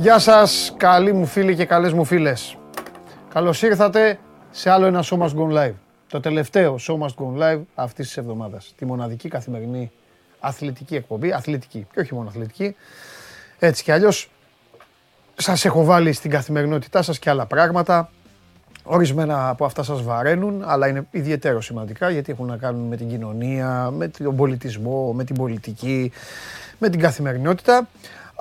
Γεια σας, καλοί μου φίλοι και καλές μου φίλες. Καλώς ήρθατε σε άλλο ένα Show Must Go Live. Το τελευταίο Show Must Go Live αυτής της εβδομάδας. Τη μοναδική καθημερινή αθλητική εκπομπή, αθλητική και όχι μόνο αθλητική. Έτσι κι αλλιώς σας έχω βάλει στην καθημερινότητά σας και άλλα πράγματα. Ορισμένα από αυτά σας βαραίνουν, αλλά είναι ιδιαίτερα σημαντικά γιατί έχουν να κάνουν με την κοινωνία, με τον πολιτισμό, με την πολιτική, με την καθημερινότητα.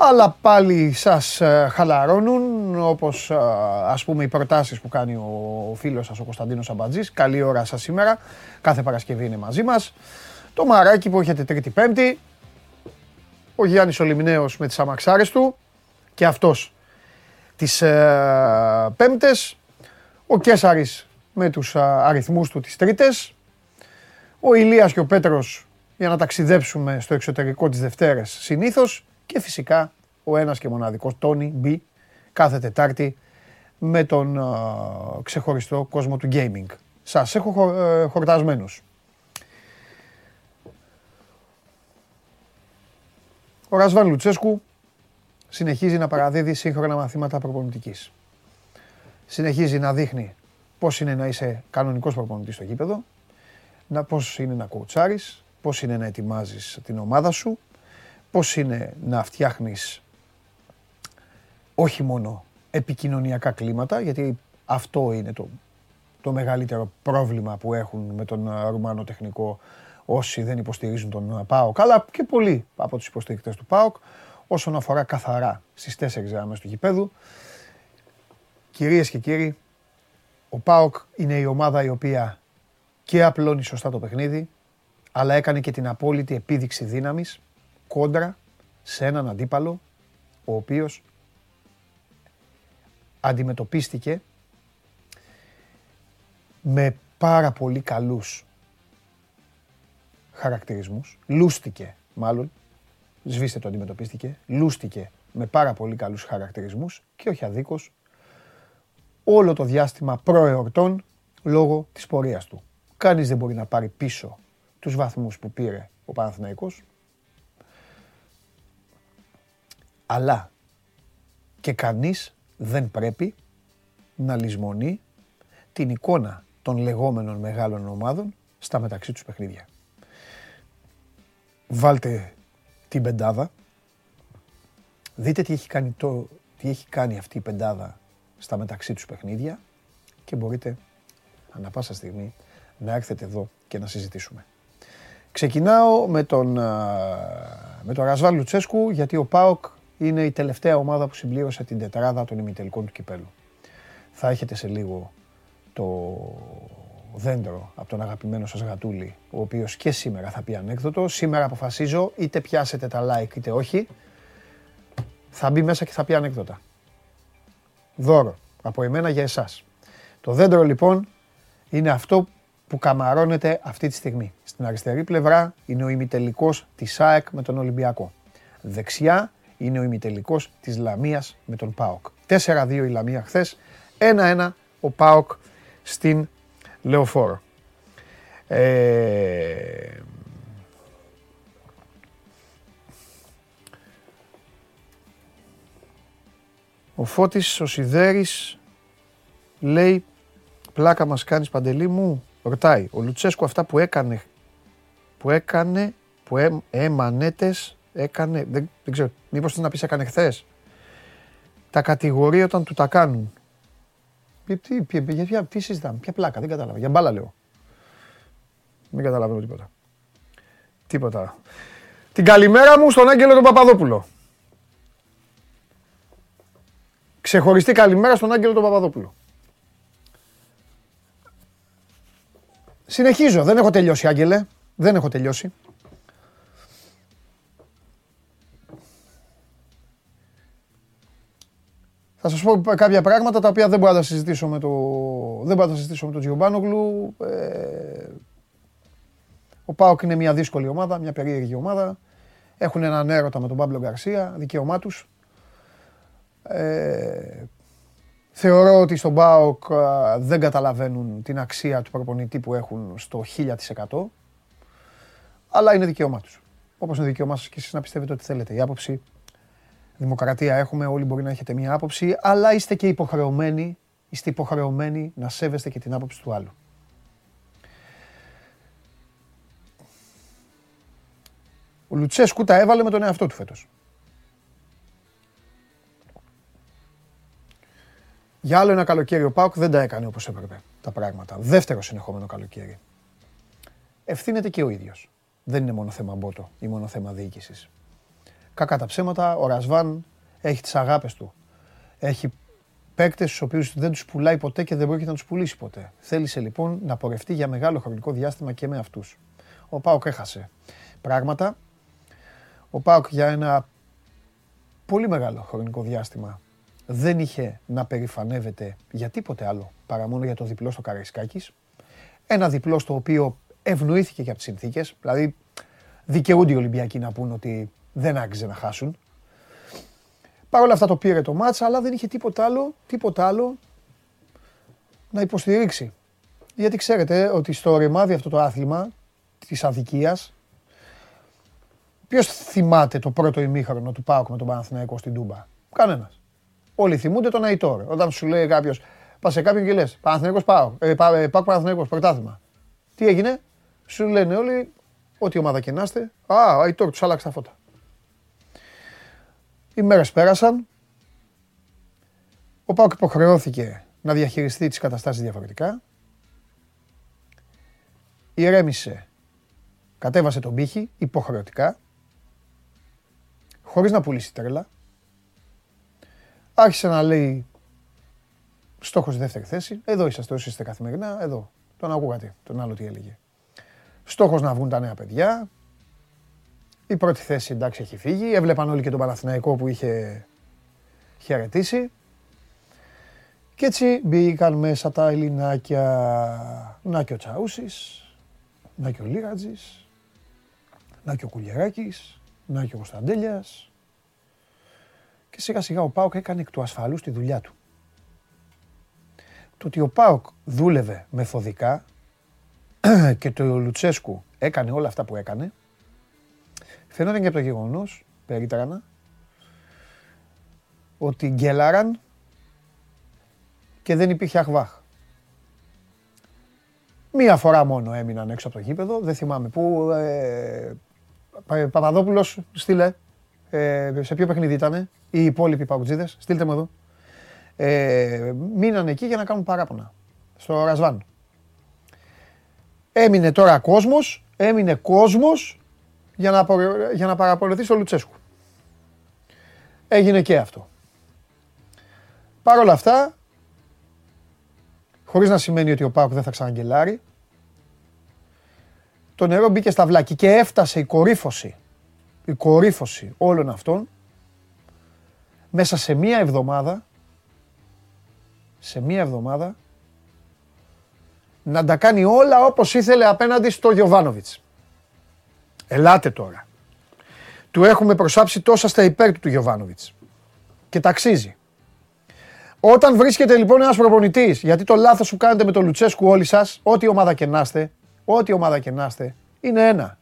Αλλά πάλι σας χαλαρώνουν, όπως ας πούμε οι προτάσεις που κάνει ο φίλος σας ο Κωνσταντίνος Αμπατζής. Καλή ώρα σας σήμερα, κάθε Παρασκευή είναι μαζί μας. Το μαράκι που έχετε Τρίτη-Πέμπτη, ο Γιάννης Ολυμνέος με τις αμαξάρες του και αυτός τις Πέμπτες. Ο Κέσαρης με τους αριθμούς του τις Τρίτες. Ο Ηλίας και ο Πέτρος για να ταξιδέψουμε στο εξωτερικό τις Δευτέρες συνήθως. Και φυσικά ο ένας και μοναδικός Τόνι Μπι κάθε Τετάρτη με τον ξεχωριστό κόσμο του gaming. Σας έχω χορτασμένους. Ο Ρασβάν Λουτσέσκου συνεχίζει να παραδίδει σύγχρονα μαθήματα προπονητικής. Συνεχίζει να δείχνει πώς είναι να είσαι κανονικός προπονητής στο γήπεδο, πώς είναι να κοουτσάρεις, πώς είναι να ετοιμάζεις την ομάδα σου, πώς είναι να φτιάχνεις όχι μόνο επικοινωνιακά κλίματα, γιατί αυτό είναι το μεγαλύτερο πρόβλημα που έχουν με τον Ρουμάνο τεχνικό όσοι δεν υποστηρίζουν τον ΠΑΟΚ, αλλά και πολλοί από τους υποστηρικτές του ΠΑΟΚ, όσον αφορά καθαρά στις 4 γραμμές του γηπέδου. Κυρίες και κύριοι, ο ΠΑΟΚ είναι η ομάδα η οποία και απλώνει σωστά το παιχνίδι, αλλά έκανε και την απόλυτη επίδειξη δύναμης κόντρα σε έναν αντίπαλο, ο οποίος αντιμετωπίστηκε με πάρα πολύ καλούς χαρακτηρισμούς. Λούστηκε μάλλον, σβήστε το αντιμετωπίστηκε, λούστηκε με πάρα πολύ καλούς χαρακτηρισμούς και όχι αδίκως όλο το διάστημα προεορτών λόγω της πορείας του. Κανείς δεν μπορεί να πάρει πίσω τους βαθμούς που πήρε ο Παναθηναϊκός. Αλλά και κανείς δεν πρέπει να λησμονεί την εικόνα των λεγόμενων μεγάλων ομάδων στα μεταξύ τους παιχνίδια. Βάλτε την πεντάδα, δείτε τι έχει κάνει αυτή η πεντάδα στα μεταξύ τους παιχνίδια και μπορείτε ανά πάσα στιγμή να έρθετε εδώ και να συζητήσουμε. Ξεκινάω με τον Ρασβάν Λουτσέσκου, γιατί ο ΠΑΟΚ είναι η τελευταία ομάδα που συμπλήρωσε την τετράδα των ημιτελικών του κυπέλου. Θα έχετε σε λίγο το δέντρο από τον αγαπημένο σας Γατούλη, ο οποίος και σήμερα θα πει ανέκδοτο. Σήμερα αποφασίζω, είτε πιάσετε τα like είτε όχι, θα μπει μέσα και θα πει ανέκδοτα. Δώρο από εμένα για εσάς. Το δέντρο λοιπόν είναι αυτό που καμαρώνεται αυτή τη στιγμή. Στην αριστερή πλευρά είναι ο ημιτελικός της ΑΕΚ με τον Ολυμπιακό. Δεξιά είναι ο ημιτελικός της Λαμίας με τον ΠΑΟΚ. 4-2 η Λαμία χθες, 1-1 ο ΠΑΟΚ στην Λεωφόρο. Ο Φώτης, ο Σιδέρης, λέει «Πλάκα μας κάνεις Παντελή μου», ρωτάει. Ο Λουτσέσκου αυτά που έκανε, δεν ξέρω, μήπως να πεις έκανε χθες. Τα κατηγορεί όταν του τα κάνουν. Τι συζητάμε, ποια πλάκα, δεν κατάλαβα. Για μπάλα λέω. Δεν καταλαβαίνω τίποτα. Τίποτα. Την καλημέρα μου στον Άγγελο τον Παπαδόπουλο. Ξεχωριστή καλημέρα στον Άγγελο τον Παπαδόπουλο. Συνεχίζω, δεν έχω τελειώσει Άγγελε, δεν έχω τελειώσει. Θα σας πω κάποια πράγματα τα οποία δεν μπορώ να συζητήσω με τον Τζιομπάνογλου. Ο ΠΑΟΚ είναι μια δύσκολη ομάδα, μια περίεργη ομάδα. Έχουν έναν έρωτα με τον Πάμπλο Γκαρσία, δικαίωμά τους. Θεωρώ ότι στον ΠΑΟΚ δεν καταλαβαίνουν την αξία του προπονητή που έχουν στο 1000%. Αλλά είναι δικαίωμά τους. Όπως είναι δικαίωμά σας και εσείς να πιστεύετε ό,τι θέλετε. Η άποψη δημοκρατία έχουμε, όλοι μπορεί να έχετε μία άποψη, αλλά είστε και υποχρεωμένοι, είστε υποχρεωμένοι να σέβεστε και την άποψη του άλλου. Ο Λουτσέσκου τα έβαλε με τον εαυτό του φέτος. Για άλλο ένα καλοκαίρι ο ΠΑΟΚ δεν τα έκανε όπως έπρεπε τα πράγματα. Δεύτερο συνεχόμενο καλοκαίρι. Ευθύνεται και ο ίδιος. Δεν είναι μόνο θέμα Μπότο ή μόνο θέμα διοίκησης. Κακά τα ψέματα, ο Ρασβάν έχει τις αγάπες του. Έχει παίκτες στους οποίους δεν τους πουλάει ποτέ και δεν πρόκειται να τους πουλήσει ποτέ. Θέλησε λοιπόν να πορευτεί για μεγάλο χρονικό διάστημα και με αυτούς. Ο ΠΑΟΚ έχασε πράγματα. Ο ΠΑΟΚ για ένα πολύ μεγάλο χρονικό διάστημα δεν είχε να περηφανεύεται για τίποτε άλλο παρά μόνο για το διπλό στο Καραϊσκάκης. Ένα διπλό στο οποίο ευνοήθηκε και από τις συνθήκες. Δηλαδή δικαιούνται οι Ολυμπιακοί να πούν ότι δεν άξιζε να χάσουν. Παρ' όλα αυτά το πήρε το μάτσα, αλλά δεν είχε τίποτα άλλο να υποστηρίξει. Γιατί ξέρετε ότι στο ρημάδι αυτό το άθλημα της αδικίας, ποιος θυμάται το πρώτο ημίχρονο του ΠΑΟΚ με τον Παναθηναϊκό στην Τούμπα? Κανένας. Όλοι θυμούνται τον Αϊτόρ. Όταν σου λέει κάποιος, πας σε κάποιον και λες Παναθηναϊκός ΠΑΟΚ, ΠΑΟΚ Παναθηναϊκός πρωτάθλημα. Τι έγινε? Σου λένε όλοι ότι ομάδα και να είστε, ο Αϊτόρ τους άλλαξε τα φώτα. Οι μέρες πέρασαν. Ο ΠΑΟΚ υποχρεώθηκε να διαχειριστεί τις καταστάσεις διαφορετικά. Ηρέμησε. Κατέβασε τον πύχη υποχρεωτικά, χωρίς να πουλήσει τρέλα. Άρχισε να λέει στόχος δεύτερη θέση. Εδώ είσαστε όσοι είστε καθημερινά, εδώ. Τον ακούγατε, τον άλλο τι έλεγε. Στόχος να βγουν τα νέα παιδιά. Η πρώτη θέση εντάξει έχει φύγει. Έβλεπαν όλοι και τον Παναθηναϊκό που είχε χαιρετήσει. Και έτσι μπήκαν μέσα τα Ελληνάκια. Να και ο Τσαούσης, να και ο Λίρατζης, να και ο Κουλιαράκης, να και ο Κωνσταντέλιας. Και σιγά σιγά ο ΠΑΟΚ έκανε εκ του ασφαλούς τη δουλειά του. Το ότι ο ΠΑΟΚ δούλευε μεθοδικά και το Λουτσέσκου έκανε όλα αυτά που έκανε, φαινόταν και από το γεγονός, περίτρανα, ότι γκέλαραν και δεν υπήρχε αχβάχ. Μία φορά μόνο έμειναν έξω από το γήπεδο, δεν θυμάμαι πού. Παπαδόπουλος, στείλε. Σε ποιο παιχνίδι ήτανε, οι υπόλοιποι παγκοτζίδες, στείλτε μου εδώ. Μείναν εκεί για να κάνουν παράπονα, στο Ρασβάν. Έμεινε τώρα κόσμος, για να παραπονεθεί στο Λουτσέσκου. Έγινε και αυτό. Παρ' όλα αυτά, χωρίς να σημαίνει ότι ο ΠΑΟΚ δεν θα ξαναγκελάρει, το νερό μπήκε στα βλάκια και έφτασε η κορύφωση όλων αυτών μέσα σε μία εβδομάδα να τα κάνει όλα όπως ήθελε απέναντι στο Γιοβάνοβιτς. Ελάτε τώρα. Του έχουμε προσάψει τόσα στα υπέρ του Γιοβάνοβιτς και ταξίζει. Όταν βρίσκεται λοιπόν ένας προπονητής, γιατί το λάθος σου κάνετε με τον Λουτσέσκου όλοι σας, ό,τι ομάδα και να είστε, είναι ένα.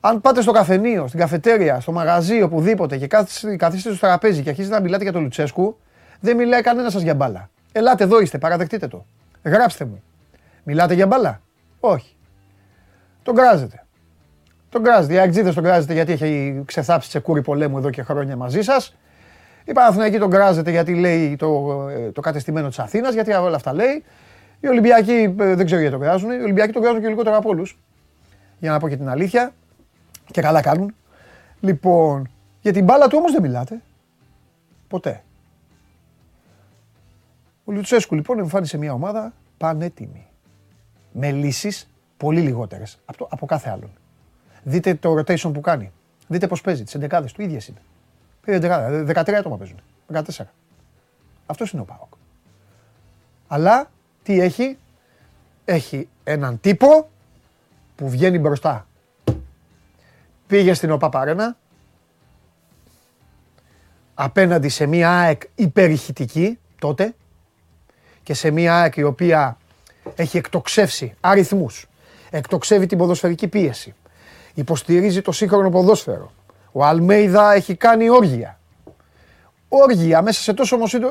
Αν πάτε στο καφενείο, στην καφετέρια, στο μαγαζί, οπουδήποτε και καθίσετε στο τραπέζι και αρχίσετε να μιλάτε για τον Λουτσέσκου, δεν μιλάει κανένα σας για μπάλα. Ελάτε εδώ είστε, παραδεχτείτε το. Γράψτε μου. Μιλάτε για μπάλα? Όχι. Τον κράζετε. Οι αγκτζίδες τον κράζετε γιατί έχει ξεθάψει τσεκούρι πολέμου εδώ και χρόνια μαζί σας. Η Παναθηναϊκή τον κράζεται γιατί λέει το κατεστημένο της Αθήνας, γιατί όλα αυτά λέει. Οι Ολυμπιακοί δεν ξέρω γιατί τον κράζουν. Οι Ολυμπιακοί τον κράζουν και λιγότερο από όλους. Για να πω και την αλήθεια. Και καλά κάνουν. Λοιπόν, για την μπάλα του όμως δεν μιλάτε. Ποτέ. Ο Λουτσέσκου λοιπόν εμφάνισε μια ομάδα πανέτοιμη. Με λύσεις πολύ λιγότερες από κάθε άλλον. Δείτε το rotation που κάνει. Δείτε πώς παίζει. Τις εντεκάδες του ίδιες είναι. 13 άτομα παίζουν. 14. Αυτός είναι ο ΠΑΟΚ. Αλλά τι έχει? Έχει έναν τύπο που βγαίνει μπροστά. Πήγε στην ΟΠΑΠ Αρένα απέναντι σε μία ΑΕΚ υπερηχητική τότε και σε μία ΑΕΚ η οποία έχει εκτοξεύσει αριθμούς, εκτοξεύει την ποδοσφαιρική πίεση, υποστηρίζει το σύγχρονο ποδόσφαιρο. Ο Αλμέιδα έχει κάνει όργια. όργια μέσα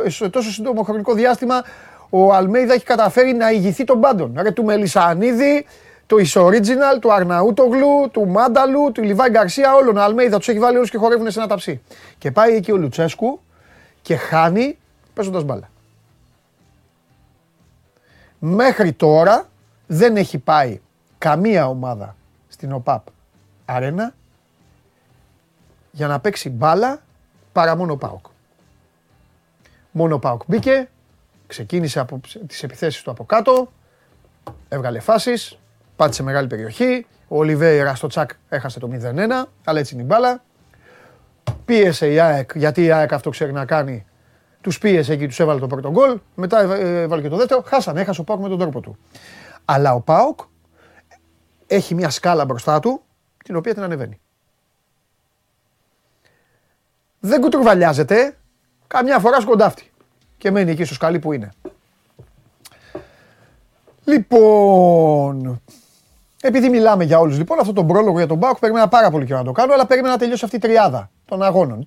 σε τόσο σύντομο χρονικό διάστημα. Ο Αλμέιδα έχει καταφέρει να ηγηθεί των πάντων. Ρε, του Μελισανίδη, το Is Original, του Αρναούτογλου, του Μάνταλου, του Λιβάη Γκαρσία, όλων. Ο Αλμέιδα τους έχει βάλει όλους και χορεύουν σε ένα ταψί. Και πάει εκεί ο Λουτσέσκου και χάνει παίζοντας μπάλα. Μέχρι τώρα δεν έχει πάει καμία ομάδα στην ΟΠΑΠ Αρένα για να παίξει μπάλα παρά μόνο ο ΠΑΟΚ. Μόνο ο ΠΑΟΚ μπήκε, ξεκίνησε από τις επιθέσεις του από κάτω, έβγαλε φάσεις, πάτησε μεγάλη περιοχή, ο Ολιβέιρα στο τσακ έχασε το 0-1, αλλά έτσι είναι η μπάλα. Πίεσε η ΑΕΚ, γιατί η ΑΕΚ αυτό ξέρει να κάνει, τους πίεσε εκεί, τους έβαλε το πρώτο γκολ, μετά έβαλε και το δεύτερο, έχασε ο ΠΑΟΚ με τον τρόπο του. Αλλά ο ΠΑΟΚ έχει μια σκάλα μπροστά του, την οποία την ανεβαίνει. Δεν κουτρουβαλιάζεται, καμιά φορά σκοντάφτει και μένει εκεί στο σκαλί που είναι. Λοιπόν, επειδή μιλάμε για όλους, λοιπόν, αυτό τον πρόλογο για τον ΠΑΟΚ περίμενα πάρα πολύ καιρό να το κάνω, αλλά περίμενα να τελειώσει αυτή η τριάδα των αγώνων.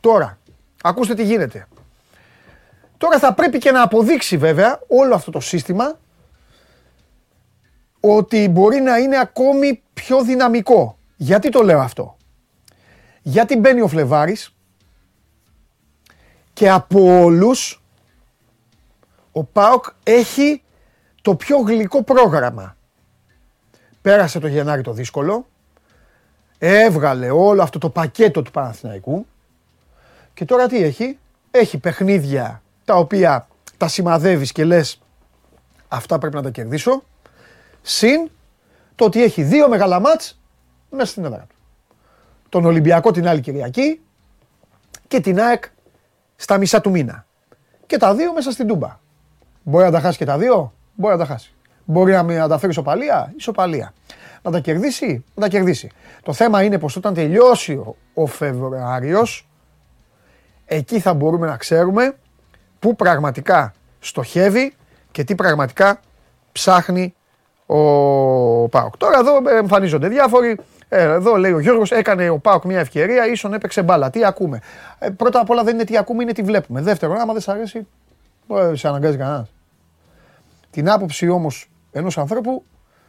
Τώρα, ακούστε τι γίνεται. Τώρα θα πρέπει και να αποδείξει βέβαια όλο αυτό το σύστημα ότι μπορεί να είναι ακόμη πιο δυναμικό. Γιατί το λέω αυτό; Γιατί μπαίνει ο Φλεβάρης και από όλους ο ΠΑΟΚ έχει το πιο γλυκό πρόγραμμα. Πέρασε το Γενάρη το δύσκολο, έβγαλε όλο αυτό το πακέτο του Παναθηναϊκού και τώρα τι έχει; Έχει παιχνίδια τα οποία τα σημαδεύεις και λες αυτά πρέπει να τα κερδίσω, συν το ότι έχει δύο μεγάλα μάτς μέσα στην έδρα του. Τον Ολυμπιακό την άλλη Κυριακή και την ΑΕΚ στα μισά του μήνα. Και τα δύο μέσα στην Τούμπα. Μπορεί να τα χάσει και τα δύο, μπορεί να τα χάσει. Μπορεί να τα φέρει ισοπαλία. Να τα κερδίσει, Το θέμα είναι πως όταν τελειώσει ο Φεβρουάριος, εκεί θα μπορούμε να ξέρουμε πού πραγματικά στοχεύει και τι πραγματικά ψάχνει ο ΠΑΟΚ. Τώρα εδώ εμφανίζονται διάφοροι. Εδώ λέει ο Γιώργος, έκανε ο ΠΑΟΚ μια ευκαιρία, ίσον έπαιξε μπάλα. Τι ακούμε; Πρώτα απ' όλα δεν είναι τι ακούμε, είναι τι βλέπουμε. Δεύτερον, άμα δεν σ' αρέσει, σε αναγκάζει κανένας. Την άποψη όμως ενός ανθρώπου,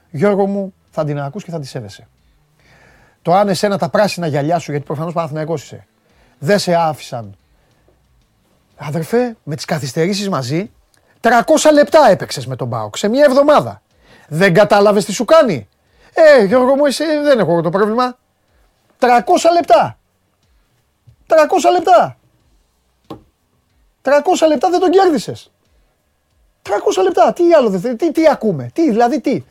Γιώργο μου, θα την ακούς και θα τη σέβεσαι. Το αν εσένα τα πράσινα γυαλιά σου, γιατί προφανώς Παναθηναϊκός είσαι, δεν σε άφησαν, αδερφέ, με τις καθυστερήσεις μαζί, 300 λεπτά έπαιξες με τον ΠΑΟΚ σε μια εβδομάδα. Δεν κατάλαβες τι σου κάνει; Γιώργο μου, εσύ, δεν έχω το πρόβλημα. 300 λεπτά. 300 λεπτά δεν τον κέρδισες. 300 λεπτά. Τι άλλο δεν θέλει; Τι ακούμε; Δηλαδή τι;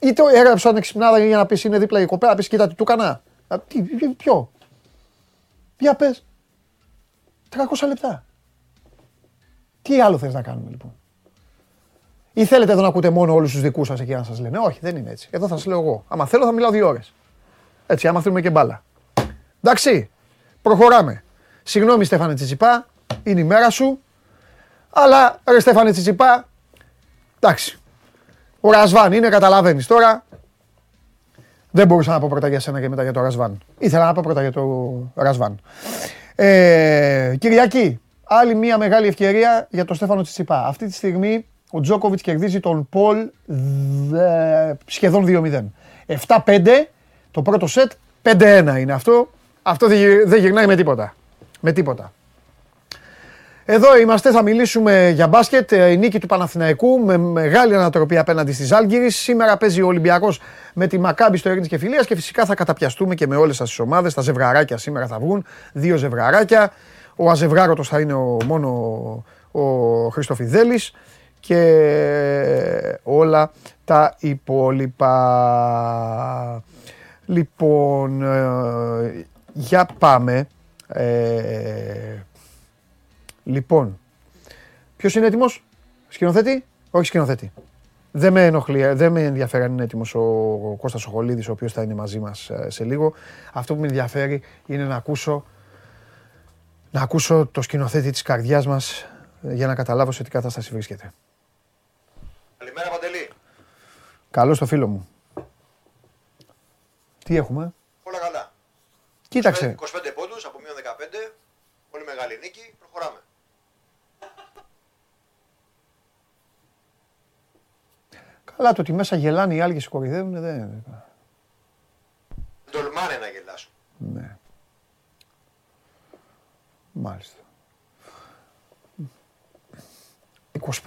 Ή το έγραψα ανεξυπνάδα για να πεις είναι δίπλα η κοπέλα, πεις κοίτα τι του κανά. Ποιο; Για πες. 300 λεπτά. Τι άλλο θες να κάνουμε λοιπόν; Ή θέλετε εδώ να ακούτε μόνο όλους τους δικούς σας εκεί να σας λένε; Όχι, δεν είναι έτσι. Εδώ θα σας λέω εγώ. Άμα θέλω θα μιλάω 2 ώρες. Έτσι, άμα θέλουμε και μπάλα. Εντάξει, προχωράμε. Συγγνώμη Στέφανε Τσιτσιπά, είναι η μέρα σου. Αλλά ρε Στέφανε Τσιτσιπά, εντάξει. Ο Ρασβάν είναι, καταλαβαίνεις τώρα. Δεν μπορούσα να πω πρώτα για σένα και μετά για το Ρασβάν. Ήθελα να πω πρώτα για το Ρασβάν. Κυριακή, άλλη μια μεγάλη ευκαιρία για τον Στέφανο Τσιτσιπά. Αυτή τη στιγμή ο Τζόκοβιτς κερδίζει τον Πολ σχεδόν 2-0. 7-5, το πρώτο σετ, 5-1 είναι αυτό. Αυτό δεν γυρνάει με τίποτα. Εδώ είμαστε, θα μιλήσουμε για μπάσκετ. Η νίκη του Παναθηναϊκού με μεγάλη ανατροπή απέναντι στη Ζάλγκιρη. Σήμερα παίζει ο Ολυμπιακός με τη Μακάμπι στο Ειρήνης και Φιλίας και φυσικά θα καταπιαστούμε και με όλες τις ομάδες. Τα ζευγαράκια σήμερα θα βγουν, 2 ζευγαράκια. Ο αζευγάρωτος θα είναι μόνο ο Χριστοφιδέλης. Και όλα τα υπόλοιπα. Λοιπόν, για πάμε. Λοιπόν, ποιος είναι έτοιμος; Σκηνοθέτη; Όχι σκηνοθέτη. Δεν με ενοχλεί, δεν με ενδιαφέρει αν είναι έτοιμος ο Κώστας Οχολίδης, ο οποίος θα είναι μαζί μας σε λίγο. Αυτό που με ενδιαφέρει είναι να ακούσω το σκηνοθέτη της καρδιάς μας για να καταλάβω σε τι κατάσταση βρίσκεται. Καλημέρα Παντελή. Καλώς το φίλο μου. Τι έχουμε; Όλα καλά. Κοίταξε. 25 πόντους από -15. Πολύ μεγάλη μεγάλη νίκη, προχωράμε. Καλά, το ότι μέσα γελάνε οι άλλοι και σε κορυδεύουν, δεν τολμάνε να γελάσουν. Ναι. Μάλιστα.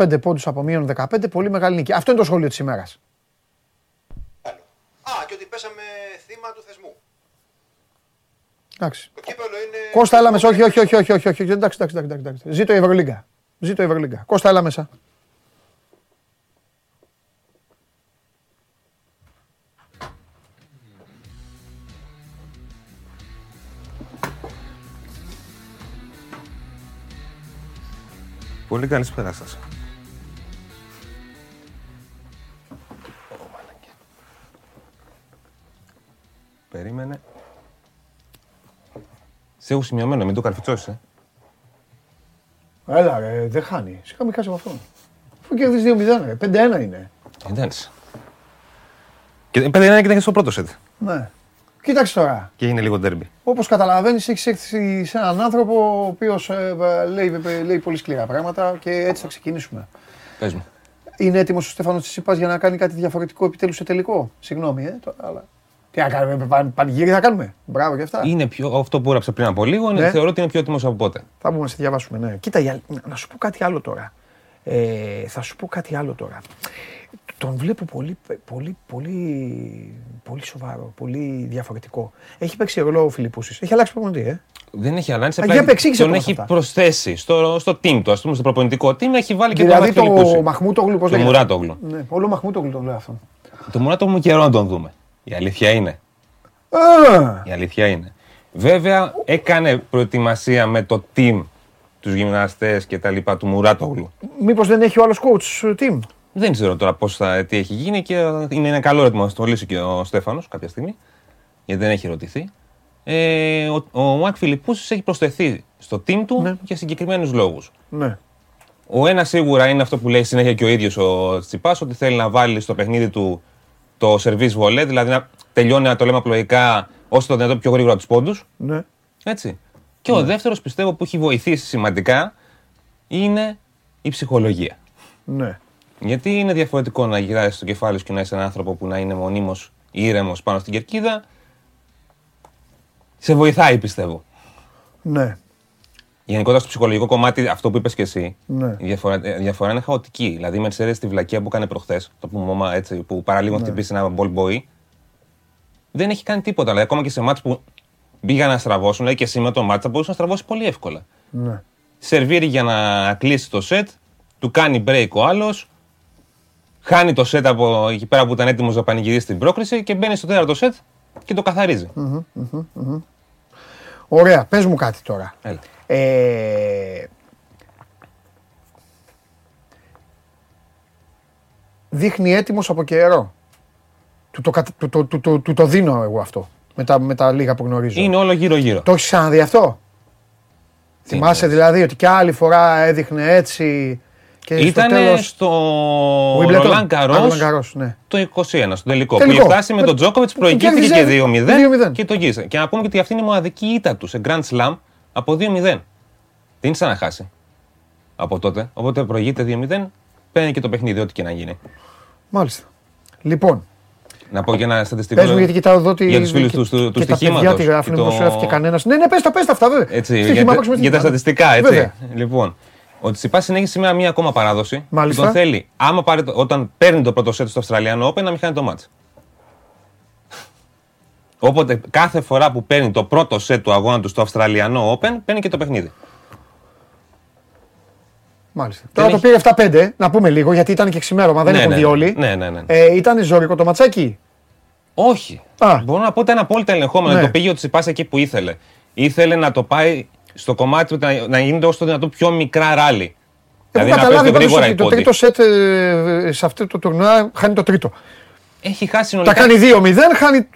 25 πόντους από μείον 15, πολύ μεγάλη νίκη. Αυτό είναι το σχόλιο της ημέρας. Α, και ότι πέσαμε θύμα του θεσμού. Εντάξει. Το κύπελλο είναι... Κώστα, έλα μέσα. Όχι. Εντάξει. Ζήτω η Ευρωλίγκα. Κώστα, έλα μέσα. Πολύ καλησπέρα σας. Περίμενε. Σε έχω σημειωμένο, μην το καρφιτσώσεις, ε. Έλα ρε, δεν χάνει. Σιγά μη χάσει από αυτόν. Αφού κερδίσεις 2-0 ρε, 5-1 είναι. Εντάξει. 5-1 και ήταν στο πρώτο σετ. Ναι. Κοίταξε τώρα. Και είναι λίγο ντέρμπι. Όπως καταλαβαίνεις, έχεις έρθει σε έναν άνθρωπο ο οποίος λέει πολύ σκληρά πράγματα και έτσι θα ξεκινήσουμε. Πες μου. Είναι έτοιμος ο Στέφανος Τσιτσιπάς για να κάνει κάτι διαφορετικό επιτέλους σε τελικό? Συγγνώμη, αλλά... Τι να κάνουμε, πανηγύρι θα κάνουμε. Μπράβο και αυτά. Είναι πιο, αυτό που έγραψε πριν από λίγο, είναι, θεωρώ ότι είναι πιο έτοιμος από πότε. Θα μπορούμε να σε διαβάσουμε, ναι. Κοίτα, να σου πω κάτι άλλο τώρα. Τον βλέπω πολύ σοβαρό, πολύ διαφορετικό. Έχει παίξει ρόλο ο Φιλιππούσης. Έχει αλλάξει προπονητή, ε. Δεν έχει αλλάξει. Τον έχει προσθέσει στο team του, ας πούμε, στο προπονητικό team. Έχει βάλει και τον Φιλιππούση. Δηλαδή το Μαχμούτογλου, πώς λέγεται. Το Μουράτογλου. Ναι, όλο Μαχμούτογλου τον λέω αυτόν. Το Μουράτογλου καιρό να τον δούμε. Η αλήθεια είναι. Βέβαια, έκανε προετοιμασία με το team, τους γυμναστές και τα λοιπά του Μουράτογλου. Μήπως δεν έχει ο άλλος coach team? Δεν ξέρω τώρα τι έχει γίνει και είναι ένα καλό ερώτημα να το λύσει και ο Στέφανος κάποια στιγμή, γιατί δεν έχει ερωτηθεί. Ο Μάκ Φιλιππούσης έχει προσθεθεί στο team του, ναι, για συγκεκριμένους λόγους. Ναι. Ο ένας σίγουρα είναι αυτό που λέει συνέχεια και ο ίδιος ο Τσιπάς, ότι θέλει να βάλει στο παιχνίδι του το σερβίς βολέ, δηλαδή να τελειώνει, να το λέμε απλοϊκά, όσο το δυνατόν πιο γρήγορα τους πόντους. Ναι. Έτσι. Και ναι, ο δεύτερος πιστεύω που έχει βοηθήσει σημαντικά είναι η ψυχολογία. Ναι. Γιατί είναι διαφορετικό να γυράσεις το κεφάλι σου και να είσαι έναν άνθρωπο που να είναι μονίμως ήρεμος πάνω στην κερκίδα. Σε βοηθάει, πιστεύω. Ναι. Γενικότερα στο ψυχολογικό κομμάτι, αυτό που είπες και εσύ, ναι, η διαφορά είναι χαοτική. Δηλαδή, με ξέρεις τη βλακεία που έκανε προχθές, το που μωμά έτσι, που παραλίγο χτυπήσει ένα ball boy, δεν έχει κάνει τίποτα. Δηλαδή, ακόμα και σε μάτς που πήγαν να στραβώσουν, δηλαδή και σήμερα το μάτς θα μπορούσε να στραβώσει πολύ εύκολα. Ναι. Σερβίρει για να κλείσει το σετ, του κάνει break ο άλλος. Χάνει το σετ από εκεί πέρα που ήταν έτοιμος να πανηγυρίσει την πρόκριση και μπαίνει στο τέταρτο σετ και το καθαρίζει. Ωραία, πες μου κάτι τώρα. Δείχνει έτοιμος από καιρό. Του το δίνω εγώ αυτό, με τα λίγα που γνωρίζω. Είναι όλο γύρω-γύρω. Το έχεις ξαναδεί αυτό? Θυμάσαι δηλαδή ότι κι άλλη φορά έδειχνε έτσι... Ήταν στο Ρολάν Γκαρός το 21, στον τελικό. Που φτάσει με τον Τζόκοβιτς, προηγήθηκε και 2-0 και το γύρισε. Και να πούμε ότι αυτή είναι η μοναδική ήττα του σε Grand Slam από 2-0. Δεν είναι σαν να χάσει από τότε. Οπότε προηγείται 2-0, παίρνει και το παιχνίδι, ό,τι και να γίνει. Μάλιστα. Λοιπόν. Να πω και ένα στατιστικό. Πες μου, γιατί κοιτάω εδώ για τους φίλους του στοιχήματος. Για τη γράφη, μήπως γράφει και κανένας. Ναι, πες τα αυτά, βέβαια. Για τα στατιστικά, έτσι. Λοιπόν. Ο Τσιτσιπάς συνέχισε σήμερα μία ακόμα παράδοση. Μάλιστα. Τον θέλει, όταν παίρνει το πρώτο σετ στο Αυστραλιανό Open, να μην χάνει το μάτς. Οπότε κάθε φορά που παίρνει το πρώτο σετ του αγώνα του στο Αυστραλιανό Open, παίρνει και το παιχνίδι. Μάλιστα. Τώρα το πήρε 7-5, να πούμε λίγο, γιατί ήταν και ξημέρωμα, δεν έχουν δει όλοι. Ναι. Ήταν ζώρικο το ματσάκι? Όχι. Μπορώ να πω ότι ήταν απόλυτα ελεγχόμενο. Ναι. Το πήγε ο Τσιτσιπάς εκεί που ήθελε. Ήθελε να το πάει στο κομμάτι να γίνεται όσο το δυνατόν πιο μικρά ράλι. Δηλαδή να παίζει γρήγορα η πόντοι. Το τρίτο σετ σε αυτό το τουρνουά χάνει το τρίτο. Έχει χάσει συνολικά... Τα κάνει 2-0, χάνει...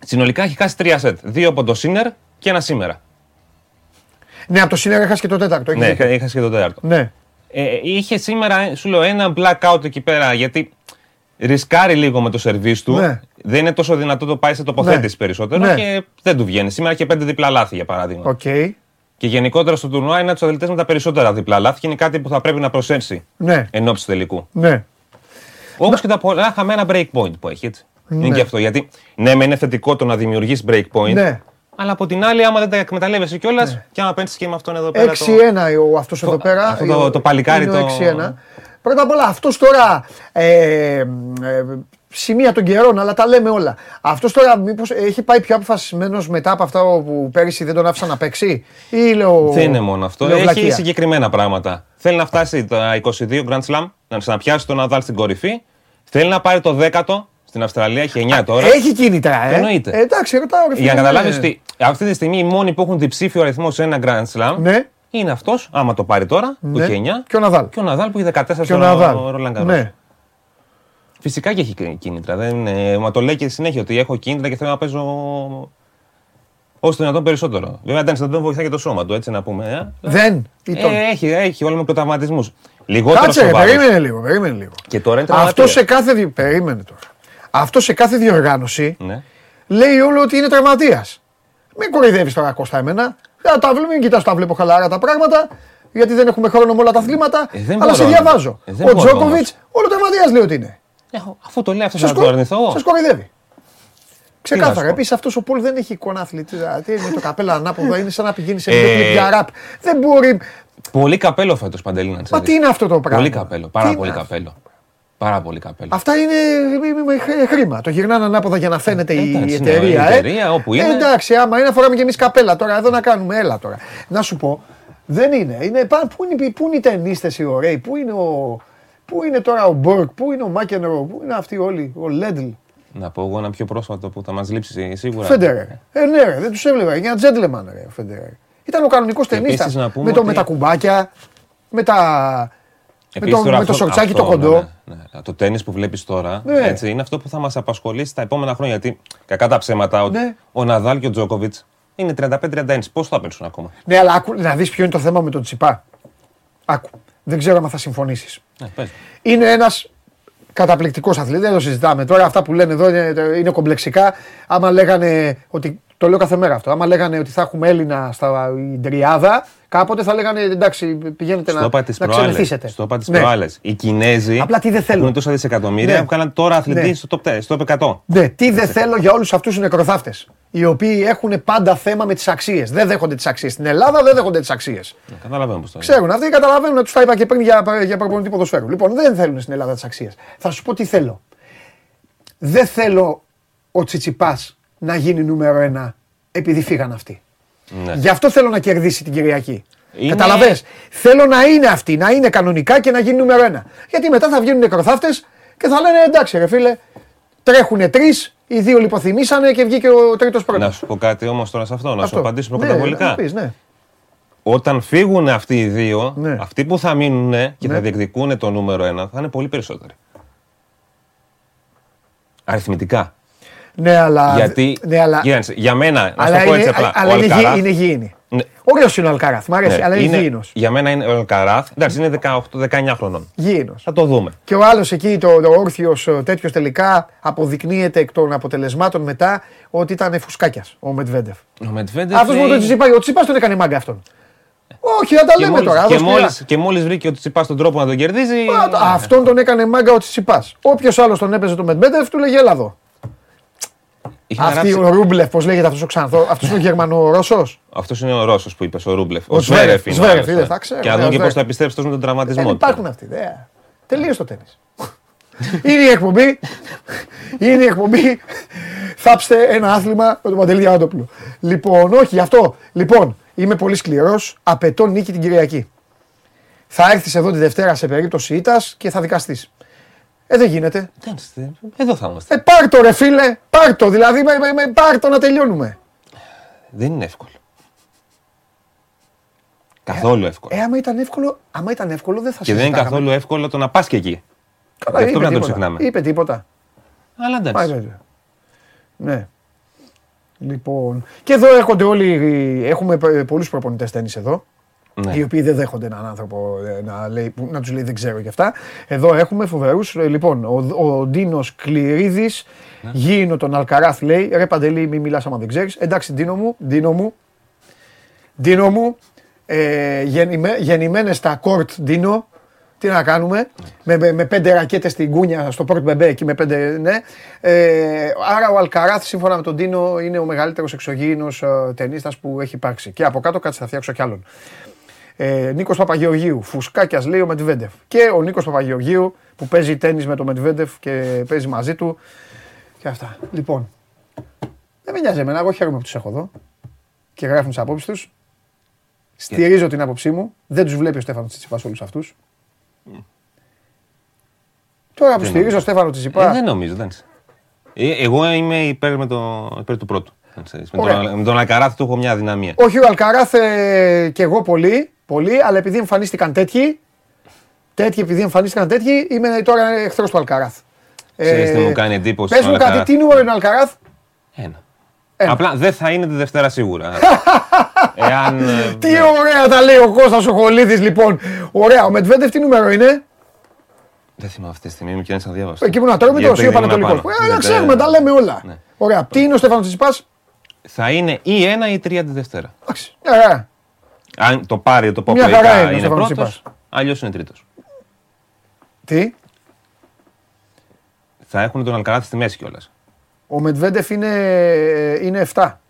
Συνολικά έχει χάσει 3 σετ. 2 από το Σίνερ και ένα σήμερα. Ναι, από το Σίνερ έχασε και το τέταρτο. Ναι, έχασε και το τέταρτο. Ναι. Είχε σήμερα, σου λέω, ένα blackout εκεί πέρα, γιατί ρισκάρει λίγο με το σερβίς του. Ναι. Δεν είναι τόσο δυνατό, το πάει σε τοποθέτηση, ναι, περισσότερο, ναι, και δεν του βγαίνει. Σήμερα είχε 5 διπλά λάθη, για παράδειγμα. Okay. Και γενικότερα στο τουρνουά είναι από τους αθλητές με τα περισσότερα διπλά λάθη και είναι κάτι που θα πρέπει να προσέξει ενόψει του τελικού. Ναι. Όπως και τα πολλά χαμένα break point που έχει. Έτσι. Ναι. Είναι και αυτό. Γιατί ναι, μεν είναι θετικό το να δημιουργείς break point. Ναι. Αλλά από την άλλη, άμα δεν τα εκμεταλλεύεσαι κιόλας, ναι. και άμα παίρνεις και με αυτόν εδώ πέρα. 6-1 ο αυτός εδώ πέρα. Αυτό το παλικάρι το. 6-1. Πρώτα απ' όλα, αυτός τώρα. Σημεία των καιρών, αλλά τα λέμε όλα. Αυτός τώρα μήπως έχει πάει πιο αποφασισμένος μετά από αυτά που πέρυσι δεν τον άφησαν να παίξει, ή λέω. Δεν είναι μόνο αυτό. Έχει βλακία. Συγκεκριμένα πράγματα. Θέλει να φτάσει τα 22 Grand Slam, να ξαναπιάσει τον Nadal στην κορυφή. Θέλει να πάρει το 10ο στην Αυστραλία, έχει 9 τώρα. Έχει κίνητρα, εννοείται. Εντάξει, ρωτάω. Για να καταλάβεις ότι αυτή τη στιγμή οι μόνοι που έχουν διψήφιο αριθμό σε ένα Grand Slam. Ναι. Είναι αυτός, άμα το πάρει τώρα, που έχει 9. Και ο Nadal. Και ο Nadal που έχει 14 στον Roland Garros. Φυσικά και έχει κίνητρα. Μα το λέει και συνέχεια ότι έχω κίνητρα και θέλω να παίζω όσο το δυνατόν περισσότερο. Βέβαια, εντάξει, δεν τον βοηθάει και το σώμα του, έτσι να πούμε. Δεν. Έχει όλο με προταγματισμούς. Κάτσε, περίμενε λίγο. Και τώρα είναι τραυματίας. Αυτό σε κάθε διοργάνωση λέει όλο ότι είναι τραυματίας. Μην κοροϊδεύεις τώρα, Κώστα, εμένα. Μην κοιτάς, τα βλέπω χαλαρά τα πράγματα. Γιατί δεν έχουμε χρόνο με όλα τα αθλήματα. Αλλά σε διαβάζω. Ο Τζόκοβιτς, όλο τραυματίας λέει ότι είναι. Αφού το λέει αυτό, θα το αρνηθώ. Σας κοροϊδεύει. Ξεκάθαρα. Επίσης, αυτός ο Πολ δεν έχει εικόνα αθλητή. Τι είναι το καπέλα ανάποδα, είναι σαν να πηγαίνει σε μια κλειπιά ραπ. Δεν μπορεί. Πολύ καπέλο φέτος, Παντελή. Μα τι είναι αυτό το πράγμα. Πολύ καπέλο. Πάρα πολύ καπέλο. Αυτά είναι χρήμα. Το γυρνάνε ανάποδα για να φαίνεται η εταιρεία. Εντάξει, άμα είναι να φοράμε κι εμείς καπέλα τώρα, εδώ να κάνουμε. Έλα τώρα. Να σου πω, δεν είναι. Πού είναι οι ταινίστες οι ωραίοι, πού είναι ο. Πού είναι τώρα ο Μπόρκ, πού είναι ο Μάκενρο, πού είναι αυτοί όλοι, ο Λέντλ. Να πω εγώ ένα πιο πρόσφατο που θα μας λείψει σίγουρα. Φέντερερ. Ναι, ρε, δεν τους έβλεπα. Είναι ένα τζέντλεμαν, ρε, ο Φέντερερ. Ήταν ο κανονικός ταινίστας. Με τα κουμπάκια, με το σορτσάκι το κοντό. Ναι. Το τένις που βλέπεις τώρα έτσι, είναι αυτό που θα μας απασχολήσει τα επόμενα χρόνια. Γιατί κακά τα ψέματα, ο Ναδάλ και ο Τζόκοβιτς είναι 35-31. Πώς θα παίξουν ακόμα. Ναι, αλλά άκου, να δεις ποιο είναι το θέμα με τον Τσιπά. Άκου. Δεν ξέρω αν θα συμφωνήσεις. Είναι ένας καταπληκτικός αθλητής, δεν το συζητάμε τώρα. Αυτά που λένε εδώ είναι κομπλεξικά. Άμα λέγανε ότι. Το λέω κάθε μέρα αυτό. Άμα λέγανε ότι θα έχουμε Έλληνα στην τριάδα, κάποτε θα λέγανε εντάξει, πηγαίνετε να ξενεθήσετε. Στο είπα τις προάλλες. Οι Κινέζοι που έχουν τόσα δισεκατομμύρια που κάναν τώρα αθλητή στο top 100. Ναι, τι δεν θέλω για όλους αυτούς τους νεκροθάφτες. Οι οποίοι έχουν πάντα θέμα με τις αξίες. Δεν δέχονται τις αξίες. Στην Ελλάδα δεν δέχονται τις αξίες. Καταλαβαίνω πώς το λέω. Ξέρουν αυτοί, καταλαβαίνουν, τους τα είπα και πριν για προπονητή ποδοσφαίρου. Λοιπόν, δεν θέλουν στην Ελλάδα τις αξίες. Θα σου πω τι θέλω. Δεν θέλω ο Τσιτσιπάς να γίνει νούμερο 1 επειδή φύγαν αυτοί. Ναι. Γι' αυτό θέλω να κερδίσει την Κυριακή. Καταλαβες. Θέλω να είναι αυτή, να είναι κανονικά και να γίνει νούμερο 1. Γιατί μετά θα βγαίνουν νεκροθάφτες και θα λένε εντάξει, ρε φίλε, τρέχουνε τρεις. Οι δύο λιποθυμήσανε και βγήκε ο τρίτος πρώτος. Να σου πω κάτι όμως τώρα σε αυτό, να σου απαντήσουμε προκαταβολικά. Όταν φύγουν αυτοί οι δύο, αυτοί που θα μείνουν και θα διεκδικούν το νούμερο 1 θα είναι πολύ περισσότεροι. Αριθμητικά. Ναι, αλλά. Γιατί. Για μένα, να σου πω έτσι απλά. Αλλά είναι υγιεινή. Ωραίος είναι ο Αλκαράθ, μ' αρέσει, αλλά είναι υγιεινός. Για μένα είναι ο Αλκαράθ, εντάξει, είναι 18-19 χρονών. Υγιεινός. Θα το δούμε. Και ο άλλος εκεί, το όρθιος τέτοιος τελικά, αποδεικνύεται εκ των αποτελεσμάτων μετά ότι ήταν φουσκάκιας ο Μετβέντεφ. Αυτός μόνο τον Τσιτσιπά, ο Τσιτσιπάς τον έκανε μάγκα αυτόν. Όχι, να τα λέμε τώρα. Και μόλις βρήκε ο Τσιτσιπάς τον τρόπο να τον κερδίζει. Αυτόν τον έκανε μάγκα ο Τσιτσιπάς. Όποιος άλλος τον έπαιζε τον Μετβέντεφ, του λέγε Ελλάδο. Αυτή ο Ρούμπλεφ, πώς λέγεται αυτός ο Ξανθός, αυτός είναι ο Γερμανο-Ρώσος. Αυτός είναι ο Ρώσος που είπες, ο Ρούμπλεφ. Ο Σβέρεφ είναι. Και να δούμε και πώς θα επιστρέψει με τον τραυματισμό του. Υπάρχουν αυτοί. Τελείωσε το τένις. Είναι η εκπομπή. Θάψτε ένα άθλημα με τον Παντελή Διαμαντόπουλο. Λοιπόν, όχι γι' αυτό. Λοιπόν, είμαι πολύ σκληρός. Απαιτώ νίκη την Κυριακή. Θα έρθεις εδώ τη Δευτέρα σε περίπτωση ήττας και θα δικαστείς. Δεν γίνεται. Εδώ θα είμαστε. Πάρτο ρε φίλε, πάρτο, δηλαδή πάρτο να τελειώνουμε. Δεν είναι εύκολο. Καθόλου εύκολο. Άμα ήταν εύκολο δεν θα συζητάγαμε. Και δεν είναι καθόλου εύκολο το να πας και εκεί. Καλά, αυτό πρέπει να το ξεχνάμε. Είπε τίποτα. Αλλά εντάξει. Ναι. Λοιπόν, και εδώ έρχονται όλοι, έχουμε πολλούς προπονητές τένις εδώ. Ναι. Οι οποίοι δεν δέχονται έναν άνθρωπο να τους λέει δεν ξέρω και αυτά. Εδώ έχουμε φοβερούς. Λοιπόν, ο Ντίνος Κληρίδης, γίνω τον Αλκαράθ λέει. Ρε Παντελή, μη μιλάς άμα δεν ξέρεις. Εντάξει, Ντίνο μου. Ντίνο μου, γεννημένες στα Κορτ Ντίνο, τι να κάνουμε, με 5 ρακέτες στην Κούνια, στο Πορτ Μπεμπέ εκεί με 5, ναι. Άρα ο Αλκαράθ, σύμφωνα με τον Ντίνο, είναι ο μεγαλύτερος εξωγήινος τενίστας που έχει υπάρξει. Και από κάτω κάτσε θα φτιάξω κι άλλον. Νίκος Παπαγεωργίου, φουσκάκιας λέει ο Μετβέντεφ. Και ο Νίκος Παπαγεωργίου που παίζει τένις με τον Μετβέντεφ και παίζει μαζί του. Και αυτά. Λοιπόν, δεν με νοιάζει εμένα, εγώ χαίρομαι που τους έχω εδώ και γράφουν τις απόψεις τους. Στηρίζω την άποψή μου. Δεν τους βλέπει ο Στέφανος Τσιτσιπάς όλους αυτούς. Τώρα που στηρίζω ο Στέφανος Τσιτσιπάς. Δεν νομίζω, εντάξει. Εγώ είμαι υπέρ του πρώτου. Με τον Αλκαράθ του έχω μια αδυναμία. Όχι, ο Αλκαράθ και εγώ πολύ, πολύ, αλλά επειδή εμφανίστηκαν τέτοιοι, είμαι τώρα εχθρός του Αλκαράθ. Ξέρεις τι μου κάνει εντύπωση. Πες μου κάτι, τι νούμερο είναι ο Αλκαράθ? 1. Απλά δεν θα είναι τη Δευτέρα σίγουρα. Τι ωραία τα λέει ο Κώστας ο Χολίδης, λοιπόν. Ωραία, ο Μετβέντεφ τι νούμερο είναι? Δεν θυμάμαι αυτή τη στιγμή, μου καίνε σαν διάβαση. Εκεί που να τρώμε το Ρωσίο Πανατολικό. Ωραία, ξέρουμε, τα λέμε όλα. Ωραία, τι είναι ο Στέφανος Τσιτσιπάς? Θα είναι ή 1 ή 3 τη Δευτέρα. Εντάξει. Αν το πάρει το ποπλικό είναι πρώτος, αλλιώς είναι τρίτος. Τι? Θα έχουν τον Αλκαράθ στη μέση κιόλας. Ο Μετβέντεφ είναι 7.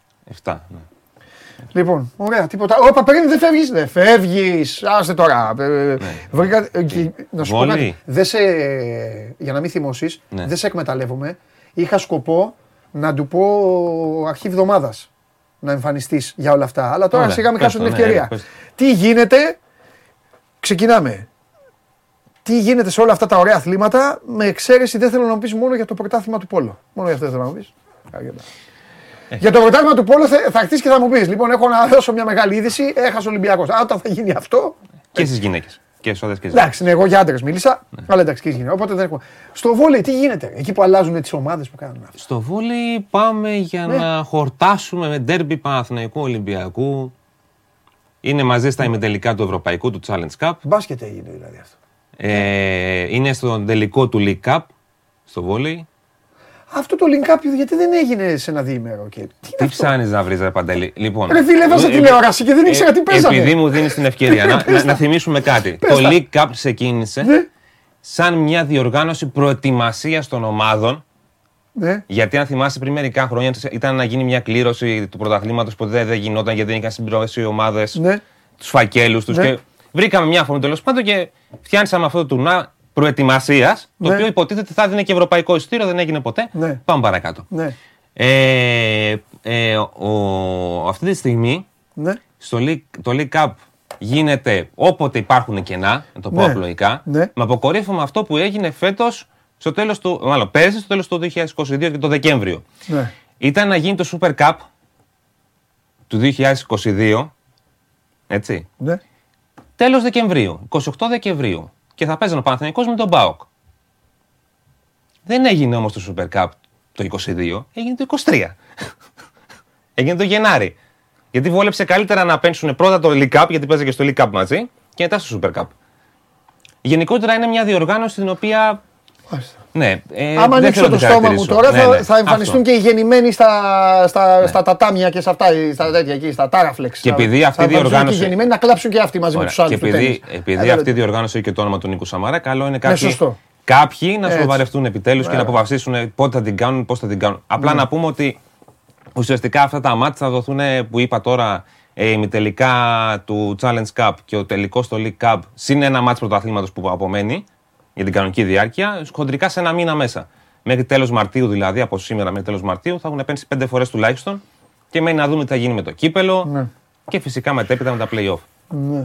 7, ναι. Λοιπόν, ωραία, τίποτα. Όπα, περίμενε, δεν φεύγεις. Δεν φεύγεις. Άστε τώρα. Βρήκα. Να σου πω κάτι. Για να μην θυμώσεις, δεν σε εκμεταλλεύομαι. Είχα σκοπό να του πω αρχή εβδομάδας να εμφανιστείς για όλα αυτά. Αλλά τώρα σιγά μην χάσω την ευκαιρία. Τι γίνεται. Ξεκινάμε. Τι γίνεται σε όλα αυτά τα ωραία αθλήματα, με εξαίρεση δεν θέλω να πεις μόνο για το πρωτάθλημα του πόλο. Μόνο για αυτό θέλω να πεις. Για το πρωτάθλημα του πόλο θα χτίσεις και θα μου πεις. Λοιπόν, έχω να δώσω μια μεγάλη είδηση, έχασε ο Ολυμπιακός. Α, όταν θα γίνει αυτό. Και στις γυναίκες. Και στις άντρες και στις γυναίκες. Εντάξει, εγώ για άντρες μίλησα, αλλά εντάξει και στις γυναίκες. Οπότε δεν έχω. Στο βόλεϊ τι γίνεται? Εκεί που αλλάζουν τις ομάδες που κάνουν αυτό. Στο βόλεϊ πάμε για να χορτάσουμε με ντέρμπι Παναθηναϊκού Ολυμπιακού. Είναι μαζί στα ημιτελικά του Ευρωπαϊκού, του Challenge Cup. Μπάσκετ έγινε δηλαδή αυτό. Είναι στον τελικό του League Cup, στο βόλεϊ. Αυτό το League Cup γιατί δεν έγινε σε ένα διήμερο? Τι ψάνεις να βρεις, ρε Παντελή? Λοιπόν, ρε φίλε, έβαζα τηλεόραση και δεν ήξερα τι παίζανε. Επειδή μου δίνεις την ευκαιρία να θυμίσουμε κάτι. Το League Cup ξεκίνησε σαν μια διοργάνωση προετοιμασίας των ομάδων. Γιατί αν θυμάσαι πριν μερικά χρόνια ήταν να γίνει μια κλήρωση του πρωταθλήματος που δεν γινόταν γιατί δεν είχαν συμπληρώσει οι ομάδες τους φακέλους τους. Βρήκαμε μια αφορμή τέλος πάντων και φτιάξαμε αυτό το τουρνά προετοιμασίας, το οποίο υποτίθεται θα δίνει και ευρωπαϊκό εισιτήριο, δεν έγινε ποτέ. Ναι. Πάμε παρακάτω. Ναι. Αυτή τη στιγμή το League Cup γίνεται όποτε υπάρχουν κενά, να το πω απλοϊκά, με αποκορύφωμα αυτό που έγινε φέτος, πέρσι στο τέλος του 2022 και το Δεκέμβριο. Ναι. Ήταν να γίνει το Super Cup του 2022, έτσι. Ναι. Τέλος Δεκεμβρίου, 28 Δεκεμβρίου, και θα παίζανε ο Παναθηναϊκός με τον ΠΑΟΚ. Δεν έγινε όμως το Super Cup το 22, έγινε το 23. Έγινε το Γενάρη. Γιατί βόλεψε καλύτερα να παίξουν πρώτα το League Cup, γιατί παίζανε και στο League Cup μαζί, και μετά στο Super Cup. Γενικότερα είναι μια διοργάνωση την οποία. Ναι, άμα ανοίξω το στόμα μου τώρα, θα εμφανιστούν και οι γεννημένοι στα τατάμια και σε αυτά, στα τέτοια εκεί, στα τάραφλεξ. Και επειδή αυτή η διοργάνωση. Και οι γεννημένοι να κλάψουν και αυτοί μαζί με τους άλλους. Και επειδή αυτή η διοργάνωση έχει και το όνομα του Νίκου Σαμαρά, καλό είναι κάποιοι να σοβαρευτούν επιτέλους και να αποφασίσουν πότε θα την κάνουν, πώς θα την κάνουν. Απλά να πούμε ότι ουσιαστικά αυτά τα μάτια θα δοθούν που είπα τώρα. Ημιτελικά του Challenge Cup και ο τελικός στο League Cup συν ένα μάτς πρωταθλήματος που απομένει. Για την κανονική διάρκεια, χοντρικά σε ένα μήνα μέσα. Μέχρι τέλος Μαρτίου δηλαδή, από σήμερα μέχρι τέλος Μαρτίου, θα έχουν επένδυσει 5 φορές τουλάχιστον και μένει να δούμε τι θα γίνει με το κύπελο και φυσικά μετέπειτα με τα play-off. Ναι.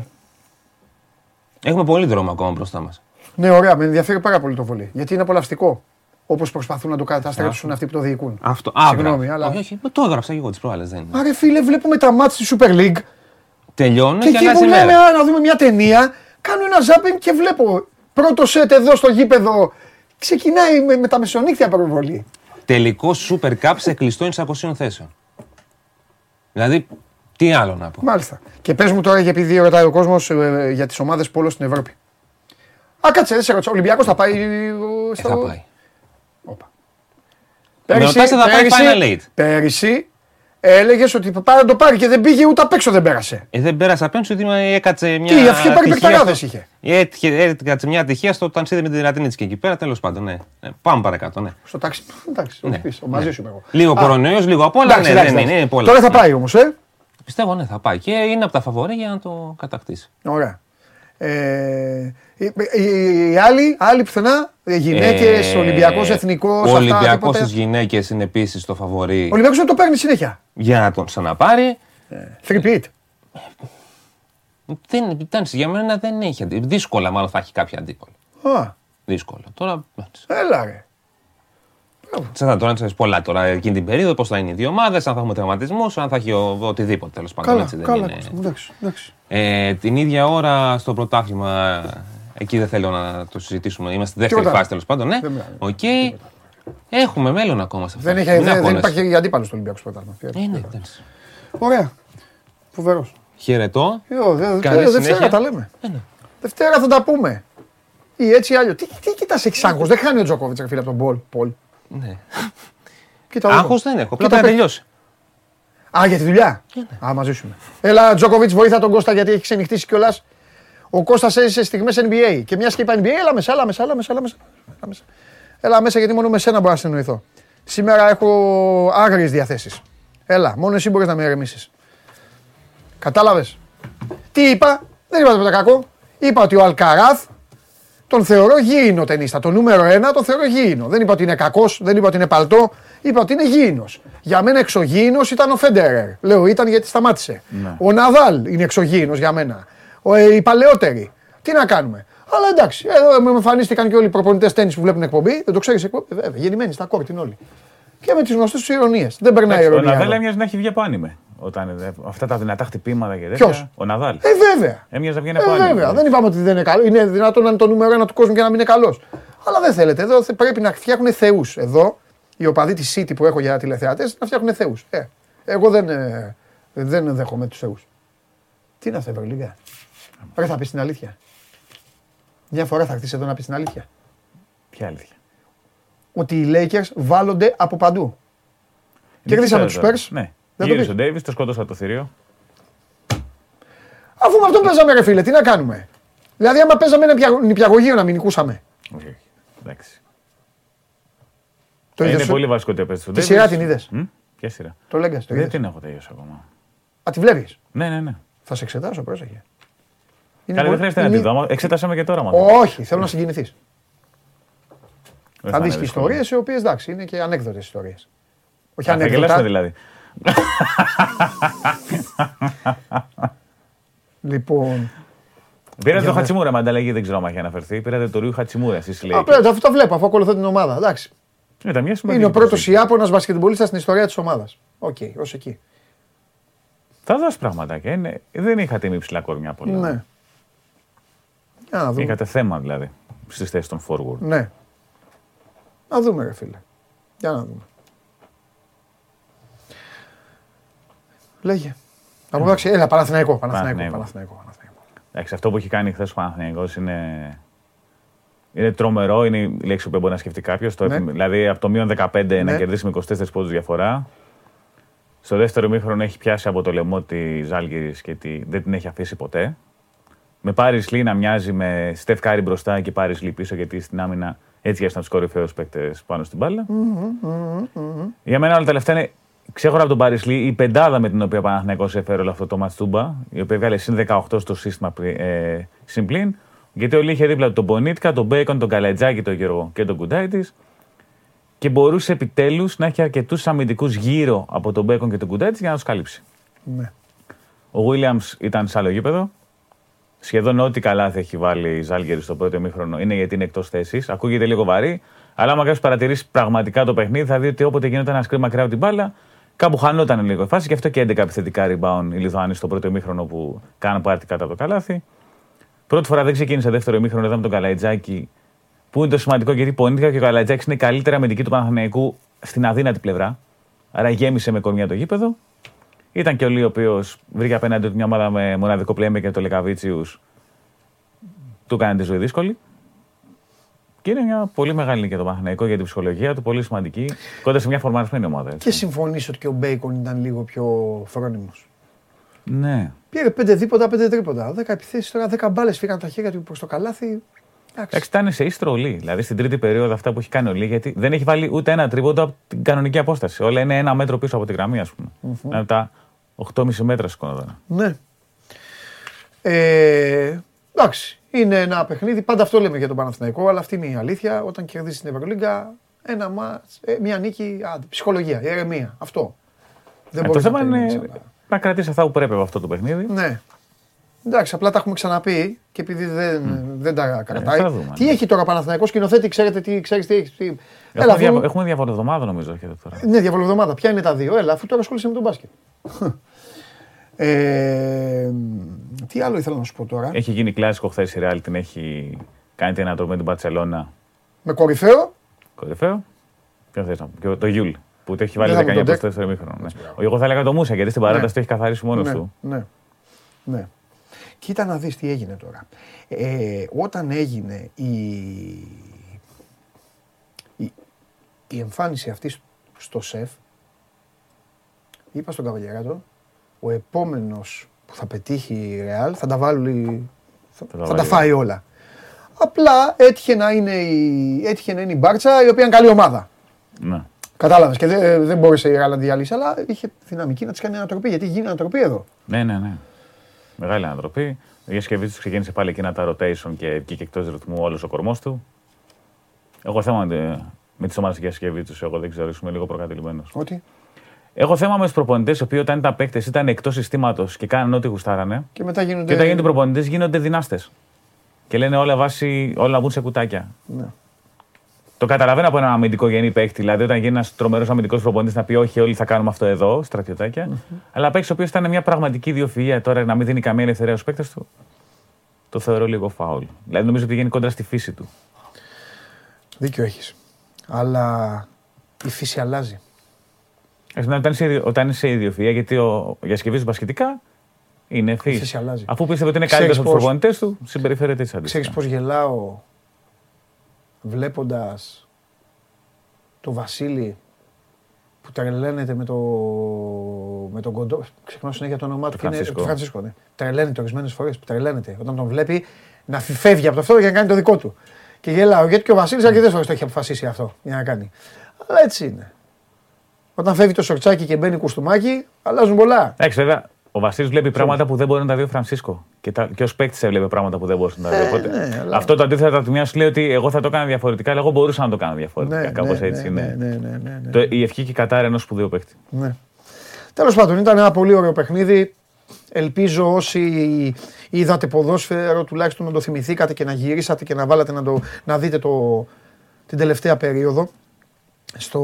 Έχουμε πολύ δρόμο ακόμα μπροστά μας. Ναι, ωραία, με ενδιαφέρει πάρα πολύ το βολί. Γιατί είναι απολαυστικό. Όπως προσπαθούν να το καταστρέψουν αυτοί που το διοικούν. Αυτό. Συγγνώμη, αλλά. Όχι, το έγραψα εγώ τις προάλλες, δεν είναι. Άρα, φίλε, βλέπουμε τα μάτς στη Super League. Τελειώνουν και εκεί που λέμε να δούμε μια ταινία, κάνω ένα ζάπινγκ και βλέπω. Πρώτο σετ εδώ στο γήπεδο ξεκινάει με τα μεσονύχτια προβολή. Τελικό Super Cup σε κλειστό 900 θέσεων. Δηλαδή, τι άλλο να πω. Μάλιστα. Και πες μου τώρα, επειδή ρωτάει ο κόσμος για τις ομάδες πόλο στην Ευρώπη. Α, κάτσε, δεν σε ρώτησα. Ο Ολυμπιακός θα πάει. Θα πάει. Όπα. Πέρυσι Έλεγες ότι πάει να το πάρει και δεν πήγε ούτε απ' έξω δεν πέρασε. Δεν πέρασε απ' έξω, γιατί έκατσε μια. Τι, αφού πάρει πεκταράδες είχε. Έκατσε μια ατυχία στο όταν είδε με την Δυνατίνη και εκεί πέρα, τέλος πάντων. Ναι. Πάμε παρακάτω. Ναι. Στο τάξη. Εντάξει, ναι. Πεις, μαζί σου είμαι εγώ. Λίγο κορονοϊός, λίγο απ' όλα. Εντάξει, ναι, εντάξει, ναι, πολλά. Τώρα θα πάει όμως, ε. Πιστεύω, ναι, θα πάει. Και είναι από τα φαβορί για να το κατακτήσει. Ωραία. Οι άλλοι πουθενά, γυναίκες, Ολυμπιακός, Εθνικός. Ο Ολυμπιακός στις γυναίκες είναι επίσης το φαβορί. Ο Ολυμπιακός να το παίρνει συνέχεια. Για να τον ξαναπάρει. Τριπλή. Για μένα δεν έχει αντίπαλο. Δύσκολα, μάλλον θα έχει κάποιο αντίπαλο. Δύσκολα. Τώρα. Έλα ρε. Σαν τώρα να πολλά τώρα εκείνη την περίοδο, πώς θα είναι οι δύο ομάδες, αν θα έχουμε τραυματισμούς, αν θα έχει οτιδήποτε τέλος πάντων. Καλά, την ίδια ώρα στο πρωτάθλημα, εκεί δεν θέλω να το συζητήσουμε, είμαστε στη δεύτερη φάση τέλος πάντων, ναι. Οκ. Έχουμε μέλλον ακόμα σε αυτό. Δεν υπάρχει αντίπαλος στο Ολυμπιακό πρωτάθλημα. Ωραία. Φοβερός. Χαιρετώ. Δεν ξέρω, τα λέμε. Δευτέρα θα τα πούμε. Ή έτσι ή άλλο. Τι κοιτάς, έχεις άγχος, δεν χάνει ο Τζόκοβιτς φίλε από τον Πολ. Ναι. Άγχος δεν έχω, απλά θα τελειώσει. Α, για τη δουλειά. Α, μαζί σου. Έλα, Τζόκοβιτς, βοήθα τον Κώστα γιατί έχει ξενυχτήσει κιόλας. Ο Κώστας έζησε στιγμές NBA και μιας και είπα NBA, έλα μέσα, έλα μέσα, έλα μέσα, έλα μέσα. Έλα μέσα γιατί μόνο με σένα μπορώ να συνεννοηθώ. Σήμερα έχω άγριες διαθέσεις. Έλα, μόνο εσύ μπορείς να με ηρεμήσεις. Κατάλαβες. Τι είπα, δεν είπα τίποτα κακό. Είπα ότι ο Αλκαράθ τον θεωρώ γήινο τενίστα. Το νούμερο 1 τον θεωρώ γήινο. Δεν είπα ότι είναι κακός, δεν είπα ότι είναι παλτό. Είπα ότι είναι γήινος. Για μένα εξωγήινος ήταν ο Φέντερερ. Λέω ήταν γιατί σταμάτησε. Ναι. Ο Ναδάλ είναι εξωγήινος για μένα. Οι παλαιότεροι. Τι να κάνουμε. Αλλά εντάξει, εδώ με εμφανίστηκαν και όλοι οι προπονητές τένις που βλέπουν εκπομπή. Δεν το ξέρεις εκπομπή. Βέβαια, γεννημένοι στα κόρη την όλη. Και με τις γνωστές τους ειρωνίες. Δεν περνάει ειρωνία. Ο Ναδάλ έμοιαζε να έχει βγει από άνιμε. Όταν αυτά τα δυνατά χτυπήματα και τέτοια. Ποιος? Ο Ναδάλ. Βέβαια. Έμοιαζε να βγει από άνιμε. Βέβαια. Δεν είπαμε ότι δεν είναι καλό. Είναι δυνατόν να είναι το νούμερο 1 του κόσμου και να μην είναι καλός. Αλλά δεν θέλετε. Εδώ πρέπει να φτιάχνουν θεούς. Εδώ οι οπαδοί της City που έχω για τηλεθεατές να φτιάχνουν θεούς. Εγώ δεν δέχομαι τους θεούς. Τι είναι αυτό η Ευρωλίγα. Ρε, θα πεις την αλήθεια. Μια φορά θα χτίσει εδώ να πεις την αλήθεια. Ποια αλήθεια? Ότι οι Lakers βάλλονται από παντού. Κερδίσαμε τους Spurs. Ναι. Γύρισε ο Ντέιβις, το σκότωσε από το θηρίο. Αφού με αυτό παίζαμε ρε φίλε, τι να κάνουμε. Δηλαδή άμα παίζαμε ένα νηπιαγωγείο να μην νικούσαμε. Όχι, εντάξει. Είναι πολύ βασικό ότι έπαιζε ο Ντέιβις. Τη σειρά την είδες? Ποια σειρά? Το Λέγκας το είδες? Δεν την έχω τελειώσει ακόμα. Α, τη βλέπεις? Ναι. Θα σε εξετάσω, πρόσεχε. Καλά, δεν χρειάζεται να τη δω. Εξετάσαμε και τώρα μάλλον. Όχι, θέλω να συγκινηθείς. Θα δεις και ιστορίες οι οποίες εντάξει είναι και ανέκδοτες ιστορίες. Όχι ανέκδοτα. Θα γελάσουμε δηλαδή. Λοιπόν. Πήρατε το Χατσιμούρα με ανταλλαγή, δεν ξέρω αν έχει αναφερθεί. Πήρατε το Ρίου Χατσιμούρα, εσείς λέει. Απ' αυτό το βλέπω, αφού ακολουθώ την ομάδα. Εντάξει. Είναι ο πρώτος Ιάπωνας μπασκετμπολίστας στην ιστορία της ομάδας. Οκ, ως εκεί. Θα δώσει πραγματάκια. Δεν είχατε με υψηλά κορμιά πολλά. Ναι. Είχατε θέμα δηλαδή στις θέσεις των forward. Ναι. Να δούμε ρε φίλε. Για να δούμε. Λέγε. Αποδάξει. Έλα, Παναθηναϊκό. Εντάξει, αυτό που έχει κάνει χθες ο Παναθηναϊκός είναι τρομερό. Είναι η λέξη που μπορεί να σκεφτεί κάποιος. Ναι. Δηλαδή από το μείον 15 να κερδίσει με 24 πόντους διαφορά. Στο δεύτερο ημίχρονο έχει πιάσει από το λαιμό τη Ζάλγκιρης και δεν την έχει αφήσει ποτέ. Με Πάρις Λι να μοιάζει με Στεφ Κάρι μπροστά και Πάρις Λι πίσω, γιατί στην άμυνα έτσι έφτιαξαν τους κορυφαίους παίκτες πάνω στην μπάλα. Για μένα όλα τα λεφτά είναι ξέχωρα από τον Πάρις Λι η πεντάδα με την οποία ο Παναθηναϊκός έφερε όλο αυτό το Ματσούμπα, η οποία βγάλε συν 18 στο σύστημα συμπλήν. Γιατί όλοι είχε δίπλα του τον Πονίτκα, τον Μπέικον, τον Καλατζάκη, τον Γιώργο και τον Κουντάιτη. Και μπορούσε επιτέλους να έχει αρκετούς αμυντικούς γύρω από τον Μπέικον και τον Κουντάιτς για να τους καλύψει. Ναι. Ο Williams ήταν σε άλλο γήπεδο. Σχεδόν ό,τι καλάθι έχει βάλει η Ζάλγκερη στο πρώτο ημίχρονο είναι γιατί είναι εκτός θέσης. Ακούγεται λίγο βαρύ, αλλά άμα κάποιος παρατηρήσει πραγματικά το παιχνίδι, θα δει ότι όποτε γινόταν ένα σκρίμμα μακριά από την μπάλα, κάπου χανόταν λίγο η φάση. Γι' αυτό και 11 επιθετικά rebound οι Λιθουάνοι στο πρώτο ημίχρονο που κάναν πάρτι κάτω από το καλάθι. Πρώτη φορά δεν ξεκίνησε δεύτερο ημίχρονο, είδαμε τον Καλατζάκη. Που είναι το σημαντικό γιατί Πονίτκα και ο Καλατζάκης είναι καλύτερα αμυντική του Παναθηναϊκού στην αδύνατη πλευρά. Άρα γέμισε με κορμιά το γήπεδο. Ήταν και ο Λί ο οποίος βρήκε απέναντι του μια ομάδα με μοναδικό playmaker, το Λεκαβίτσιους. Του έκανε τη ζωή δύσκολη. Και είναι μια πολύ μεγάλη και το Παναθηναϊκό για την ψυχολογία του, πολύ σημαντική, κοντά σε μια φορμαρισμένη ομάδα. Έτσι. Και συμφωνήσω ότι και ο Μπέικον ήταν λίγο πιο φρόνιμος. Ναι. Πήρε 5 δίποτα, 5 τρίποτα. 10 επιθέσεις τώρα, 10 μπάλες φύγαν τα χέρια του προς το καλάθι. Εντάξει, ήταν σε ίστρο Λί. Δηλαδή στην τρίτη περίοδο αυτά που έχει κάνει ο Λί, γιατί δεν έχει βάλει ούτε ένα τρίποντο από την κανονική απόσταση. Όλα είναι ένα μέτρο πίσω από τη γραμμή, ας πούμε. Mm-hmm. Από τα 8,5 μέτρα σκόνονταν. Ναι. Εντάξει. Είναι ένα παιχνίδι. Πάντα αυτό λέμε για τον Παναθηναϊκό, αλλά αυτή είναι η αλήθεια. Όταν κερδίζει την Ευρωλίγκα, ένα μάτς, μια νίκη, ψυχολογία, ηρεμία. Αυτό. Δεν μπορεί να είναι. Να κρατήσει αυτά που πρέπει από αυτό το παιχνίδι. Ναι. Εντάξει, απλά τα έχουμε ξαναπεί και επειδή δεν τα κρατάει. Δούμε, τι έχει τώρα ο Παναθηναϊκός σκηνοθέτη, ξέρετε τι, ξέρεις τι έχει. Έχουμε διαβολοβδομάδα νομίζω έχετε τώρα. Ναι, διαβολοβδομάδα. Ποια είναι τα δύο, έλα, αφού τώρα ασχολείσαι με τον μπάσκετ. Τι άλλο ήθελα να σου πω τώρα. Έχει γίνει κλασικό χθες η Ρεάλ, την έχει κάνει την ανατροπή με την Μπαρτσελόνα. Με κορυφαίο. Κορυφαίο. Ποιον θες να πω, το Γιούλ. Που το έχει βάλει 19 προς το 4 ημίχρονο. Εγώ θα έλεγα το Μούσα γιατί στην παράταση το έχει καθαρίσει μόνος του. Ναι. Κοίτα να δεις τι έγινε τώρα. Όταν έγινε η εμφάνιση αυτή στο ΣΕΦ, είπα στον Καβαλιαράτο, ο επόμενος που θα πετύχει η Ρεάλ θα τα βάλει, θα τα φάει όλα. Απλά έτυχε να είναι η Μπάρτσα, η οποία είναι καλή ομάδα. Ναι. Κατάλαβες και δεν μπόρεσε η Ρεάλ να διαλύσει, αλλά είχε δυναμική να της κάνει ανατροπή, γιατί γίνει ανατροπή εδώ. Ναι. Μεγάλη ανατροπή. Η Ιασκεβίτς τους ξεκίνησε πάλι εκείνα τα rotation και βγήκε εκτός ρυθμού όλος ο κορμός του. Εγώ θέμα με τις ομάδες της Ιασκεβίτς, εγώ δεν ξέρω, είμαι λίγο προκατειλημμένος. Ότι? Εγώ θέμα με τους προπονητές, οι οποίοι όταν ήταν παίκτες ήταν εκτός συστήματος και κάνανε ό,τι γουστάρανε. Και μετά γίνονται προπονητές, γίνονται δυνάστες. Και λένε όλα μπουν σε κουτάκια. Ναι. Το καταλαβαίνω από έναν αμυντικό γενή παίκτη. Δηλαδή, όταν γίνει ένας τρομερός αμυντικός προπονητής να πει: όχι, όλοι θα κάνουμε αυτό εδώ, στρατιωτάκια. Mm-hmm. Αλλά παίκτης ο οποίος ήταν μια πραγματική ιδιοφυΐα τώρα να μην δίνει καμία ελευθερία στους παίκτες του, το θεωρώ λίγο φάουλ. Δηλαδή, νομίζω ότι πηγαίνει κόντρα στη φύση του. Δίκιο έχεις. Αλλά η φύση αλλάζει. Όταν είσαι ιδιοφυΐα, γιατί ο Γιασκεβής μπασκετικά είναι ευθύς. Αφού πίστευε ότι είναι καλύτερος από τους προπονητές του, συμπεριφέρεται έτσι αντίστοιχα. Ξέρεις πώς γελάω. Βλέποντας το Βασίλη που τρελαίνεται με τον κοντό. Ξεχνάω συνέχεια το όνομά του. Φρανσίσκο. Φρανσίσκο, ναι. Τρελαίνεται ορισμένες φορές. Τρελαίνεται. Όταν τον βλέπει να φεύγει από το αυτό για να κάνει το δικό του. Και γελάω. Γιατί και ο Βασίλης αρκετές φορές το έχει αποφασίσει αυτό για να κάνει. Αλλά έτσι είναι. Όταν φεύγει το σορτσάκι και μπαίνει κουστούμάκι, αλλάζουν πολλά. Εντάξει, βέβαια. Ο Βασίλης βλέπει πράγματα που δεν μπορεί να τα δει ο Φρανσίσκο. Και ως παίκτης έβλεπε πράγματα που δεν μπορούσε να τα δει. Οπότε, αλλά... Αυτό το αντίθετο από τη μια σου λέει ότι εγώ θα το έκανα διαφορετικά, αλλά εγώ μπορούσα να το κάνω διαφορετικά. Κάπως έτσι είναι. Η ευχή και η κατάρα ενός σπουδαίου παίκτη. Ναι. Τέλος πάντων, ήταν ένα πολύ ωραίο παιχνίδι. Ελπίζω όσοι είδατε ποδόσφαιρο τουλάχιστον να το θυμηθήκατε και να γυρίσατε και να βάλατε να δείτε την τελευταία περίοδο στο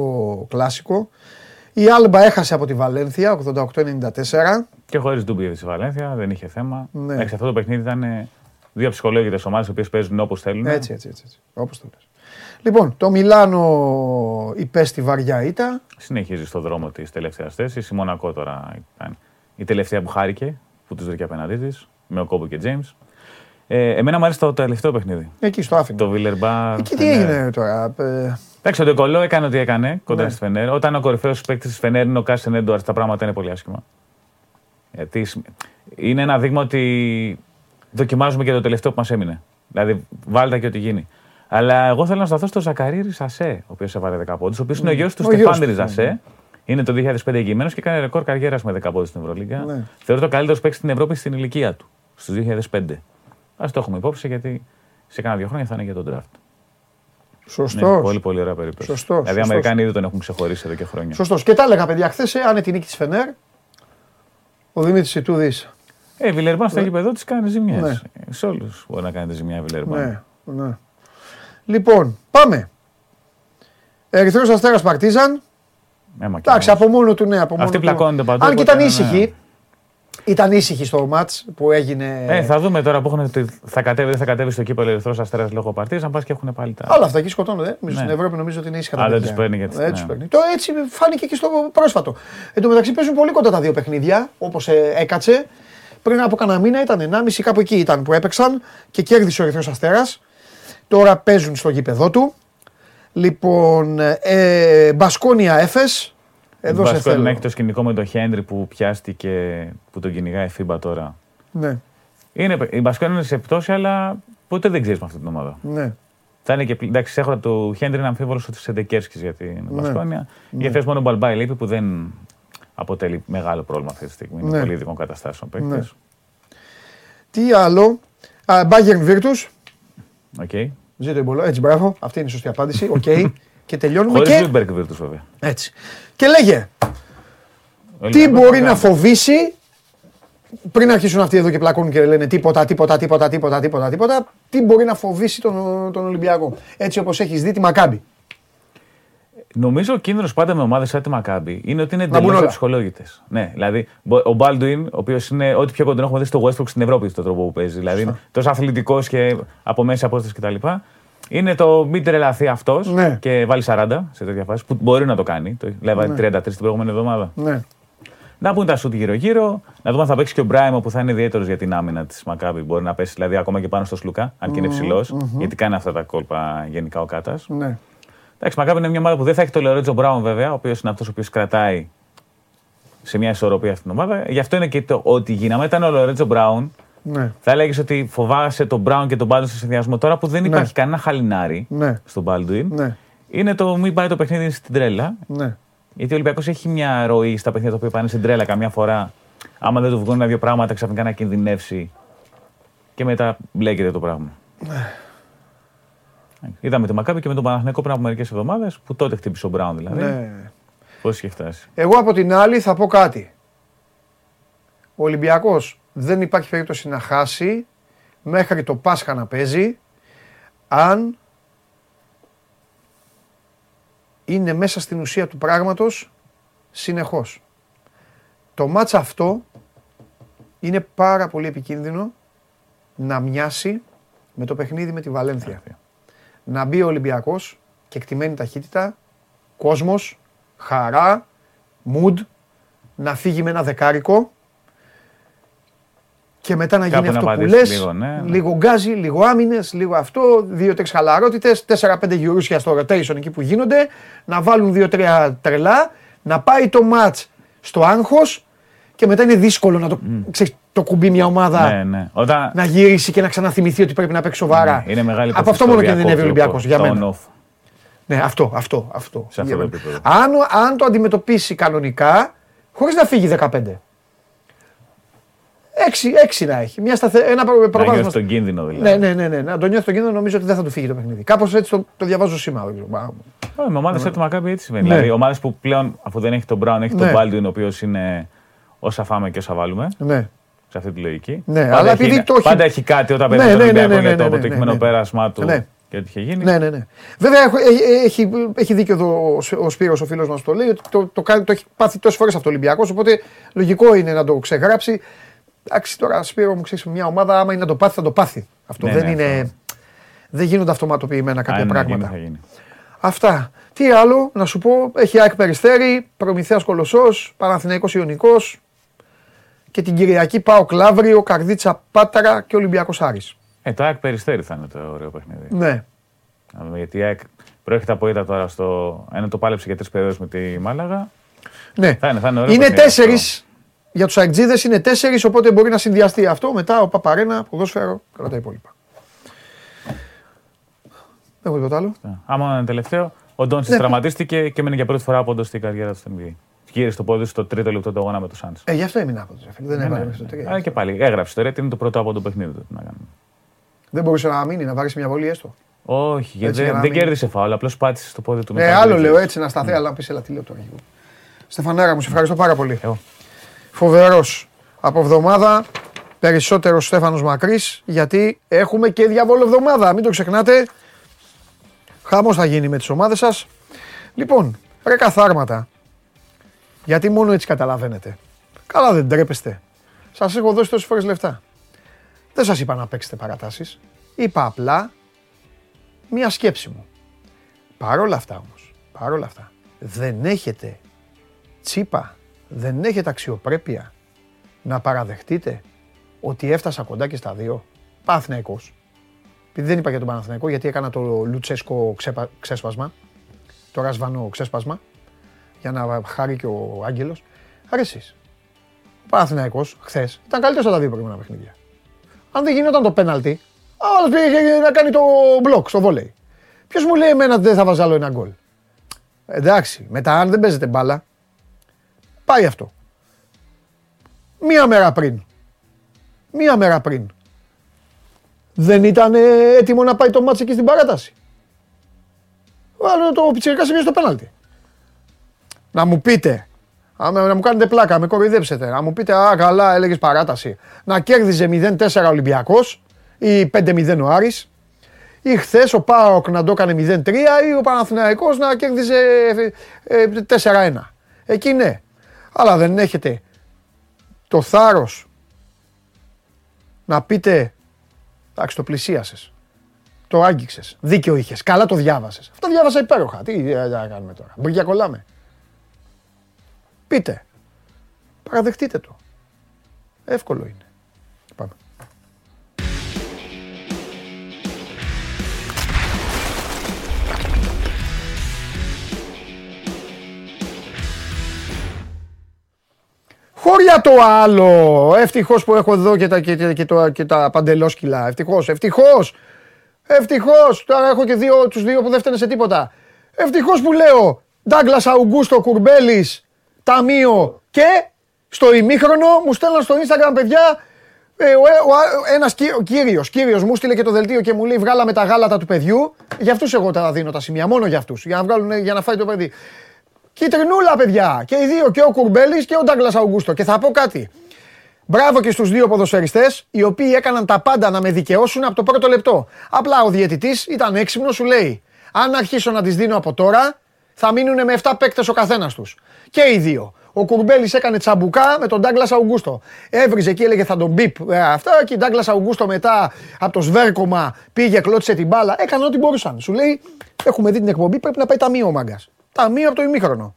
κλασικό. Η Άλμπα έχασε από τη Βαλένθια 88-94. Και χωρίς Ντούμπι στη Βαλένθια, δεν είχε θέμα. Ναι. Εξ αυτό το παιχνίδι ήταν δύο ψυχολόγητες ομάδες οι οποίες παίζουν όπως θέλουν. Έτσι. Όπως το λες. Λοιπόν, το Μιλάνο υπέστη βαριά ήττα. Συνεχίζει στον δρόμο της τελευταίας θέσης. Η Μονακό τώρα ήταν η τελευταία που χάρηκε, που τους βρήκε απέναντί της, με ο Κόμπο και Τζέιμς. Εμένα μου άρεσε το τελευταίο παιχνίδι. Εκεί στο άφηνε. Το Βίλερμπα. Εκεί τι έγινε τώρα. Εντάξει, το Ντεκολό έκανε ό,τι έκανε κοντά στη Φενέρ. Όταν ο κορυφαίος παίκτης της Φενέρ είναι ο Κάρσεν Έντουαρτς, τα πράγματα είναι πολύ άσχημα. Γιατί είναι ένα δείγμα ότι δοκιμάζουμε και το τελευταίο που μας έμεινε. Δηλαδή, βάλτα και ό,τι γίνει. Αλλά εγώ θέλω να σταθώ στο Ζακαρί Ρισασέ, ο οποίος έβαλε 10 πόντους, ο οποίος είναι ο γιος του Στεφάν Ρισασέ. Είναι το 2005 εγγυημένος και κάνει ρεκόρ καριέρας με 10 πόντους στην Ευρωλίγκα. Θεωρείται ο καλύτερος παίκτης στην Ευρώπη στην ηλικία του, στους 2005. Ας το έχουμε υπόψη γιατί σε κάνα 2 χρόνια θα είναι για τον draft. Σωστό. Ναι, πολύ ωραία περίπτωση. Σωστός, δηλαδή, οι Αμερικανοί ήδη τον έχουν ξεχωρίσει εδώ και χρόνια. Σωστός. Και τα έλεγα, παιδιά, χθες, άνε τη νίκη της Φενέρ, ο Δημήτρης Ιτούδης. Βιλερμπάν στο γήπεδο της κάνει ζημιές. Ναι. Σε όλους μπορεί να κάνει ζημιά, Βιλερμπάν. Ναι. Λοιπόν, πάμε. Ερυθρός Αστέρας Παρτίζαν. Εντάξει, από μόνο του ναι. Αυτοί πλακώνονται παντού. Αν και ήταν ήσυχοι. Ήταν ήσυχη στο μάτς που έγινε. Θα δούμε τώρα που έχουν. Θα κατέβει στο κύπελλο ο Ερυθρός Αστέρας λόγω Παρτίζαν. Πας και έχουν πάλι τα. Όλα αυτά εκεί σκοτώνονται. Στην Ευρώπη νομίζω ότι είναι ήσυχα τα παιχνίδια. Αλλά δεν τους παίρνει γιατί. Το έτσι φάνηκε και στο πρόσφατο. Εν τω μεταξύ παίζουν πολύ κοντά τα δύο παιχνίδια όπως έκατσε. Πριν από κανένα μήνα ήταν 1,5 κάπου εκεί ήταν που έπαιξαν και κέρδισε ο Ερυθρός Αστέρας. Τώρα παίζουν στο γήπεδό του. Λοιπόν, Μπασκόνια Έφες. Εδώ σε θέλω. Μπασκόνια έχει το σκηνικό με τον Χένρι που πιάστηκε, που τον κυνηγάει η Φίμπα τώρα. Ναι. Η Μπασκόνια είναι σε πτώση, αλλά ποτέ δεν ξέρεις με αυτή την ομάδα. Ναι. Θα είναι και, εντάξει, έχω το Χένρι να αμφίβολο ότι σε Ντεκέρσκης για την Μπασκόνια. Ναι. Η Έφες μόνο Μπαλμπάι λείπει που δεν αποτελεί μεγάλο πρόβλημα αυτή τη στιγμή. Ναι. Είναι πολύ ειδικών καταστάσεων παίκτες. Τι άλλο. Μπάγερν Βίρτους. Okay. Ζήτω η Μπολό. Έτσι, μπράβο. Αυτή είναι η σωστή απάντηση. Οκ. Okay. Και τελειώνουμε. Χωρίς Βίλμπεργκ Βίρτους, βέβαια. Έτσι. Και λέγε. Τι μπορεί να φοβήσει. Πριν αρχίσουν αυτοί εδώ και πλακώνουν και λένε τίποτα. Τι μπορεί να φοβήσει τον Ολυμπιακό. Έτσι όπως έχεις δει τη Μακάμπι. Νομίζω ο κίνδυνος πάντα με ομάδες σαν τη Μακάμπι είναι ότι είναι εντελώς αψυχολόγητες. Ναι, δηλαδή ο Baldwin, ο οποίος είναι ό,τι πιο κοντινό έχουμε δει στο Westbrook στην Ευρώπη, στον τρόπο που παίζει. Δηλαδή είναι τόσο αθλητικός και από μέσα απόσταση κτλ. Είναι το μην τρελαθεί αυτός και βάλει 40 σε τέτοια φάση που μπορεί να το κάνει. Δηλαδή 33 την προηγούμενη εβδομάδα. Να πούν τα σουτ γύρω-γύρω, να δούμε αν θα παίξει και ο Μπράιμο που θα είναι ιδιαίτερος για την άμυνα της Μακάμπι. Μπορεί να πέσει δηλαδή ακόμα και πάνω στο Σλουκά, αν και είναι ψηλός, γιατί κάνει αυτά τα κόλπα γενικά ο Κάτας. Εντάξει, Μακάμπι είναι μια ομάδα που δεν θα έχει το Λορέντζο Μπράουν, βέβαια, ο οποίος είναι αυτός ο οποίος κρατάει σε μια ισορροπία αυτήν την ομάδα. Γι' αυτό είναι και το ότι γίναμε. Ήταν ο Λορέντζο Μπράουν, θα έλεγες ότι φοβάσαι τον Μπράουν και τον Baldwin σε συνδυασμό. Τώρα που δεν υπάρχει κανένα χαλινάρι στον Baldwin, είναι το μην πάει το παιχνίδι στην τρέλα. Γιατί ο Ολυμπιακός έχει μια ροή στα παιχνίδια τα οποία πάνε στην τρέλα. Καμιά φορά, άμα δεν του βγουν ένα-δύο πράγματα, ξαφνικά να κινδυνεύσει και μετά μπλέκεται το πράγμα. Είδαμε τη Μακάμπι και με τον Παναθηναϊκό πριν από μερικές εβδομάδες, που τότε χτύπησε ο Μπράουν δηλαδή. Ναι. Πώς είχε φτάσει. Εγώ από την άλλη θα πω κάτι. Ο Ολυμπιακός δεν υπάρχει περίπτωση να χάσει μέχρι το Πάσχα να παίζει, αν είναι μέσα στην ουσία του πράγματος συνεχώς. Το μάτς αυτό είναι πάρα πολύ επικίνδυνο να μοιάσει με το παιχνίδι με τη Βαλένθια. Να μπει ο Ολυμπιακός και εκτιμένη ταχύτητα, κόσμος, χαρά, mood, να φύγει με ένα δεκάρικο και μετά να γίνει αυτό που λες, λίγο γκάζι, λίγο άμυνες, λίγο αυτό, 2-3 χαλαρότητες, 4-5 γυρούσια στο rotation εκεί που γίνονται, να βάλουν 2-3 τρελά, να πάει το μάτς στο άγχος και μετά είναι δύσκολο να το το κουμπί μια ομάδα να γυρίσει και να ξαναθυμηθεί ότι πρέπει να παίξει σοβαρά. Ναι, είναι μεγάλη από αυτό μόνο κινδυνεύει ο Ολυμπιακός για μένα. Ναι, αυτό. Αν το αντιμετωπίσει κανονικά, χωρίς να φύγει 15. 6 να έχει. Ένα προβάδισμα. Να νιώθει τον κίνδυνο δηλαδή. Ναι. Να τον νιώθει τον κίνδυνο, νομίζω ότι δεν θα του φύγει το παιχνίδι. Κάπως έτσι το διαβάζω σήμερα. Με ομάδες έτσι Μακάμπι έτσι συμβαίνει. Δηλαδή ομάδες που πλέον αφού δεν έχει τον Μπράουν, έχει τον Baldwin, ο οποίος είναι όσα φάμε και όσα βάλουμε. Σε αυτή τη λογική. Ναι, πάντα αλλά επειδή το πάντα έχει κάτι όταν παίρνει τον Ολυμπιακό για το αποτυχημένο πέρασμά του και ό,τι είχε γίνει. Ναι. Βέβαια έχει δίκιο εδώ ο Σπύρος, ο φίλος μας που το λέει, ότι το έχει πάθει τόσες φορές αυτό ο Ολυμπιακός, οπότε λογικό είναι να το ξεγράψει. Εντάξει, τώρα Σπύρο μου ξέρει μια ομάδα, άμα είναι να το πάθει, θα το πάθει. Αυτό δεν γίνονται αυτοματοποιημένα κάποια πράγματα. Αυτά. Τι άλλο να σου πω, έχει ΑΕΚ Περιστέρι, Προμηθέας Κολοσσός, Παναθηναϊκός Ιωνικός. Και την Κυριακή ΠΑΟΚ Λαύριο, Καρδίτσα Πάταρα και Ολυμπιακός Άρης. Το ΑΕΚ Περιστέρι θα είναι το ωραίο παιχνίδι. Ναι. Γιατί η ΑΕΚ προέρχεται από ήττα τώρα Ένα το πάλεψε για 3 περίοδους με τη Μάλαγα. Ναι. Θα είναι ωραίο. Είναι 4 για τους ΑΕΚτζίδες, είναι 4, οπότε μπορεί να συνδυαστεί αυτό μετά ο Παπαρένα, ποδόσφαιρο και όλα τα υπόλοιπα. Δεν έχω τίποτα άλλο. Άμα ένα τελευταίο, ο Ντόντσιτς τραυματίστηκε και έμεινε για πρώτη φορά πόντος στην καριέρα του στο NBA. Γύρισε το πόδι στο 3ο λεπτό του αγώνα με τον Σάντς. Γι' αυτό έμεινε από το Σάντς. Δεν έβαλε μέχρι το 3. Αλλά και πάλι έγραψε το ρέτ, είναι το πρώτο από το παιχνίδι του. Δεν μπορούσε να μείνει, να βάλει μια βολή έστω. Όχι, γιατί δεν κέρδισε φάουλ, απλώς πάτησε στο πόδι του μετά. Άλλο λέω έτσι να σταθεί, αλλά να πει έλα τι λέω τώρα. Στεφανάρα μου, σε ευχαριστώ πάρα πολύ. Φοβερός. Από εβδομάδα περισσότερο Στέφανος Μακρύς, γιατί έχουμε και διαβόλο εβδομάδα. Μην το ξεχνάτε. Χαμός θα γίνει με τις ομάδες σας. Λοιπόν, ρε καθάρματα. Γιατί μόνο έτσι καταλαβαίνετε. Καλά δεν ντρέπεστε. Σας έχω δώσει τόσες φορές λεφτά. Δεν σας είπα να παίξετε παρατάσεις. Είπα απλά μία σκέψη μου. Παρόλα αυτά, δεν έχετε τσίπα, δεν έχετε αξιοπρέπεια να παραδεχτείτε ότι έφτασα κοντά και στα 2. Παναθηναϊκός. Επειδή δεν είπα για τον Παναθηναϊκό, γιατί έκανα το Λουτσέσκο ξέσπασμα, το Ρασβανό ξέσπασμα, για να χαρεί και ο Άγγελος. Άρα εσείς, ο Παναθηναϊκός χθες ήταν καλύτερος από τα δύο προηγούμενα παιχνίδια. Αν δεν γινόταν το πέναλτι, άλλος πήγε να κάνει το μπλοκ στο βόλεϊ. Ποιος μου λέει εμένα δεν θα βάζω άλλο ένα γκολ? Εντάξει, μετά αν δεν παίζετε μπάλα, πάει αυτό. Μία μέρα πριν. Δεν ήταν έτοιμο να πάει το μάτς εκεί στην παράταση. Βάλω το Πιτσιρικάς στο πέναλτι. Να μου πείτε, να μου κάνετε πλάκα, να με κοροϊδέψετε, να μου πείτε «Α, καλά, έλεγες παράταση». Να κέρδιζε 0-4 Ολυμπιακός ή 5-0 ο Άρης, ή χθες ο ΠΑΟΚ να το έκανε 0-3 ή ο Παναθηναϊκός να κέρδιζε 4-1. Εκεί ναι. Αλλά δεν έχετε το θάρρος να πείτε «Εντάξει, το πλησίασες, το άγγιξες, δίκιο είχες, καλά το διάβασες». Αυτά διάβασα υπέροχα. Τι να κάνουμε τώρα, μπουργιά κολλάμε. Πείτε, παραδεχτείτε το. Εύκολο είναι. Πάμε. Χωριά το άλλο! Ευτυχώς που έχω εδώ και τα παντελόσκυλα. Ευτυχώς! Τώρα έχω και τους δύο που δεν φταίνε σε τίποτα. Ευτυχώς που λέω Ντάγκλας Αουγκούστο Κουρμπέλης, ταμείο, και στο ημίχρονο μου στέλναν στο Instagram, παιδιά, ένας κύριος μου στείλε και το δελτίο και μου λέει «Βγάλαμε τα γάλατα του παιδιού». Για αυτούς εγώ τα δίνω τα σημεία, μόνο για αυτούς, για να φάει το παιδί. Κιτρινούλα, παιδιά, και οι δύο, και ο Κουρμπέλης και ο Ντάγκλας Αουγκούστο. Και θα πω κάτι. Μπράβο και στους δύο ποδοσφαιριστές, οι οποίοι έκαναν τα πάντα να με δικαιώσουν από το πρώτο λεπτό. Απλά ο διαιτητής ήταν έξυπνος, σου λέει «Αν αρχίσω να τις δίνω από τώρα, θα μείνουνε με 7 παίκτες ο καθένας τους». Και οι δύο. Ο Κουρμπέλης έκανε τσαμπουκά με τον Ντάγκλας Αουγκούστο. Έβριζε και έλεγε θα τον μπιπ. Αυτά, και ο Ντάγκλας Αουγκούστο μετά από το σβέρκωμα πήγε, κλώτησε την μπάλα. Έκανε ό,τι μπορούσαν. Σου λέει: Έχουμε δει την εκπομπή, πρέπει να πάει ταμείο ο μάγκας. Ταμείο από το ημίχρονο.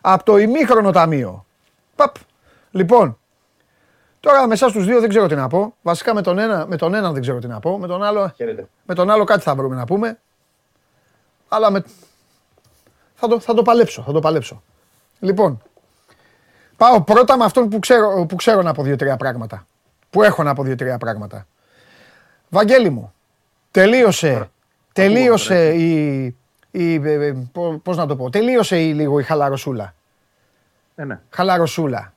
Από το ημίχρονο ταμείο. Παπ. Λοιπόν, τώρα με εσάς τους δύο δεν ξέρω τι να πω. Βασικά με τον ένα δεν ξέρω τι να πω. Με τον άλλο κάτι θα μπορούμε να πούμε. Αλλά θα το παλέψω. Λοιπόν, πάω πρώτα με αυτόν που ξέρω να πω 2-3 πράγματα. Που έχω να πω 2-3 πράγματα. Βαγγέλη μου, τελείωσε η πώς να το πω, τελείωσε λίγο η χαλαροσούλα. Ναι. Χαλαροσούλα.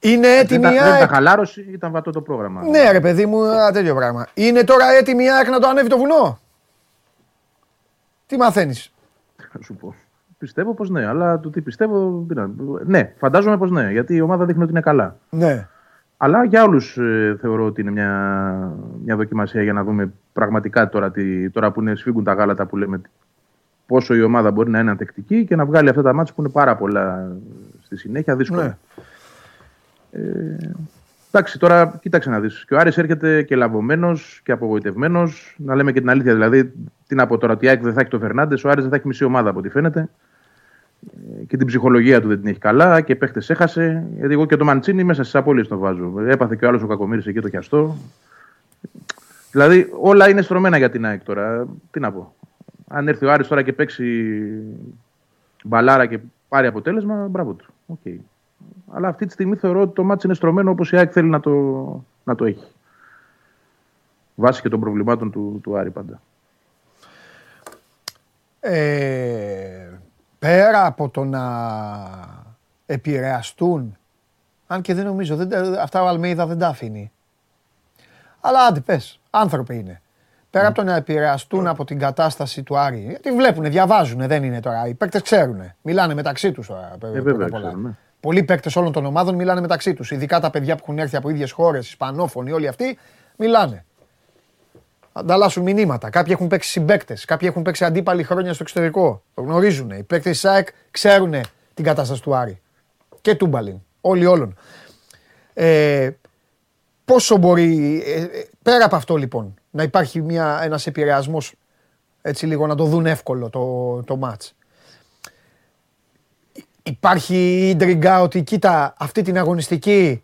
Είναι έτοιμη η ΑΕΚ. Δεν τα χαλάρωσε, ήταν βατό το πρόγραμμα. Ναι ρε παιδί μου, τέτοιο πράγμα. Είναι τώρα έτοιμη η ΑΕΚ να το ανέβει το βουνό? Τι μαθαίνεις? Θα σου πω. Πιστεύω πως ναι, αλλά το τι πιστεύω... Ναι, φαντάζομαι πως ναι, γιατί η ομάδα δείχνει ότι είναι καλά. Ναι. Αλλά για όλους θεωρώ ότι είναι μια δοκιμασία για να δούμε πραγματικά τώρα που σφίγγουν τα γάλατα που λέμε, πόσο η ομάδα μπορεί να είναι ανθεκτική και να βγάλει αυτά τα μάτς που είναι πάρα πολλά στη συνέχεια, δύσκολα. Ναι. Εντάξει, τώρα κοίταξε να δεις. Και ο Άρης έρχεται και λαβωμένος και απογοητευμένος. Να λέμε και την αλήθεια δηλαδή. Τι να πω τώρα, ότι η ΑΕΚ δεν θα έχει το Φερνάντες, ο Άρης δεν θα έχει μισή ομάδα από ό,τι φαίνεται. Και την ψυχολογία του δεν την έχει καλά και παίχτες έχασε. Γιατί εγώ και το Μαντσίνι μέσα στις απώλειες τον βάζω. Έπαθε και ο άλλος ο Κακομοίρης εκεί το χιαστό. Δηλαδή όλα είναι στρωμένα για την ΑΕΚ τώρα. Τι να πω. Αν έρθει ο Άρης τώρα και παίξει μπαλάρα και πάρει αποτέλεσμα, μπράβο του. Okay. Αλλά αυτή τη στιγμή θεωρώ ότι το μάτς είναι στρωμένο όπως η ΑΕΚ θέλει να το έχει. Βάσει και των προβλημάτων του Άρη πάντα. Πέρα από το να επηρεαστούν, αν και δεν νομίζω, αυτά ο Αλμέιδα δεν τα αφήνει. Αλλά άντε πες, άνθρωποι είναι. Πέρα από το να επηρεαστούν από την κατάσταση του Άρη, γιατί βλέπουνε, διαβάζουνε, δεν είναι τώρα. Οι παίκτες ξέρουνε, μιλάνε μεταξύ τους τώρα. Πολλοί παίκτες όλων των ομάδων μιλάνε μεταξύ τους. Ειδικά τα παιδιά που έχουν έρθει από ίδιες χώρες, Ισπανόφωνοι, όλοι αυτοί μιλάνε. Ανταλλάσσουν μηνύματα. Κάποιοι έχουν παίξει συμπαίκτες, κάποιοι έχουν παίξει αντίπαλοι χρόνια στο εξωτερικό. Το γνωρίζουν. Οι παίκτες της ΑΕΚ ξέρουν την κατάσταση του Άρη. Και του Μπαλίν. Όλοι όλων. Πόσο μπορεί, πέρα από αυτό λοιπόν, να υπάρχει ένας επηρεασμός, έτσι λίγο να το δουν εύκολο το μάτς. Υπάρχει ίντριγκα ότι κοίτα αυτή την αγωνιστική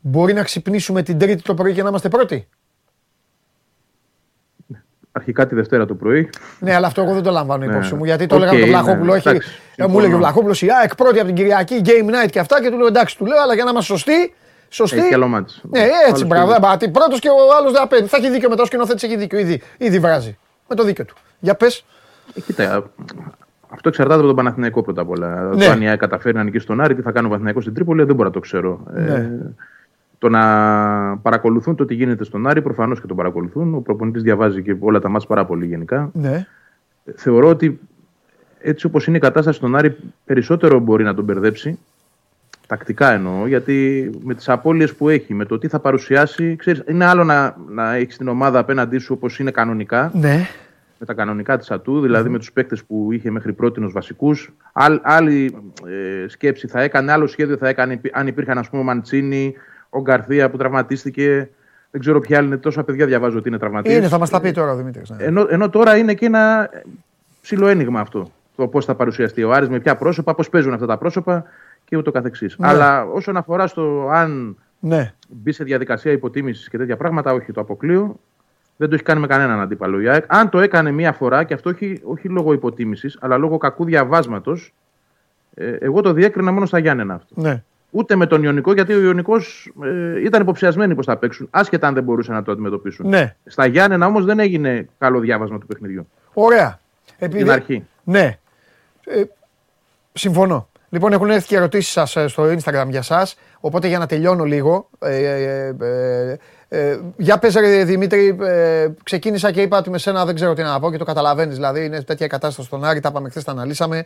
μπορεί να ξυπνήσουμε την Τρίτη το πρωί και να είμαστε πρώτοι. αρχικά τη Δευτέρα το πρωί. Ναι, αλλά αυτό εγώ δεν το λαμβάνω υπόψη μου. Γιατί το έλεγα με τον Βλαχόπουλο. Μου έλεγε ο Βλαχόπουλος η ΑΕΚ πρώτη από την Κυριακή, game night και αυτά. Και του λέω εντάξει, του λέω, αλλά για να είμαστε σωστοί. Σωστή. Ναι, έτσι μπράβο. Πρώτος και ο άλλος δεν απέναντι. Θα έχει δίκιο μετά ο σκηνοθέτης, έχει δίκιο. Ήδη βράζει. Με το δίκιο του. Για πες. Κοίτα, αυτό εξαρτάται από τον Παναθηναϊκό πρώτα απ' όλα. Ναι. Αν η ΑΕΚ καταφέρει να νικήσει τον Άρη, τι θα κάνει ο Παναθηναϊκός στην Τρίπολη, δεν μπορώ να το ξέρω. Ναι. Το να παρακολουθούν το τι γίνεται στον Άρη, προφανώς και το παρακολουθούν. Ο προπονητής διαβάζει και όλα τα μάτς πάρα πολύ γενικά. Ναι. Θεωρώ ότι έτσι όπως είναι η κατάσταση στον Άρη, περισσότερο μπορεί να τον μπερδέψει. Τακτικά εννοώ, γιατί με τις απώλειες που έχει, με το τι θα παρουσιάσει, ξέρεις, είναι άλλο να έχεις την ομάδα απέναντί σου όπως είναι κανονικά. Ναι. Με τα κανονικά της ΑΤΟΥ, δηλαδή με τους παίκτες που είχε μέχρι πρότινος βασικούς. Άλλη σκέψη θα έκανε, άλλο σχέδιο θα έκανε αν υπήρχαν, ας πούμε, ο Μαντσίνη, ο Γκαρθία που τραυματίστηκε. Δεν ξέρω ποια άλλη είναι, τόσα παιδιά διαβάζω ότι είναι τραυματίες. Είναι, θα μας τα πει τώρα ο Δημήτρης. Ναι. Ενώ τώρα είναι και ένα ψηλό ένιγμα αυτό. Το πώς θα παρουσιαστεί ο Άρης, με ποια πρόσωπα, πώς παίζουν αυτά τα πρόσωπα και ούτω καθεξής. Ναι. Αλλά όσον αφορά στο αν μπει σε διαδικασία υποτίμησης και τέτοια πράγματα, όχι, το αποκλείω. Δεν το έχει κάνει με κανέναν αντίπαλο η ΑΕΚ. Αν το έκανε μία φορά, και αυτό όχι λόγω υποτίμησης, αλλά λόγω κακού διαβάσματος, εγώ το διέκρινα μόνο στα Γιάννενα αυτό. Ναι. Ούτε με τον Ιωνικό, γιατί ο Ιωνικός ήταν υποψιασμένοι πως θα παίξουν, άσχετα αν δεν μπορούσαν να το αντιμετωπίσουν. Ναι. Στα Γιάννενα όμως δεν έγινε καλό διάβασμα του παιχνιδιού. Ωραία. Στην αρχή. Ναι. Συμφωνώ. Λοιπόν, έχουν έρθει και ερωτήσεις σας στο Instagram για σας. Οπότε για να τελειώνω λίγο. Για πες ρε Δημήτρη, ξεκίνησα και είπα ότι με σένα δεν ξέρω τι να πω και το καταλαβαίνεις. Δηλαδή είναι τέτοια κατάσταση στον Άρη, τα πάμε χθες, τα αναλύσαμε.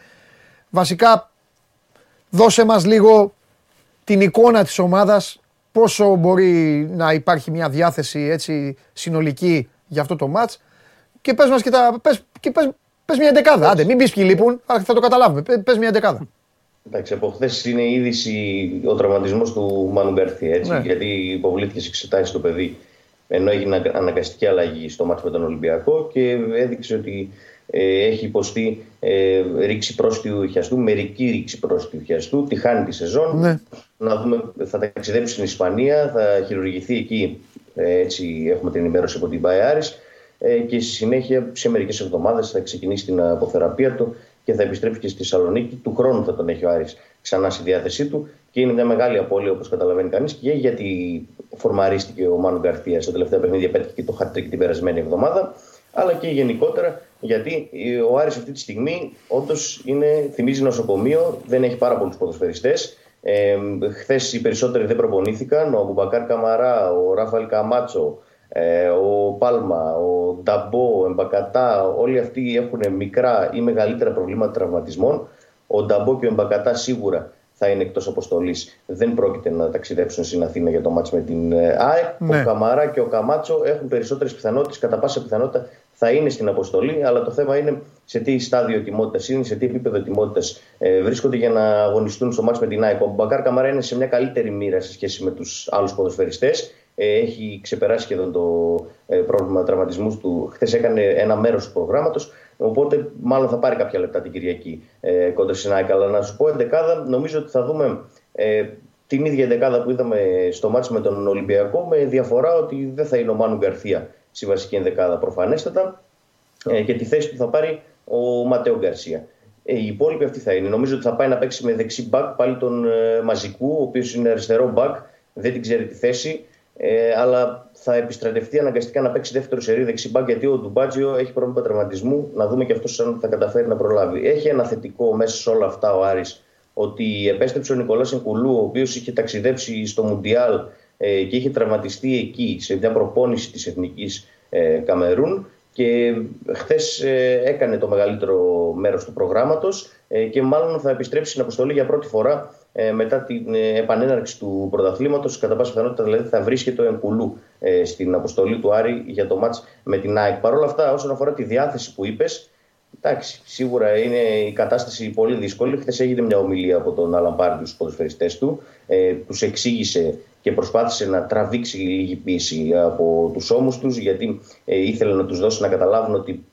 Βασικά, δώσε μας λίγο την εικόνα της ομάδας, πόσο μπορεί να υπάρχει μια διάθεση έτσι συνολική για αυτό το μάτς. Και πες μας πες μια εντεκάδα. Άντε, μην πεις ποιοι λείπουν, θα το καταλάβουμε. Πες μια εντεκάδα. Εντάξει, από χθες είναι η είδηση ο τραυματισμός του Μάνου Γκαρθία. Έτσι, ναι. Γιατί υποβλήθηκε σε εξετάσεις το παιδί, ενώ έγινε αναγκαστική αλλαγή στο μάτς με τον Ολυμπιακό και έδειξε ότι έχει υποστεί ρήξη πρόσθετου χιαστού, μερική ρήξη πρόσθετου χιαστού, τη χάνει τη σεζόν. Ναι. Να δούμε, θα ταξιδέψει στην Ισπανία, θα χειρουργηθεί εκεί. Έτσι, έχουμε την ενημέρωση από την Μπαϊάρης και στη συνέχεια σε μερικές εβδομάδες θα ξεκινήσει την αποθεραπεία του. Και θα επιστρέψει και στη Θεσσαλονίκη. Του χρόνου θα τον έχει ο Άρης ξανά στη διάθεσή του. Και είναι μια μεγάλη απώλεια, όπως καταλαβαίνει κανείς, και γιατί φορμαρίστηκε ο Μάνου Γκαρθία στα τελευταία παιχνίδια. Πέτυχε και το χατ-τρικ την περασμένη εβδομάδα. Αλλά και γενικότερα γιατί ο Άρης αυτή τη στιγμή όντως θυμίζει νοσοκομείο. Δεν έχει πάρα πολλούς ποδοσφαιριστές. Χθες οι περισσότεροι δεν προπονήθηκαν. Ο Αμπουμπακάρ Καμαρά, ο Ράφαελ Καμάτσο, ο Πάλμα, ο Νταμπό, ο Εμπακατά, όλοι αυτοί έχουν μικρά ή μεγαλύτερα προβλήματα τραυματισμών. Ο Νταμπό και ο Εμπακατά σίγουρα θα είναι εκτός αποστολής. Δεν πρόκειται να ταξιδέψουν στην Αθήνα για το μάτς με την ΑΕΚ. Ναι. Ο Καμαρά και ο Καμάτσο έχουν περισσότερες πιθανότητες. Κατά πάσα πιθανότητα θα είναι στην αποστολή. Αλλά το θέμα είναι σε τι στάδιο ετοιμότητας είναι, σε τι επίπεδο ετοιμότητας βρίσκονται για να αγωνιστούν στο μάτς με την ΑΕΚ. Ο Μπακάρ Καμαρά είναι σε μια καλύτερη μοίρα σε σχέση με τους άλλους ποδοσφαιριστές. Έχει ξεπεράσει σχεδόν το πρόβλημα τραυματισμού του. Χθες έκανε ένα μέρος του προγράμματος. Οπότε, μάλλον θα πάρει κάποια λεπτά την Κυριακή κόντρα στην ΑΕΚ. Αλλά να σου πω εντεκάδα, νομίζω ότι θα δούμε την ίδια εντεκάδα που είδαμε στο μάτς με τον Ολυμπιακό. Με διαφορά ότι δεν θα είναι ο Μάνου Γκαρθία στη βασική εντεκάδα προφανέστατα. Και τη θέση του θα πάρει ο Ματέο Γκαρσία. Οι υπόλοιποι αυτοί θα είναι. Νομίζω ότι θα πάει να παίξει με δεξί μπακ πάλι τον Μαζικού, ο οποίος είναι αριστερό μπακ, δεν την ξέρει τη θέση. Αλλά θα επιστρατευτεί αναγκαστικά να παίξει δεύτερο σερί δεξιμπάκ, γιατί ο Ντουμπάτζιο έχει πρόβλημα τραυματισμού. Να δούμε και αυτός αν θα καταφέρει να προλάβει. Έχει ένα θετικό μέσα σε όλα αυτά ο Άρης, ότι επέστρεψε ο Νικολάς Ενκουλού, ο οποίος είχε ταξιδέψει στο Μουντιάλ και είχε τραυματιστεί εκεί σε μια προπόνηση της Εθνικής Καμερούν. Και χθες έκανε το μεγαλύτερο μέρος του προγράμματος και μάλλον θα επιστρέψει στην αποστολή για πρώτη φορά μετά την επανέναρξη του πρωταθλήματος. Κατά πάσα πιθανότητα δηλαδή θα βρίσκεται ο Εμπουλού στην αποστολή του Άρη για το μάτς με την ΑΕΚ. Παρ' όλα αυτά, όσον αφορά τη διάθεση που είπες, εντάξει, σίγουρα είναι η κατάσταση πολύ δύσκολη. Χθες έγινε μια ομιλία από τον Άλαν Πάρντ στους ποδοσφαιριστές του. Τους εξήγησε και προσπάθησε να τραβήξει λίγη πίεση από τους ώμους τους, γιατί ήθελε να τους δώσει να καταλάβουν ότι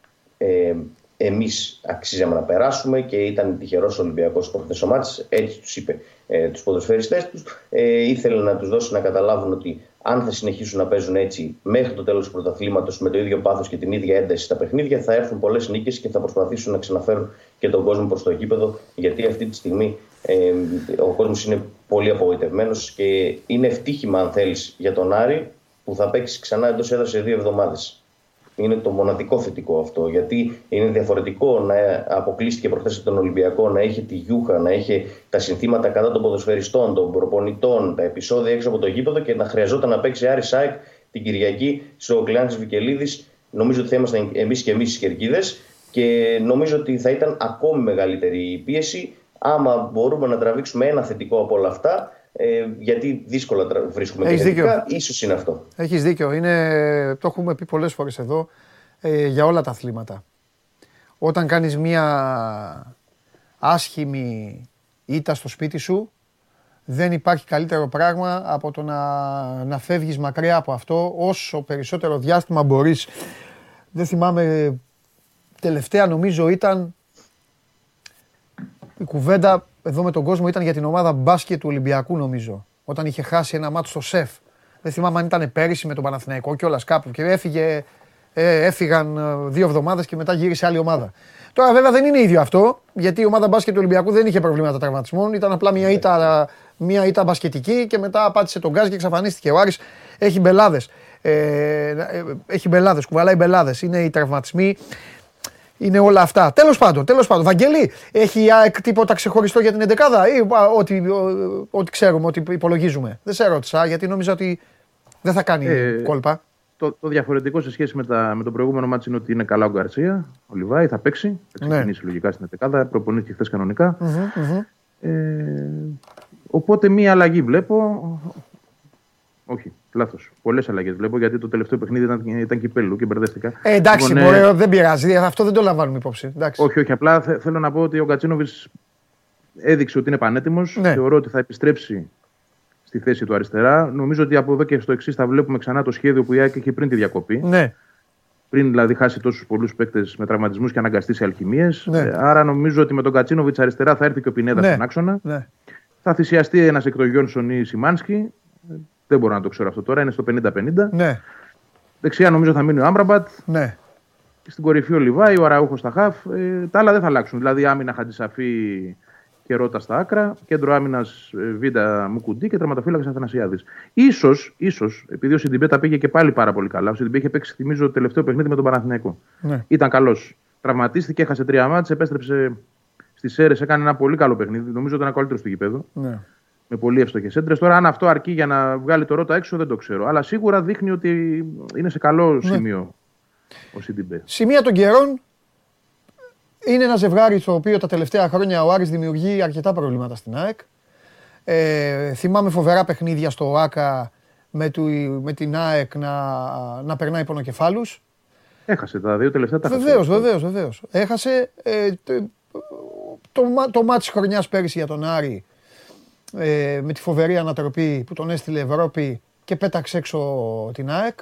εμείς αξίζαμε να περάσουμε και ήταν τυχερός ο Ολυμπιακός προχθές ο μάτς. Έτσι τους είπε τους ποδοσφαιριστές τους. Ήθελε να τους δώσει να καταλάβουν ότι αν θα συνεχίσουν να παίζουν έτσι μέχρι το τέλος του πρωταθλήματος με το ίδιο πάθος και την ίδια ένταση στα παιχνίδια, θα έρθουν πολλές νίκες και θα προσπαθήσουν να ξαναφέρουν και τον κόσμο προς το γήπεδο, γιατί αυτή τη στιγμή ο κόσμος είναι πολύ απογοητευμένος και είναι ευτύχημα, αν θέλεις, για τον Άρη που θα παίξει ξανά εντός έδρας σε 2 εβδομάδες. Είναι το μοναδικό θετικό αυτό, γιατί είναι διαφορετικό να αποκλείστηκε προχθές τον Ολυμπιακό, να έχει τη γιούχα, να έχει τα συνθήματα κατά των ποδοσφαιριστών, των προπονητών, τα επεισόδια έξω από το γήπεδο και να χρειαζόταν να παίξει Άρη ΣΑΕΚ την Κυριακή στο Κλεάνθης Βικελίδης. Νομίζω ότι θα ήμασταν εμείς στις κερκίδες και νομίζω ότι θα ήταν ακόμη μεγαλύτερη η πίεση άμα μπορούμε να τραβήξουμε ένα θετικό από όλα αυτά. Γιατί δύσκολα βρίσκουμε και θετικά, ίσως είναι αυτό. Έχεις δίκιο. Είναι, το έχουμε πει πολλές φορές εδώ για όλα τα αθλήματα. Όταν κάνεις μια άσχημη ήττα στο σπίτι σου, δεν υπάρχει καλύτερο πράγμα από το να φεύγεις μακριά από αυτό όσο περισσότερο διάστημα μπορείς. Δεν θυμάμαι, τελευταία νομίζω ήταν η κουβέντα εδώ με τον κόσμο ήταν για την ομάδα μπάσκετ του Ολυμπιακού, νομίζω. Όταν είχε χάσει ένα μάτς στο ΣΕΦ. Δεν θυμάμαι αν ήταν πέρυσι με τον Παναθηναϊκό κιόλας κάπου. Και έφυγαν 2 εβδομάδες και μετά γύρισε άλλη ομάδα. Τώρα βέβαια δεν είναι ίδιο αυτό, γιατί η ομάδα μπάσκετ του Ολυμπιακού δεν είχε προβλήματα τραυματισμών. Ήταν απλά μια ήττα μπασκετική και μετά πάτησε τον γκάζ και εξαφανίστηκε. Ο Άρης έχει μπελάδες. Κουβαλάει μπελάδες. Είναι οι τραυματισμοί. Είναι όλα αυτά. Τέλος πάντων. Βαγγέλη, έχει η ΑΕΚ τίποτα ξεχωριστό για την 11η ή ό,τι ξέρουμε, ό,τι υπολογίζουμε? Δεν σε ρώτησα γιατί νόμιζα ότι δεν θα κάνει κόλπα. Το διαφορετικό σε σχέση με τον προηγούμενο μάτσο είναι ότι είναι καλά ο Γκαρσία, ο Λιβάη, θα παίξει. Θα ξεκινήσει λογικά στην 11η. Προπονήθηκε χθες κανονικά. Οπότε μία αλλαγή βλέπω. Όχι, λάθος. Πολλές αλλαγές βλέπω γιατί το τελευταίο παιχνίδι ήταν κυπέλλου και μπερδεύτηκα. Εντάξει, δεν πειράζει, αυτό δεν το λαμβάνουμε υπόψη. Εντάξει. Όχι, απλά θέλω να πω ότι ο Κατσίνοβιτς έδειξε ότι είναι πανέτοιμος. Ναι. Θεωρώ ότι θα επιστρέψει στη θέση του αριστερά. Νομίζω ότι από εδώ και στο εξής θα βλέπουμε ξανά το σχέδιο που η ΑΕΚ είχε πριν τη διακοπή. Ναι. Πριν δηλαδή χάσει τόσους πολλούς παίκτες με τραυματισμούς και αναγκαστεί σε αλχημίες. Ναι. Άρα νομίζω ότι με τον Κατσίνοβιτς αριστερά θα έρθει και ο Πινέδα στον άξονα. Ναι. Θα θυσιαστεί ένας εκ των Γιόνσον ή Σιμάνσκι. Δεν μπορώ να το ξέρω αυτό τώρα, είναι στο 50-50. Ναι. Δεξιά νομίζω θα μείνει ο Άμπραμπατ. Ναι. Και στην κορυφή ο Λιβάη, ο Αραούχο στα χαφ. Τα άλλα δεν θα αλλάξουν. Δηλαδή άμυνα Χατζησαφή και Ρότα στα άκρα. Κέντρο άμυνα Βίντα Μουκουντή και τερματοφύλακα Αθανασιάδης. Ίσως, επειδή ο Σιντιμπέ τα πήγε και πάλι πάρα πολύ καλά. Ο Σιντιμπέ είχε παίξει, θυμίζω, το τελευταίο παιχνίδι με τον Παναθηναϊκό. Ναι. Ήταν καλό. Τραυματίστηκε, έχασε 3 μάτς, επέστρεψε στις Σέρρες, έκανε ένα πολύ καλό παιχνίδι. Νομίζω ότι ήταν καλύτερο στο γήπεδο. Ναι. Με πολύ εύστοχες έντρες. Τώρα, αν αυτό αρκεί για να βγάλει το Ρότα έξω, δεν το ξέρω. Αλλά σίγουρα δείχνει ότι είναι σε καλό σημείο ο Σιντιμπέ. Σημεία των καιρών είναι ένα ζευγάρι στο οποίο τα τελευταία χρόνια ο Άρης δημιουργεί αρκετά προβλήματα στην ΑΕΚ. Θυμάμαι φοβερά παιχνίδια στο ΆΚΑ με την ΑΕΚ να περνάει πονοκεφάλους. Έχασε τα 2 τελευταία τα χρόνια. Βεβαίως. Έχασε το μάτι τη χρονιά πέρυσι για τον Άρη. Με τη φοβερή ανατροπή που τον έστειλε Ευρώπη και πέταξε έξω την ΑΕΚ.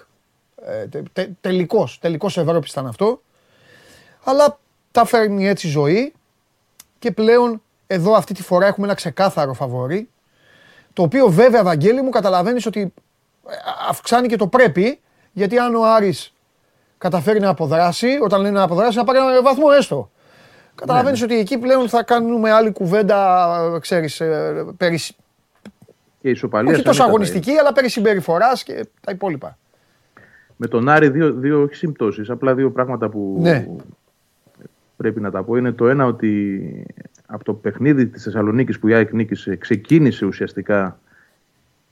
Τελικός Ευρώπης ήταν αυτό. Αλλά τα φέρνει έτσι ζωή και πλέον εδώ αυτή τη φορά έχουμε ένα ξεκάθαρο φαβορί, το οποίο βέβαια, Βαγγέλη μου, καταλαβαίνεις ότι αυξάνει και το πρέπει, γιατί αν ο Άρης καταφέρει να αποδράσει, όταν λέει να αποδράσει, να πάρει ένα βαθμό έστω. Καταλαβαίνεις ότι εκεί πλέον θα κάνουμε άλλη κουβέντα, ξέρεις, περί... και ισοπαλία, όχι τόσο αγωνιστική, αλλά περί συμπεριφοράς και τα υπόλοιπα. Με τον Άρη δύο συμπτώσεις, απλά 2 πράγματα που πρέπει να τα πω. Είναι το ένα ότι από το παιχνίδι της Θεσσαλονίκης που η ΑΕΚ νίκησε, ξεκίνησε ουσιαστικά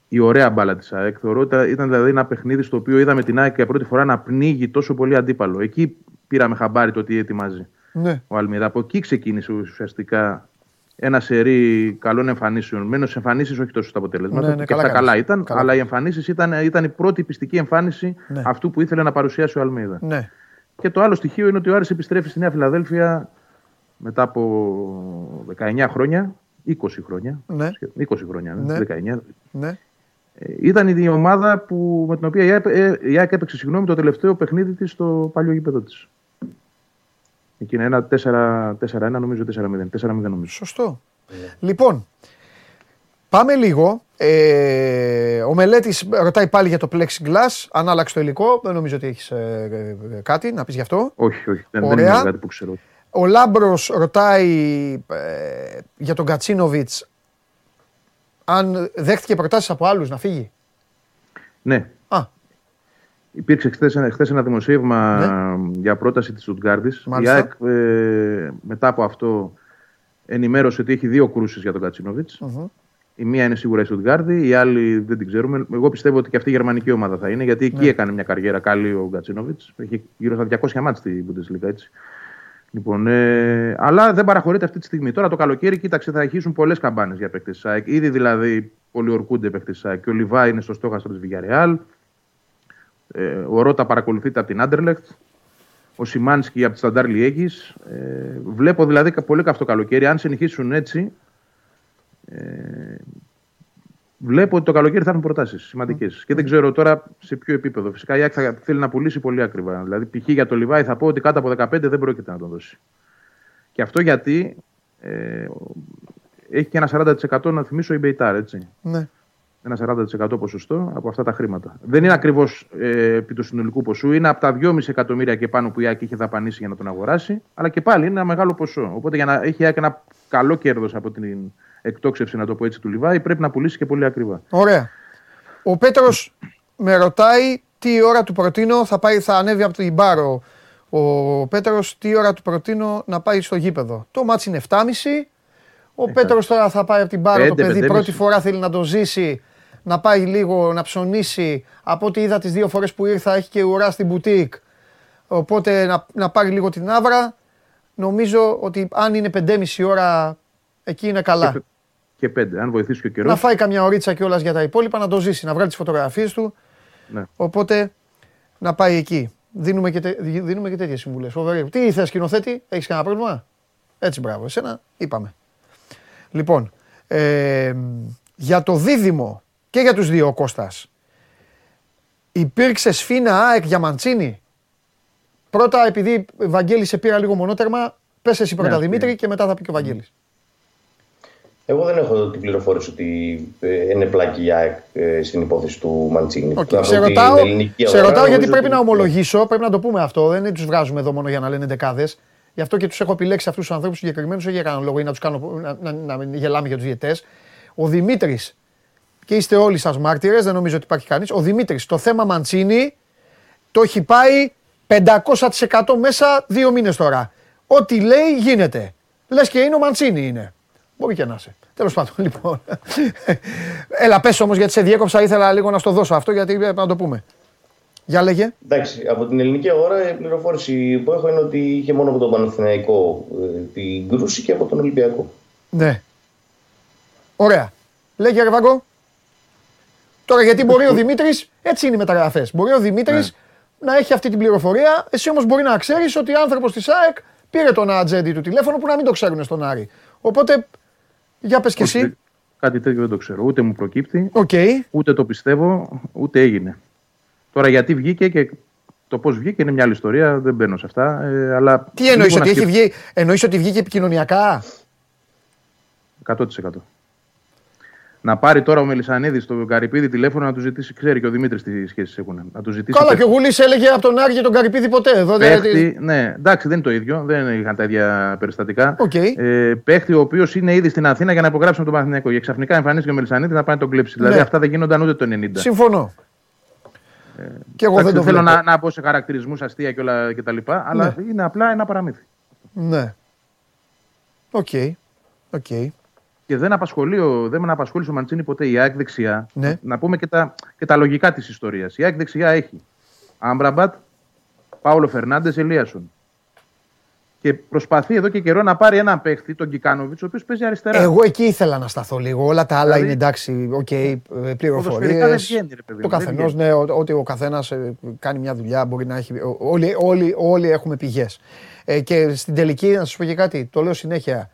η ωραία μπάλα της ΑΕΚ. Θεωρώ ότι ήταν δηλαδή ένα παιχνίδι στο οποίο είδαμε την ΑΕΚ για πρώτη φορά να πνίγει τόσο πολύ αντίπαλο. Εκεί πήραμε χαμπάρι το τι ετοιμάζει. Ναι. Ο Αλμίδα. Από εκεί ξεκίνησε ουσιαστικά ένα σερί καλών εμφανίσεων. Μένω στις εμφανίσεις, όχι τόσο στα αποτελέσματα. Ναι, και αυτά καλά ήταν, αλλά οι εμφανίσεις ήταν η πρώτη πιστική εμφάνιση αυτού που ήθελε να παρουσιάσει ο Αλμίδα. Ναι. Και το άλλο στοιχείο είναι ότι ο Άρης επιστρέφει στη Νέα Φιλαδέλφια μετά από 19 χρόνια, 20 χρόνια. Ναι. 20 χρόνια, ναι. 19. Ναι. Ήταν η ομάδα με την οποία η ΑΕΚ έπαιξε το τελευταίο παιχνίδι της στο παλιό γήπεδο της. Εκείνα ένα 4-1 νομίζω, 4-0 νομίζω. Σωστό. Yeah. Λοιπόν, Πάμε λίγο. Ο Μελέτης ρωτάει πάλι για το plexiglass. Αν άλλαξε το υλικό, δεν νομίζω ότι έχεις κάτι να πεις γι' αυτό. Όχι, όχι. Δεν είναι κάτι που ξέρω. Ο Λάμπρος ρωτάει για τον Κατσίνοβιτς αν δέχτηκε προτάσεις από άλλους να φύγει. Ναι. Α. Υπήρξε χθες ένα δημοσίευμα για πρόταση της Στουτγκάρδης. Η ΑΕΚ μετά από αυτό ενημέρωσε ότι έχει δύο κρούσεις για τον Κατσίνοβιτς. Mm-hmm. Η μία είναι σίγουρα η Στουτγκάρδη, η άλλη δεν την ξέρουμε. Εγώ πιστεύω ότι και αυτή η γερμανική ομάδα θα είναι, γιατί εκεί έκανε μια καριέρα καλή ο Κατσίνοβιτς. Έχει γύρω στα 200 μάτς στη Bundesliga, έτσι. Λοιπόν, αλλά δεν παραχωρείται αυτή τη στιγμή. Τώρα το καλοκαίρι, κοίταξε, θα αρχίσουν πολλές καμπάνες για παίκτες της ΑΕΚ. Ήδη δηλαδή πολιορκούνται παίκτες της ΑΕΚ. Και ο Λιβάη είναι στο στόχαστρο της Villarreal. Ο Ρότα παρακολουθείται από την Άντερλεχτ. Ο Σιμάνσκι από τη Σταντάρ Λιέγης. Βλέπω δηλαδή πολύ καυτό καλοκαίρι. Αν συνεχίσουν έτσι, βλέπω ότι το καλοκαίρι θα έχουν προτάσεις σημαντικές. Και δεν ξέρω τώρα σε ποιο επίπεδο. Φυσικά η ΑΕΚ θα θέλει να πουλήσει πολύ ακριβά. Δηλαδή, π.χ. για το Λιβάη θα πω ότι κάτω από 15 δεν πρόκειται να τον δώσει. Και αυτό γιατί έχει και ένα 40%, να θυμίσω, η Μπεϊτάρ, έτσι. Ναι. Ένα 40% ποσοστό από αυτά τα χρήματα. Δεν είναι ακριβώς επί του συνολικού ποσού. Είναι από τα 2,5 εκατομμύρια και πάνω που η ΑΕΚ είχε δαπανίσει για να τον αγοράσει. Αλλά και πάλι είναι ένα μεγάλο ποσό. Οπότε για να έχει η ΑΕΚ ένα καλό κέρδος από την εκτόξευση, να το πω έτσι, του Λιβάη, πρέπει να πουλήσει και πολύ ακριβά. Ωραία. Ο Πέτρος με ρωτάει τι ώρα του προτείνω θα ανέβει από την Πάρο. Ο Πέτρος, τι ώρα του προτείνω να πάει στο γήπεδο. Το μάτς είναι 7.30. Ο Πέτρος τώρα θα πάει από την Πάρο. Το παιδί πρώτη φορά θέλει να το ζήσει, να πάει λίγο, να ψωνίσει. Από ό,τι είδα τις δύο φορές που ήρθα, έχει και ουρά στην μπουτίκ. Οπότε να πάρει λίγο την άβρα. Νομίζω ότι αν είναι 5.30 ώρα, εκεί είναι καλά. Και 5, αν βοηθήσει και ο καιρός. Να φάει καμιά ωρίτσα κιόλας για τα υπόλοιπα, να το ζήσει, να βγάλει τις φωτογραφίες του. Ναι. Οπότε να πάει εκεί. Δίνουμε και τέτοιες συμβουλές. Φοβερή. Τι θες, σκηνοθέτη, έχεις κανένα πρόβλημα. Έτσι, μπράβο, εσένα, είπαμε. Λοιπόν, για το δίδυμο και για τους δύο ο Κώστας. Υπήρξε σφίνα ΑΕΚ για Μαντσίνη. Πρώτα, επειδή Βαγγέλη σε πήρα λίγο μονότερμα, πες εσύ πρώτα, Δημήτρη, και μετά θα πει και ο Βαγγέλης. Εγώ δεν έχω την πληροφόρηση ότι είναι πλάκη η ΑΕΚ στην υπόθεση του Μαντσίνη. Okay. Σε ρωτάω γιατί πρέπει να ομολογήσω, πρέπει να το πούμε αυτό. Δεν τους βγάζουμε εδώ μόνο για να λένε δεκάδες. Γι' αυτό και τους έχω επιλέξει αυτούς τους ανθρώπους συγκεκριμένους, όχι για κανέναν λόγο, ή να τους κάνω να γελάμε για τους διαιτητές. Ο Δημήτρης, και είστε όλοι σας μάρτυρες, δεν νομίζω ότι υπάρχει κανείς. Ο Δημήτρης, το θέμα Μαντσίνη το έχει πάει 500% μέσα 2 μήνες τώρα. Ό,τι λέει γίνεται. Λες και είναι ο Μαντσίνη είναι. Μπορεί και να είσαι. Τέλος πάντων, λοιπόν. Έλα, πες όμως, γιατί σε διέκοψα, ήθελα λίγο να στο δώσω αυτό, γιατί πρέπει να το πούμε. Για λέγε. Εντάξει, από την ελληνική αγορά η πληροφόρηση που έχω είναι ότι είχε μόνο από τον Παναθηναϊκό την κρούση και από τον Ολυμπιακό. Ναι. Ωραία. Λέγε, Βάγκο. Τώρα, γιατί μπορεί ο Δημήτρης, έτσι είναι οι μεταγραφές. Μπορεί ο Δημήτρης να έχει αυτή την πληροφορία, εσύ όμως μπορεί να ξέρεις ότι άνθρωπος της ΑΕΚ πήρε τον ατζέντη του τηλέφωνο που να μην το ξέρουν στον Άρη. Οπότε. Για πες και εσύ. Κάτι τέτοιο δεν το ξέρω. Ούτε μου προκύπτει, ούτε το πιστεύω, ούτε έγινε. Τώρα γιατί βγήκε και το πώς βγήκε είναι μια άλλη ιστορία, δεν μπαίνω σε αυτά. Αλλά τι εννοείς ότι έχει βγει, εννοείς ότι βγήκε επικοινωνιακά. 100%. Να πάρει τώρα ο Μελισανίδης στον Καρυπίδη τηλέφωνο να του ζητήσει, ξέρει και ο Δημήτρης τι σχέσεις έχουν. Να του ζητήσει. Καλά, και ο Γουλής έλεγε από τον Άρη και τον Καρυπίδη ποτέ. Εδώ παίχτη, ναι, εντάξει, δεν είναι το ίδιο, δεν είχαν τα ίδια περιστατικά. Παίχτη ο οποίος είναι ήδη στην Αθήνα για να υπογράψει με τον Παναθηναϊκό. Και ξαφνικά εμφανίστηκε ο Μελισανίδης να πάει να τον κλέψει. Δηλαδή αυτά δεν γίνονταν ούτε το 90. Συμφωνώ. Και εγώ εντάξει, δεν θέλω να πω σε χαρακτηρισμούς αστεία και όλα κτλ. Αλλά είναι απλά ένα παραμύθι. Ναι. Οκ. Και δεν με απασχολεί ο Μαντσίνη ποτέ. Η ΑΕΚ δεξιά, να πούμε και τα λογικά της ιστορίας. Η ΑΕΚ δεξιά έχει Άμπραμπατ, Πάολο Φερνάντες, Ελίασον. Και προσπαθεί εδώ και καιρό να πάρει έναν παίχτη, τον Κικάνοβιτς, ο οποίος παίζει αριστερά. Εγώ εκεί ήθελα να σταθώ λίγο. Όλα τα άλλα δηλαδή, είναι εντάξει, πληροφορίες. Το καθενός, ότι ο καθένας κάνει μια δουλειά, μπορεί να έχει. Όλοι έχουμε πηγές. Και στην τελική, να σας πω και κάτι, το λέω συνέχεια.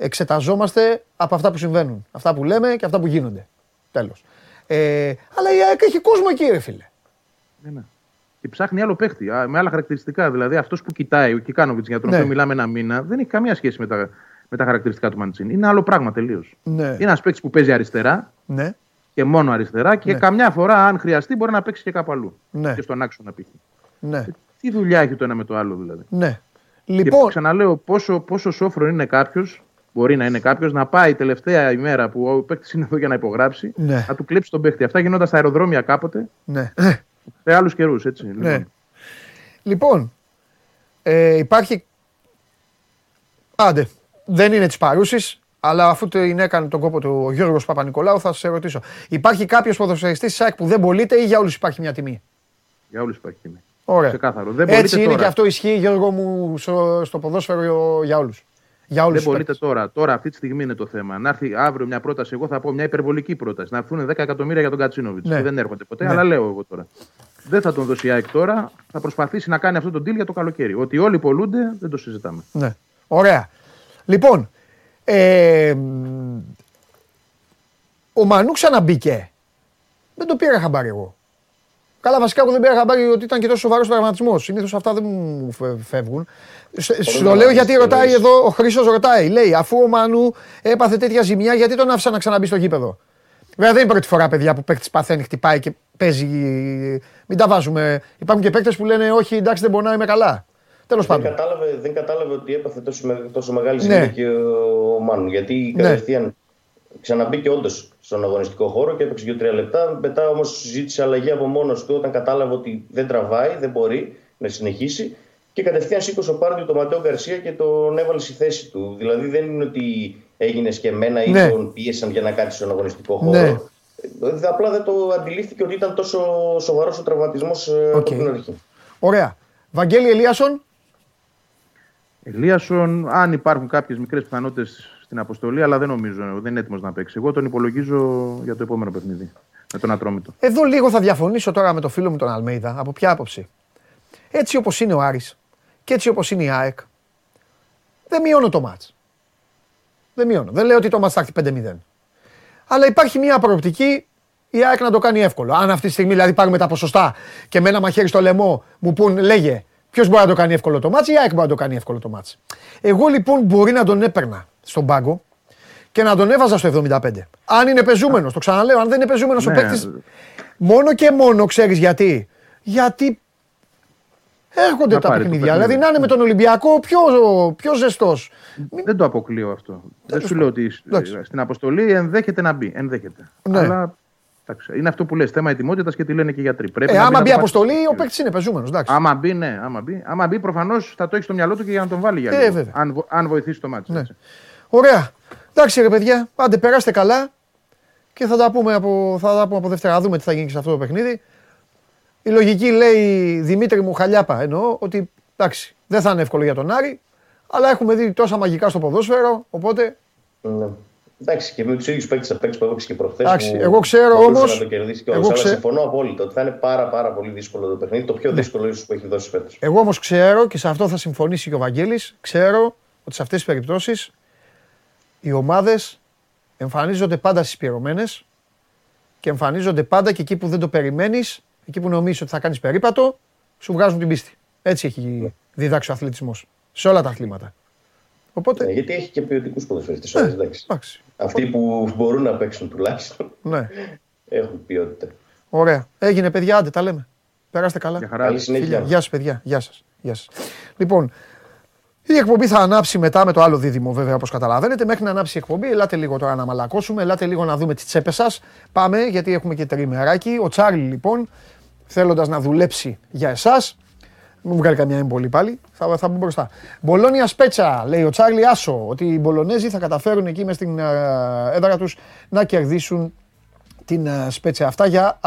Εξεταζόμαστε από αυτά που συμβαίνουν. Αυτά που λέμε και αυτά που γίνονται. Τέλος. Αλλά η ΑΕΚ έχει κόσμο εκεί, ρε φίλε. Ναι. Και ψάχνει άλλο παίχτη, με άλλα χαρακτηριστικά. Δηλαδή, αυτός που κοιτάει, ο Κικάνοβιτς, για τον οποίο μιλάμε ένα μήνα, δεν έχει καμία σχέση με τα με τα χαρακτηριστικά του Μαντσίνη. Είναι άλλο πράγμα τελείως. Ναι. Είναι ένας παίκτης που παίζει αριστερά ναι. και μόνο αριστερά και ναι. καμιά φορά, αν χρειαστεί, μπορεί να παίξει και κάπου αλλού. Ναι. Και στον άξονα π.χ. Ναι. Τι δουλειά έχει το ένα με το άλλο δηλαδή. Ναι. Λοιπόν... Και ξαναλέω πόσο σόφρο είναι κάποιος. Μπορεί να είναι κάποιος να πάει τελευταία ημέρα που ο παίκτης είναι εδώ για να υπογράψει, ναι. να του κλέψει τον παίκτη. Αυτά γινόταν στα αεροδρόμια κάποτε. Ναι. Σε άλλους καιρούς, έτσι. Λοιπόν, ναι. λοιπόν υπάρχει. Άντε, δεν είναι της παρούσης, αλλά αφού την έκανε τον κόπο του ο Γιώργος Παπα-Νικολάου, θα σας ρωτήσω. Υπάρχει κάποιος ποδοσφαιριστής ΣΑΚ που δεν πωλείται ή για όλους υπάρχει μια τιμή? Για όλους υπάρχει τιμή. Ωραία. Ξεκάθαρο. Δεν έτσι είναι τώρα. Και αυτό ισχύει, Γιώργο μου, στο ποδόσφαιρο για όλους. Δεν πωλείται τώρα. Τώρα, αυτή τη στιγμή είναι το θέμα. Να έρθει αύριο μια πρόταση, εγώ θα πω μια υπερβολική πρόταση. Να έρθουν 10 εκατομμύρια για τον Κατσίνοβιτς. Ναι. Δεν έρχονται ποτέ, ναι. αλλά λέω εγώ τώρα. Δεν θα τον δώσει η ΑΕΚ τώρα. Θα προσπαθήσει να κάνει αυτό το deal για το καλοκαίρι. Ότι όλοι πωλούνται, δεν το συζητάμε. Ναι. Ωραία. Λοιπόν, ο Μανού ξαναμπήκε. Δεν το πήρα χαμπάρι εγώ. Καλά, βασικά που δεν πήρα χαμπάρι ότι ήταν και τόσο σοβαρός τραυματισμός. Συνήθως αυτά δεν μου φεύγουν. Σου το λέω γιατί ρωτάει εδώ, ο Χρήστος ρωτάει. Λέει, αφού ο Μανού έπαθε τέτοια ζημιά, γιατί τον άφησαν να ξαναμπεί στο γήπεδο. Βέβαια δεν είναι πρώτη φορά, παιδιά, που παίκτης παθαίνει, χτυπάει και παίζει. Μην τα βάζουμε. Υπάρχουν και παίκτες που λένε, όχι, εντάξει, δεν μπορώ να είμαι καλά. Τέλος πάντων. Δεν κατάλαβε ότι έπαθε τόσο μεγάλη ζημιά ναι. και ο Μάνου. Γιατί κατευθείαν ναι. ξαναμπήκε όντως στον αγωνιστικό χώρο και έπαιξε 2-3 λεπτά. Μετά όμως ζήτησε αλλαγή από μόνος του όταν κατάλαβε ότι δεν τραβάει, δεν μπορεί να συνεχίσει. Και κατευθείαν σήκωσε ο Πάρντιο τον Ματέο Γκαρσία και τον έβαλε στη θέση του. Δηλαδή δεν είναι ότι έγινε σκεμμένα ή ναι. τον πίεσαν για να κάτσει στον αγωνιστικό χώρο. Ναι. Απλά δεν το αντιλήφθηκε ότι ήταν τόσο σοβαρός ο τραυματισμός από την αρχή. Ωραία. Βαγγέλη Ελίασον, αν υπάρχουν κάποιες μικρές πιθανότητες στην αποστολή, αλλά δεν νομίζω, δεν είναι έτοιμος να παίξει. Εγώ τον υπολογίζω για το επόμενο παιχνίδι, με τον Ατρόμητο. Εδώ λίγο θα διαφωνήσω τώρα με το φίλο μου τον Αλμέιδα. Από ποια άποψη? Έτσι όπως είναι ο Άρης και έτσι όπως είναι η ΑΕΚ, δεν μειώνω το μάτς. Δεν μειώνω. Δεν λέω ότι το μάτς θα έχει 5-0. Αλλά υπάρχει μια προοπτική η ΑΕΚ να το κάνει εύκολο. Αν αυτή τη στιγμή δηλαδή πάρουμε τα ποσοστά και με ένα μαχαίρι στο λαιμό μου πουν, λέγε. Ποιος μπορεί να το κάνει εύκολο το μάτς ή η ΑΕΚ μπορεί να το κάνει εύκολο το μάτς. Εγώ λοιπόν μπορεί να τον έπαιρνα στον πάγκο και να τον έβαζα στο 75. Αν είναι πεζούμενος, το ξαναλέω, αν δεν είναι πεζούμενος ο παίκτης. Μόνο και μόνο ξέρεις γιατί. Γιατί έρχονται τα παιχνίδια. Δηλαδή να είναι με τον Ολυμπιακό πιο ζεστός. Δεν το αποκλείω αυτό. Δεν σου λέω ότι στην αποστολή ενδέχεται να μπει. Ενδέχεται. Αλλά είναι αυτό που λες, θέμα ετοιμότητας και τι λένε και οι γιατροί. Άμα μπει αποστολή, ο παίκτης είναι πεζούμενος. Άμα μπει, ναι. Άμα μπει, προφανώς θα το έχει στο μυαλό του και για να τον βάλει για λίγο. Αν βοηθήσει το μάτι. Ναι. Ωραία. Εντάξει, ρε παιδιά, άντε περάστε καλά και θα τα πούμε από Δευτέρα. Θα δούμε τι θα γίνει σε αυτό το παιχνίδι. Η λογική λέει, Δημήτρη μου, Χαλιάπα, εννοώ ότι εντάξει, δεν θα είναι εύκολο για τον Άρη, αλλά έχουμε δει τόσα μαγικά στο ποδόσφαιρο, οπότε. Ναι. Εντάξει, και με τους ίδιους παίκτες θα παίξει που έπαιξε και προχθές. Εντάξει, εγώ ξέρω όμως. Αλλά συμφωνώ απόλυτα ότι θα είναι πάρα πολύ δύσκολο το παιχνίδι. Το πιο δύσκολο ίσως που έχει δώσει φέτος. Εγώ όμως ξέρω και σε αυτό θα συμφωνήσει και ο Βαγγέλης. Ξέρω ότι σε αυτές τις περιπτώσεις οι ομάδες εμφανίζονται πάντα συσπηρωμένες και εμφανίζονται πάντα και εκεί που δεν το περιμένεις, εκεί που νομίζεις ότι θα κάνεις περίπατο, σου βγάζουν την πίστη. Έτσι έχει διδάξει ο αθλητισμός σε όλα τα αθλήματα. Οπότε... Ναι, γιατί έχει και ποιοτικούς ποδοσφαιριστές. Αυτοί που μπορούν να παίξουν τουλάχιστον ναι. έχουν ποιότητα. Ωραία. Έγινε παιδιά, άντε τα λέμε. Περάστε καλά. Για χαρά. Γεια σας παιδιά. Γεια σας. Γεια σας. Λοιπόν, η εκπομπή θα ανάψει μετά με το άλλο δίδυμο βέβαια όπως καταλαβαίνετε. Μέχρι να ανάψει η εκπομπή, ελάτε λίγο τώρα να μαλακώσουμε, ελάτε λίγο να δούμε τις τσέπες σας. Πάμε γιατί έχουμε και τριμεράκι. Ο Τσάρλι λοιπόν, θέλοντας να δουλέψει για εσάς, μου βγάλει καμιά εμπολή πάλι, θα μπουν μπροστά. Μπολόνια Σπέτσα, λέει ο Τσάρλι Άσο, ότι οι Μπολονέζοι θα καταφέρουν εκεί μες στην έδρα τους να κερδίσουν την Σπέτσα. Αυτά για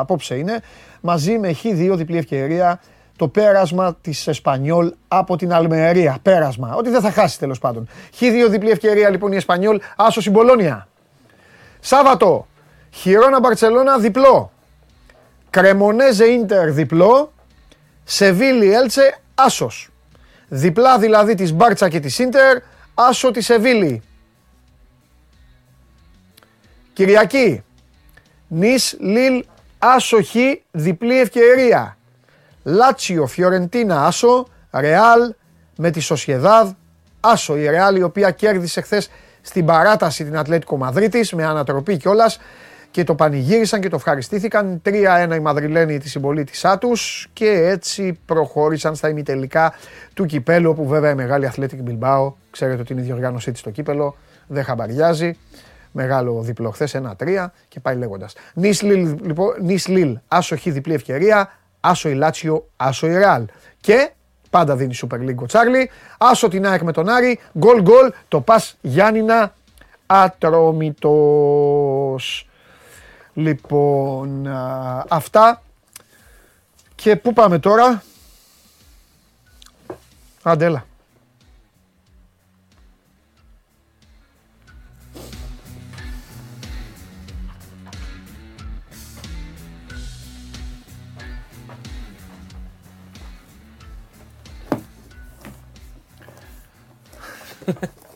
απόψε είναι, μαζί με Χ2 διπλή ευκαιρία, το πέρασμα της Εσπανιόλ από την Αλμερία. Πέρασμα, ότι δεν θα χάσει τέλος πάντων. Χ2 διπλή ευκαιρία λοιπόν η Εσπανιόλ, Άσο η Μπολόνια. Σάββατο, Χιρόνα Μπαρτσελώνα διπλό. Κρεμονέζε Ίντερ διπλό. Σεβίλη Έλτσε, άσος. Διπλά δηλαδή της Μπάρτσα και της Ίντερ, άσο τη Σεβίλη. Κυριακή, Νις Λιλ, άσοχη, διπλή ευκαιρία. Λάτσιο Φιωρεντίνα, άσο. Ρεάλ με τη Σοσιεδάδ, άσο η Ρεάλ, η οποία κέρδισε χθες στην παράταση την Ατλέτικο Μαδρίτης με ανατροπή κιόλας και το πανηγύρισαν και το ευχαριστήθηκαν. 3-1 οι Μαδριλένοι τη συμπολίτησά τους και έτσι προχώρησαν στα ημιτελικά του κυπέλου, όπου βέβαια η μεγάλη Athletic Bilbao, ξέρετε ότι είναι η διοργάνωσή της στο κύπελο, δεν χαμπαριάζει. Μεγάλο διπλό χθες, 1-3 και πάει λέγοντας. Νις Λιλ, άσοχη διπλή ευκαιρία, άσο η Λάτσιο, άσο η Ρεάλ. Και πάντα δίνει Super League ο Τσάρλι, άσο την ΑΕΚ με τον Άρη, γκολ γκολ, το πας Γιάννηνα, ατρόμητος. Λοιπόν, αυτά. Και πού πάμε τώρα? Άντε, έλα.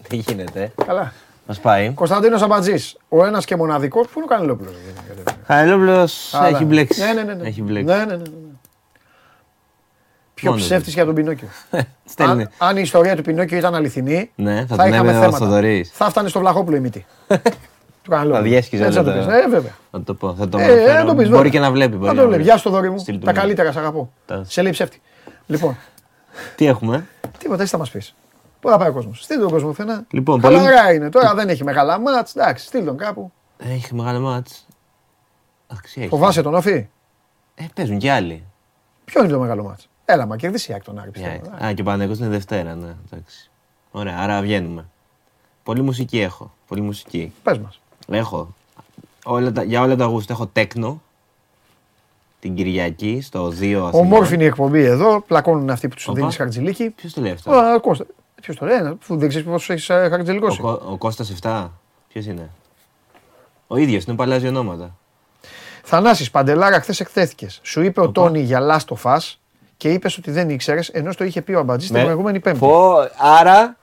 Τι γίνεται? Καλά. Μας πάει. Κωνσταντίνος Αμπατζής, ο ένας και μοναδικός που είναι ο Κανελόπουλος. Κανελόπουλος έχει μπλέξει. Ναι. Έχει μπλέξει. Ναι. Πιο ψεύτης για τον Πινόκιο. Αν η ιστορία του Πινόκιο ήταν αληθινή, ναι, θα είχαμε θέματα. Θα φτάνε στο Βλαχόπουλο η μύτη. Του Κανελόπουλου. Θα διέσκιζε. Βέβαια. Θα το πω. Μπορεί και να βλέπει. Θα το βλέπει. Γεια στο Δωρή μου. Τα καλύτερα, σ' αγαπώ. Σε λέει ψεύτη. Λοιπόν. Τι έχουμε? Τίποτα, εσύ θα μας πεις. Πού θα πάει ο κόσμος? Στείλ τον κόσμο θένα. Λοιπόν, καλά είναι. Τώρα δεν έχει μεγάλα μάτς. Εντάξει, στείλ τον κάπου. Έχει μεγάλα μάτς. Φοβάσαι τον Όφη? Παίζουν κι άλλοι. Ποιο είναι το μεγάλο μάτς? Έλα, μα κερδίσει η ΑΕΚ τον Άρη, πιστεύω. Α, και ο Παναθηναϊκός είναι Δευτέρα, ναι. Εντάξει. Ωραία, άρα βγαίνουμε. Πολύ μουσική έχω. Πολύ μουσική. Πες μας. Έχω. Για όλα τα γούστα έχω τέκνο. Την Κυριακή στο 2. Ομόρφινη εκπομπή εδώ. Πλακώνουν αυτοί που τους δίνεις χαρτζηλίκι. Ποιος το λέει αυτό? Ποιος το λέει, αφού δεν ξέρεις πώς έχεις χαρακτηριστικό. Ο Κώστας 7, ποιος είναι? Ο ίδιος, είναι παλιάζει ονόματα. Θανάσης Παντελάρα, χθες εκθέθηκες. Σου είπε ο Τόνι για Last of Us και είπες ότι δεν ήξερες, ενώ το είχε πει ο Αμπατζής την προηγούμενη Πέμπτη. Άρα,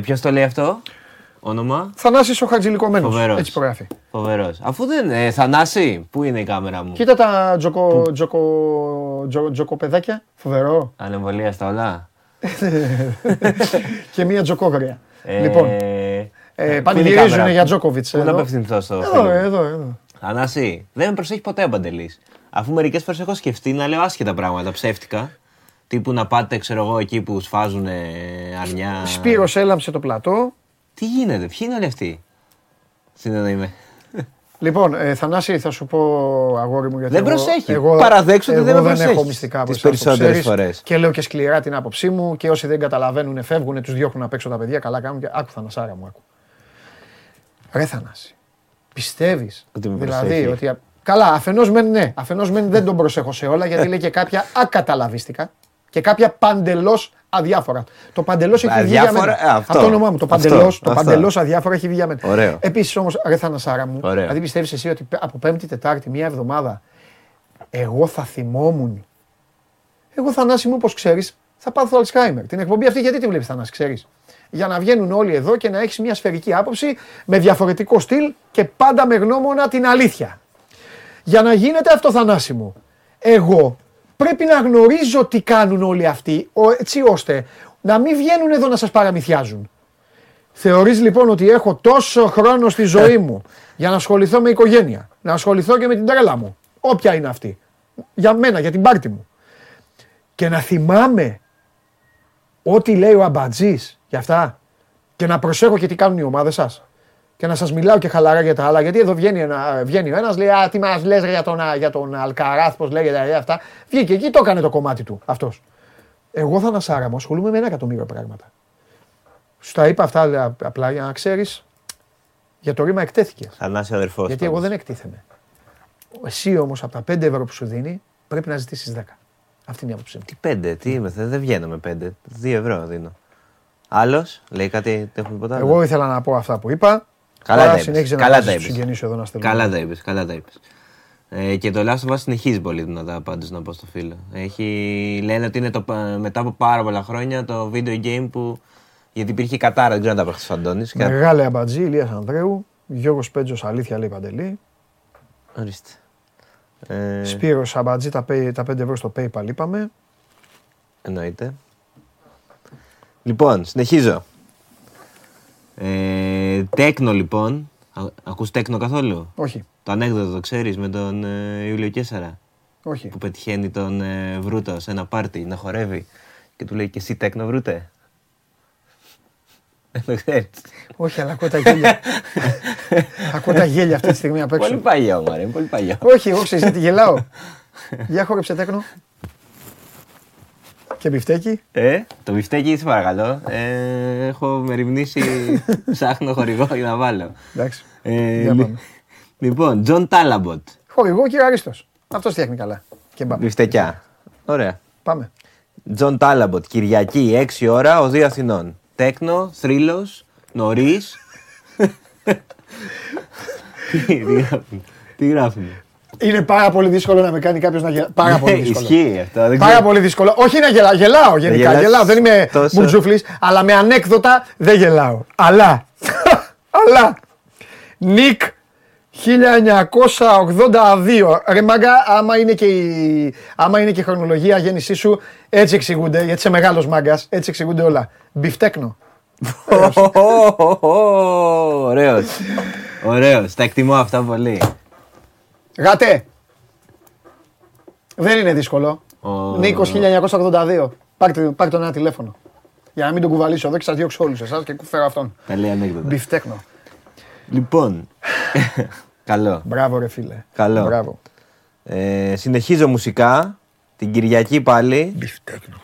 ποιος το λέει αυτό, όνομα? Θανάσης ο Χατζηλικομένος. Φοβερός. Έτσι προγράφει. Φοβερός. Αφού δεν. Θανάση, πού είναι η κάμερα μου? Κοίτα τα τζοκοπεδάκια. Φοβερό. Ανεμβολία στα όλα. Και μία τζοκόγρια. Λοιπόν, πανηγυρίζουνε για Τζόκοβιτς. Πού να απευθυνθώ στο φίλο? Εδώ. Θανάση, δεν με προσέχει ποτέ ο Παντελής. Αφού μερικές φορές έχω σκεφτεί να λέω άσχετα πράγματα, ψεύτικα. Τύπου να πάτε, ξέρω εγώ, εκεί που σφάζουν αρνιά. Σπύρος έλαμψε το πλατό. Τι γίνεται, ποιοι είναι όλοι αυτοί? Συνεννοείμαι. Λοιπόν, Θανάση, θα σου πω, αγόρι μου, γιατί δεν προσέχει. Εγώ παραδέξω ότι δεν προσέχει. Δεν έχω μυστικά τις περισσότερες φορές. Και λέω και σκληρά την άποψή μου, και όσοι δεν καταλαβαίνουν φεύγουν, τους διώχνουν απ' έξω τα παιδιά, καλά κάνουν. Και άκου, Θανασάρα μου, άκου. Ρε Θανάση, πιστεύεις δηλαδή ότι? Καλά, αφενός μεν ναι, αφενός μεν δεν τον προσέχω σε όλα, γιατί λέει και κάποια ακαταλαβίστικα και κάποια παντελώς αδιάφορα. Το παντελώς έχει βγει για μένα. Αυτό το όνομά μου, το παντελώς αδιάφορα έχει βγει για μένα. Επίσης όμως, ρε Θανασάρα μου, δηλαδή πιστεύεις εσύ ότι από Πέμπτη, Τετάρτη, μία εβδομάδα, εγώ θα θυμόμουν? Εγώ, Θανάση μου, όπως ξέρεις, θα πάθω Αλτσχάιμερ. Την εκπομπή αυτή γιατί τη βλέπεις, Θανάση, ξέρεις? Για να βγαίνουν όλοι εδώ και να έχεις μια σφαιρική άποψη με διαφορετικό στυλ και πάντα με γνώμονα την αλήθεια. Για να γίνεται αυτό, Θανάση μου, εγώ πρέπει να γνωρίζω τι κάνουν όλοι αυτοί, έτσι ώστε να μην βγαίνουν εδώ να σας παραμυθιάζουν. Θεωρείς λοιπόν ότι έχω τόσο χρόνο στη ζωή μου για να ασχοληθώ με οικογένεια, να ασχοληθώ και με την τρέλα μου, όποια είναι αυτή, για μένα, για την πάρτι μου, και να θυμάμαι ό,τι λέει ο Αμπατζής για αυτά και να προσέχω και τι κάνουν οι ομάδες σας? Και να σας μιλάω και χαλαρά για τα άλλα, γιατί εδώ βγαίνει ο ένας, λέει «Α, τι μας λες για τον Αλκαράθ, πώς λέγεται αυτά». Βγήκε εκεί, το έκανε το κομμάτι του αυτός. Εγώ, Θανασάρα μου, ασχολούμαι με 1.000.000 πράγματα. Σου τα είπα αυτά απλά για να ξέρεις, για το ρήμα εκτέθηκες. Θανάση, αδερφός. Γιατί εγώ δεν εκτίθεμαι. Εσύ όμως από τα 5 ευρώ που σου δίνει πρέπει να ζητήσεις 10. Αυτή είναι η άποψή μου. Τι 5, τι είμαι, δεν βγαίνω με 5, 2 ευρώ δίνω. Άλλος, λέει κάτι, δεν έχουμε ποτέ. Εγώ ήθελα να πω αυτά που είπα. Καλά τα είπες. Και το Last of Us συνεχίζει πολύ δυνατά, πάντως, να πω στο φίλο. Λένε ότι είναι μετά από πάρα πολλά χρόνια το video game που... Γιατί υπήρχε κατάρα, δεν ξέρω αν τα προχθείς ο Αντώνης. Μεγάλη Αμπατζή, Ηλίας Ανδρέου, Γιώργος Πέτζος, αλήθεια λέει Παντελή. Ορίστε. Σπύρος Αμπατζή, τα 5 ευρώ στο PayPal είπαμε. Εννοείται. Λοιπόν, συνεχίζω. Τέκνο, λοιπόν. Ακούς τέκνο καθόλου? Όχι. Το ανέκδοτο το ξέρεις με τον Ιούλιο Κέσαρα? Όχι. Που πετυχαίνει τον Βρούτο σε ένα πάρτι να χορεύει και του λέει: «Και εσύ τέκνο, Βρούτε?» Δεν το ξέρεις? Όχι, αλλά ακούω τα γέλια. Ακούω τα γέλια αυτή τη στιγμή απ' έξω. Πολύ παλιό, μωρέ, πολύ παλιό. Όχι, εγώ ξέρεις γιατί γελάω. Για χόρεψε τέκνο. Και μπιφτέκι. Το μπιφτέκι, σε παρακαλώ. Έχω μεριμνήσει, ψάχνω χορηγό για να βάλω. Εντάξει. Λοιπόν, Τζον Τάλαμποτ. Χορηγό και Αρίστος. Αυτό φτιάχνει καλά. Και πάμε. Μπιφτεκιά. Ωραία. Πάμε. Τζον Τάλαμποτ, Κυριακή, 6 ώρα, ο 2 Αθηνών. Τέκνο, θρύλος, νωρίς. Τι γράφουμε? Είναι πάρα πολύ δύσκολο να με κάνει κάποιος να γελάει. Πάρα πολύ δύσκολο. Ισχύει αυτό. Πάρα πολύ δύσκολο. Όχι να γελάω. Γελάω γενικά. Γελάω. Δεν είμαι μπουτζούφλης. Αλλά με ανέκδοτα δεν γελάω. Αλλά. Αλλά. Νικ 1982. Ρε μάγκα, άμα είναι και η χρονολογία γέννησή σου, έτσι εξηγούνται. Γιατί είσαι μεγάλος μάγκας. Έτσι εξηγούνται όλα. Μπιφτέκνο. Ωραίος. Ωραίος. Τα εκτιμώ αυτά πολύ. Γάτε! Δεν είναι δύσκολο. Νίκος 1982. Πάρτε ένα τηλέφωνο. Για να μην τον κουβαλήσω εδώ και σας διώξω όλους εσάς και φέρω αυτόν. Καλή ανέκδοτα. Μπιφτέκνο. Λοιπόν. Καλό. Μπράβο, ρε φίλε. Καλό. Μπράβο. Συνεχίζω μουσικά. Την Κυριακή πάλι. Μπιφτέκνο.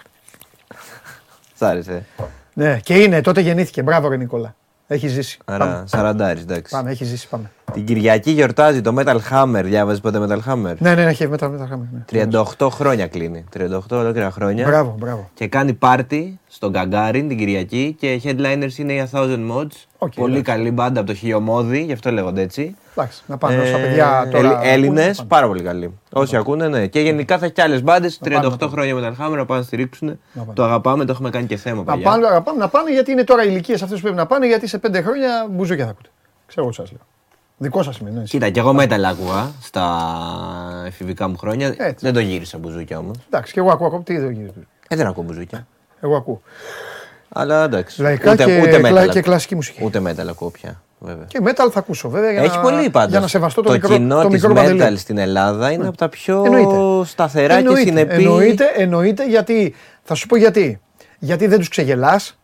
Σ' άρεσε? Ναι, και είναι. Τότε γεννήθηκε. Μπράβο, ρε Νικόλα. Έχει ζήσει. Άρα, 40, εντάξει. Πάμε, έχει ζήσει, πάμε. Την Κυριακή γιορτάζει το Metal Hammer. Διάβαζε ποτέ Metal Hammer? Ναι, ναι, έχει Metal Hammer. Ναι. 38 χρόνια κλείνει. 38 ολόκληρα χρόνια. Μπράβο, μπράβο. Και κάνει πάρτι στον Γκαγκάριν την Κυριακή και headliners είναι οι A Thousand Mods. Okay, πολύ καλή μπάντα από το Χιωμόδι, γι' αυτό λέγονται έτσι. Εντάξει, να πάνε στα παιδιά τώρα. Έλληνες, πάρα πολύ καλοί. Όσοι ακούνε, ναι. Και γενικά θα έχει και άλλες μπάντες. 38 χρόνια Metal Hammer, να πάνε να στηρίξουν. Το αγαπάμε, το έχουμε κάνει και θέμα. Να πάνε, αγαπάμε, να πάνε γιατί είναι τώρα οι ηλικίες αυτές που πρέπει να πάνε, γιατί σε 5 χρόνια μπουζούκια θα ακούτε. Ξέρω εγώ σας λέω. Δικό σας μείνει. Κοίτα, κι εγώ metal άκουγα στα εφηβικά μου χρόνια. Έτσι. Δεν το γύρισα μπουζούκια όμως. Εντάξει, κι εγώ ακούω ακόμα. Τι δεν γύρισα? Δεν ακούω μπουζούκια. Εγώ ακούω. Αλλά εντάξει. Λαϊκά και κλασική μουσική. Ούτε metal ακούω πια. Βέβαια. Και metal θα ακούσω βέβαια. Έχει πολύ πάντως. Για να σεβαστώ το μικρό παντελή. Το κοινό της metal στην Ελλάδα είναι από τα πιο σταθερά και συνεπή. Εννοείται, γιατί θα σου πω γιατί. Γιατί δεν τους ξεγελάς.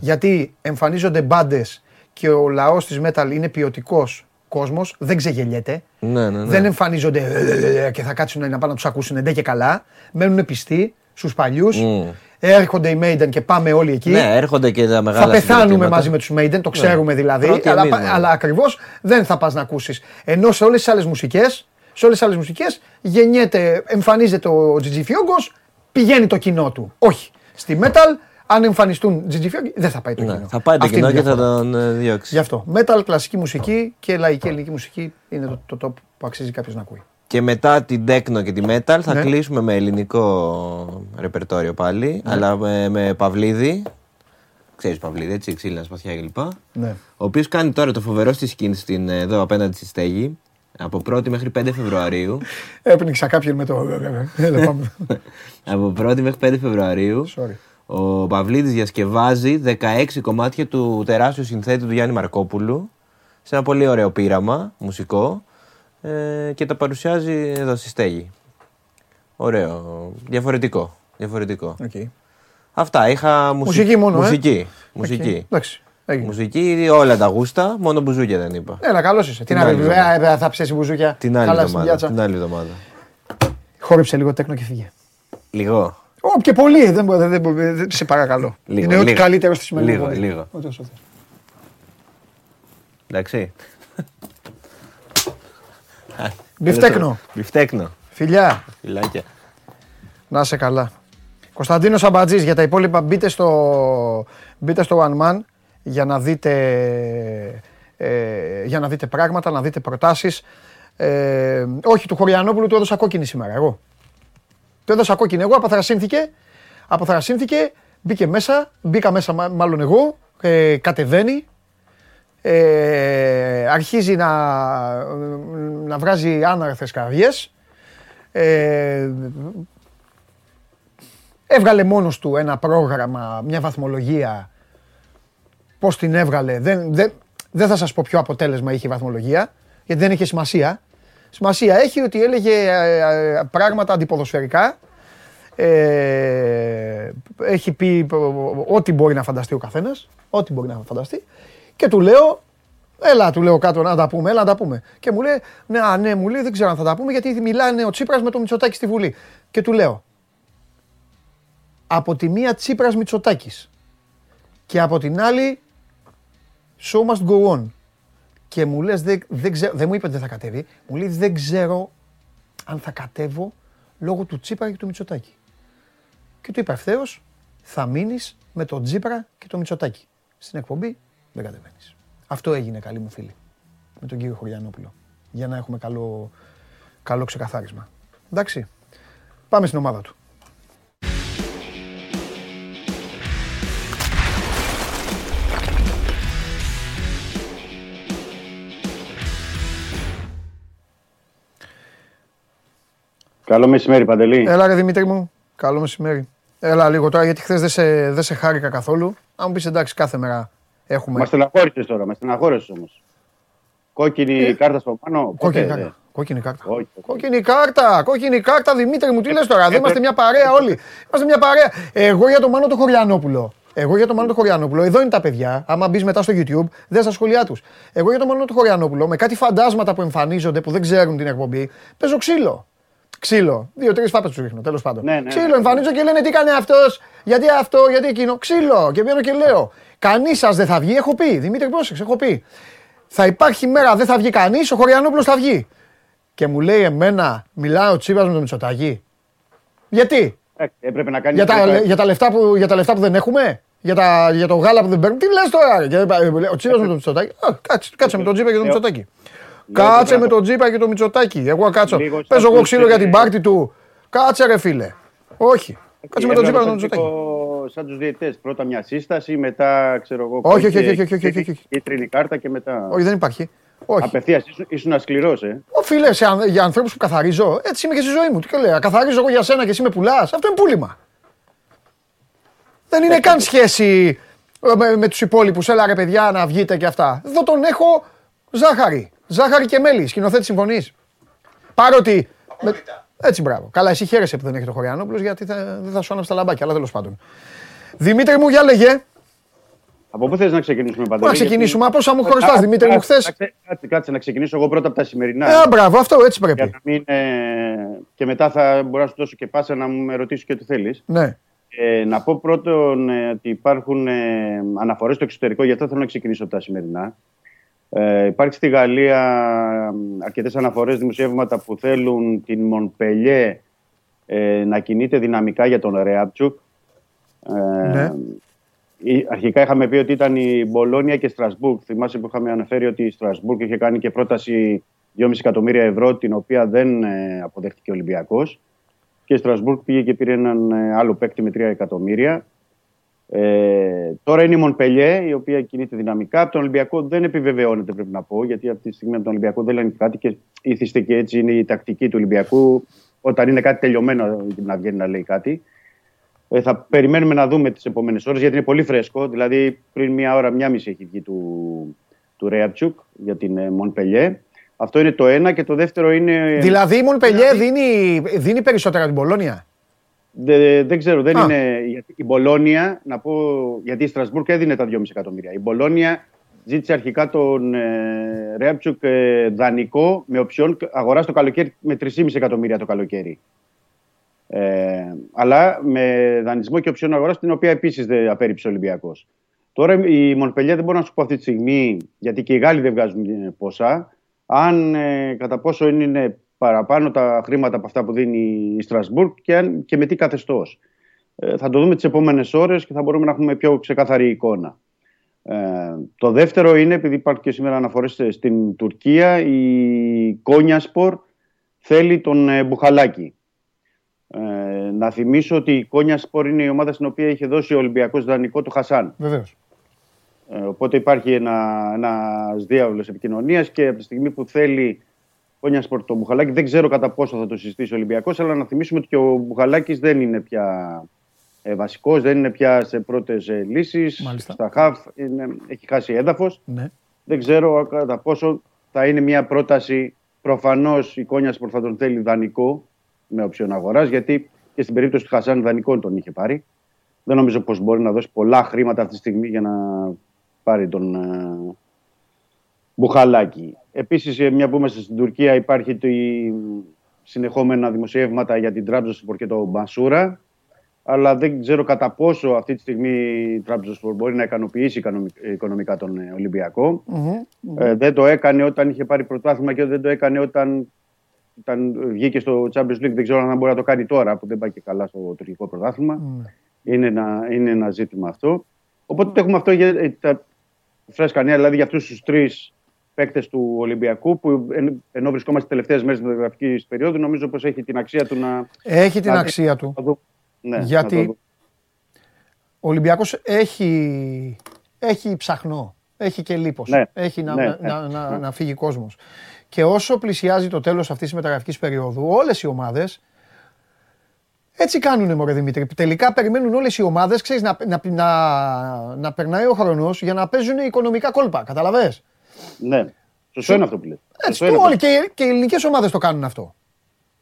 Γιατί εμφανίζονται μπάντες και ο λαός της metal είναι ποιοτικός. Κόσμος, δεν ξεγελιέται. Ναι, ναι, ναι. Δεν εμφανίζονται και θα κάτσουν να πάνε να τους ακούσουν εντέ και καλά. Μένουν πιστοί στους παλιούς. Έρχονται οι Maiden και πάμε όλοι εκεί. Ναι, έρχονται και τα μεγάλα. Θα πεθάνουμε μαζί με τους Maiden, το ξέρουμε δηλαδή. Αλλά ακριβώς δεν θα πας να ακούσεις. Ενώ σε όλες τις άλλες μουσικές, γεννιέται, εμφανίζεται ο Gigi Fiongos, πηγαίνει το κοινό του. Όχι. Στη metal, αν εμφανιστούν GGF, δεν θα πάει το κοινό. Θα πάει το κοινό και θα τον διώξει. Γι' αυτό. Metal, κλασική μουσική και λαϊκή ελληνική μουσική είναι το top που αξίζει κάποιος να ακούει. Και μετά την τέκνο και τη metal θα κλείσουμε με ελληνικό ρεπερτόριο πάλι, αλλά με Παυλίδη. Ξέρεις Παυλίδη, έτσι, ξύλινα σπαθιά κλπ. Ο οποίος κάνει τώρα το φοβερό στη σκηνή εδώ απέναντι στη στέγη. Από 1η μέχρι 5 Φεβρουαρίου. Έπνιξα κάποιον με το. Από 1η μέχρι 5 Φεβρουαρίου. Ο Παυλίδης διασκευάζει 16 κομμάτια του τεράστιου συνθέτη του Γιάννη Μαρκόπουλου σε ένα πολύ ωραίο πείραμα, μουσικό, και τα παρουσιάζει εδώ στη στέγη. Ωραίο, διαφορετικό. Okay. Αυτά, είχα μουσική μόνο, μουσική. Εντάξει. Μουσική, όλα τα γούστα, μόνο μπουζούκια δεν είπα. Έλα, καλώς είσαι. Την άλλη εβδομάδα θα ψέσει μπουζούκια. Την άλλη εβδομάδα. Χόρεψε λίγο τέκνο και φύγε. Λίγο. Και πολύ, δεν σε παρακαλώ. Είναι ό,τι καλύτερο στη σημερινή. Λίγο. Εντάξει. Μπιφτέκνο. Φιλιά. Φιλάκια. Να είσαι καλά. Κωνσταντίνος Αμπατζής, για τα υπόλοιπα μπείτε στο One Man για να δείτε πράγματα, να δείτε προτάσεις. Όχι, του Χωριανόπουλου του έδωσα κόκκινη σήμερα, εγώ. Το έδωσα κόκκινη, εγώ αποθαρασύνθηκε, μπήκα μέσα μάλλον εγώ, κατεβαίνει, αρχίζει να βγάζει άναρθες καρδιές, Έβγαλε μόνος του ένα πρόγραμμα, μια βαθμολογία. Πώς την έβγαλε, δεν θα σας πω ποιο αποτέλεσμα είχε η βαθμολογία, γιατί δεν είχε σημασία. Σημασία έχει ότι έλεγε πράγματα αντιποδοσφαιρικά. Έχει πει ό,τι μπορεί να φανταστεί ο καθένας, ό,τι μπορεί να φανταστεί. Και του λέω, του λέω κάτω να τα πούμε, Και μου λέει, ναι, μου λέει, δεν ξέρω αν θα τα πούμε, γιατί μιλάνε ο Τσίπρας με τον Μητσοτάκη στη Βουλή. Και του λέω, από τη μία Τσίπρας Μητσοτάκης και από την άλλη show must go on. Και μου λες, δεν μου είπε ότι δεν θα κατέβει, μου λέει δεν ξέρω αν θα κατέβω λόγω του Τσίπρα και του Μητσοτάκη. Και του είπα ευθέως, θα μείνεις με τον Τσίπρα και τον Μητσοτάκη. Στην εκπομπή δεν κατεβαίνεις. Αυτό έγινε, καλή μου φίλη, με τον κύριο Χωριανόπουλο, για να έχουμε καλό ξεκαθάρισμα. Εντάξει, πάμε στην ομάδα του. Καλό μεσημέρι, Παντελή. Έλα ρε Δημήτρη μου, καλό μεσημέρι. Έλα λίγο τώρα, γιατί χθες δεν σε χάρηκα καθόλου. Αν μου πεις εντάξει, κάθε μέρα έχουμε... Μας στεναχώρησες όμως. Κόκκινη κάρτα στο πάνω. Κόκκινη κάρτα, Δημήτρη μου, τι λες τώρα. Δεν είμαστε μια παρέα όλοι. Είμαστε μια παρέα. Εγώ για τον Μάνο τον Χωριανόπουλο. Εδώ είναι τα παιδιά. Άμα μπεις μετά στο YouTube, δες τα σχόλιά τους. Εγώ για τον Μάνο τον Χωριανόπουλο, με κάτι φαντάσματα που εμφανίζονται που δεν ξέρουν την εκπομπή, παίζω ξύλο. Δύο-τρεις φάπες τους ρίχνω, τέλος πάντων. Ξύλο, εμφανίζω και λένε τι κάνει αυτός, γιατί αυτό, γιατί εκείνο. Ξύλο, και βγαίνω και λέω. Κανείς σας δεν θα βγει, έχω πει. Δημήτρη, πρόσεξε, έχω πει. Θα υπάρχει μέρα, δεν θα βγει κανείς, ο Χωριανόπουλος θα βγει. Και μου λέει εμένα, μιλάω ο Τσίπρας με τον Μητσοτάκη. Γιατί? Έπρεπε να κάνει. Για τα λεφτά που δεν έχουμε, για το γάλα που δεν παίρνουμε. Τι λες τώρα, ο Τσίπρας με τον Μητσοτάκη. Κάτσε με τον Τσίπρα και τον Μητσοτάκη. Κάτσε με τον Τσίπρα και τον Μητσοτάκη. Εγώ κάτσω. Παίζω εγώ ξύλο για την πάρτι του. Κάτσε ρε φίλε. Όχι. Κάτσε με τον Τσίπρα και τον Μητσοτάκη. Σαν τους διαιτητές. Πρώτα μια σύσταση, μετά ξέρω εγώ. Όχι. Κίτρινη κάρτα και μετά. Όχι, δεν υπάρχει. Απευθείας ήσουν ασκληρός, Φίλε, για ανθρώπους που καθαρίζω, έτσι είμαι και στη ζωή μου. Τι λέω. Καθαρίζω εγώ για σένα και εσύ με πουλάς. Αυτό είναι πούλημα. Δεν είναι καν σχέση με τους υπόλοιπους. Έλα ρε παιδιά να βγείτε και αυτά. Εδώ τον έχω ζάχαρη. Ζάχαρη και μέλι, σκηνοθέτη συμφωνείς. Παρότι. Έτσι, μπράβο. Καλά, εσύ χαίρεσαι που δεν έχετε το Χωριανόπουλος, γιατί δεν θα σου άναψε τα λαμπάκια, αλλά τέλος πάντων. Δημήτρη μου, για λέγε. Από πού θες να ξεκινήσουμε, Παντελή? Να ξεκινήσουμε, από όσα μου χωριστάς, Δημήτρη μου, χθες. Κάτσε να ξεκινήσω εγώ πρώτα από τα σημερινά. Μπράβο, αυτό έτσι πρέπει. Για να μην, και μετά θα μπορώ να σου δώσω και πάσα να μου ρωτήσεις και ό,τι θέλεις. Ναι. Να πω πρώτον ότι υπάρχουν αναφορές στο εξωτερικό, γιατί θέλω να ξεκινήσω από τα σημερινά. Υπάρχει στη Γαλλία αρκετές αναφορές, δημοσιεύματα που θέλουν την Μονπελιέ να κινείται δυναμικά για τον Ρεάπτσουκ. Ναι. Αρχικά είχαμε πει ότι ήταν η Μπολόνια και Στρασβούργ. Θυμάσαι που είχαμε αναφέρει ότι η Στρασβούργ είχε κάνει και πρόταση 2,5 εκατομμύρια ευρώ, την οποία δεν αποδέχτηκε ο Ολυμπιακός. Και η Στρασβούργ πήγε και πήρε έναν άλλο παίκτη με 3 εκατομμύρια. Τώρα είναι η Μονπελιέ, η οποία κινείται δυναμικά. Από τον Ολυμπιακό δεν επιβεβαιώνεται, πρέπει να πω, γιατί αυτή τη στιγμή από τον Ολυμπιακό δεν λένε κάτι και ήθιστε και έτσι είναι η τακτική του Ολυμπιακού. Όταν είναι κάτι τελειωμένο, να βγαίνει να λέει κάτι. Θα περιμένουμε να δούμε τις επόμενες ώρες, γιατί είναι πολύ φρέσκο. Δηλαδή, πριν μία ώρα, μία μισή έχει βγει του Ρέαπτσουκ για την Μονπελιέ. Αυτό είναι το ένα. Και το δεύτερο είναι. Δηλαδή, η Μονπελιέ δίνει περισσότερα την Μπολόνια. Δεν ξέρω, δεν είναι. Η Μπολόνια, να πω, γιατί η Στρασβούργ έδινε τα 2,5 εκατομμύρια. Η Μπολόνια ζήτησε αρχικά τον Ρέαπτσουκ δανεικό με οψιόν αγορά το καλοκαίρι με 3,5 εκατομμύρια το καλοκαίρι. Αλλά με δανεισμό και οψιόν αγορά, την οποία επίσης δεν απέρριψε ο Ολυμπιακός. Τώρα η Μονπελιέ δεν μπορώ να σου πω αυτή τη στιγμή, γιατί και οι Γάλλοι δεν βγάζουν ποσά, αν κατά πόσο είναι παραπάνω τα χρήματα από αυτά που δίνει η Στρασβούργ και με τι καθεστώς. Θα το δούμε τις επόμενες ώρες και θα μπορούμε να έχουμε πιο ξεκαθαρή εικόνα. Το δεύτερο είναι, επειδή υπάρχουν και σήμερα αναφορές στην Τουρκία, η Κόνιασπορ θέλει τον Μπουχαλάκη. Να θυμίσω ότι η Κόνιασπορ είναι η ομάδα στην οποία είχε δώσει ο Ολυμπιακός δανεικό του Χασάν. Βεβαίως. Οπότε υπάρχει ένας διάβλος επικοινωνίας και από τη στιγμή που θέλει Κόνιασπορ το Μπουχαλάκη, δεν ξέρω κατά πόσο θα το συζητήσει ο Ολυμπιακός, αλλά να θυμίσουμε ότι και ο Μπουχαλάκης δεν είναι πια βασικός, δεν είναι πια σε πρώτες λύσεις. Μάλιστα. Στα χαφ έχει χάσει έδαφος. Ναι. Δεν ξέρω κατά πόσο θα είναι μια πρόταση. Προφανώς η Κόνιας θα τον θέλει δανεικό με οψιόν αγοράς, γιατί και στην περίπτωση του Χασάν δανεικό τον είχε πάρει. Δεν νομίζω πως μπορεί να δώσει πολλά χρήματα αυτή τη στιγμή για να πάρει τον Μπουχαλάκη. Επίσης, μια που είμαστε στην Τουρκία, υπάρχει συνεχόμενα δημοσιεύματα για την Trabzonspor και τον Μπασούρα. Αλλά δεν ξέρω κατά πόσο αυτή τη στιγμή η Trabzonspor μπορεί να ικανοποιήσει οικονομικά τον Ολυμπιακό. Mm-hmm. Δεν το έκανε όταν είχε πάρει πρωτάθλημα και δεν το έκανε όταν βγήκε στο Champions League. Δεν ξέρω αν μπορεί να το κάνει τώρα που δεν πάει και καλά στο τουρκικό πρωτάθλημα. Mm. Είναι ένα ζήτημα αυτό. Οπότε έχουμε αυτό για τα φρέσκα νέα, δηλαδή για αυτούς τους τρεις παίκτες του Ολυμπιακού, που ενώ βρισκόμαστε τελευταίες μέρες της μεταγραφικής περίοδου, νομίζω πως έχει την αξία του να... Έχει την αξία του. Ναι, γιατί ο Ολυμπιακός έχει ψαχνό, έχει και λίπος, ναι, έχει να φύγει κόσμος. Και όσο πλησιάζει το τέλος αυτής της μεταγραφικής περίοδου, όλες οι ομάδες έτσι κάνουνε, μωρέ Δημήτρη. Τελικά περιμένουν όλες οι ομάδες, ξέρεις, να περνάει ο χρόνος για να παίζουν οικονομικά κόλπα, καταλαβες. Ναι, σωστό είναι αυτό που λέει. Έτσι, όλοι και οι ελληνικές ομάδες το κάνουν αυτό.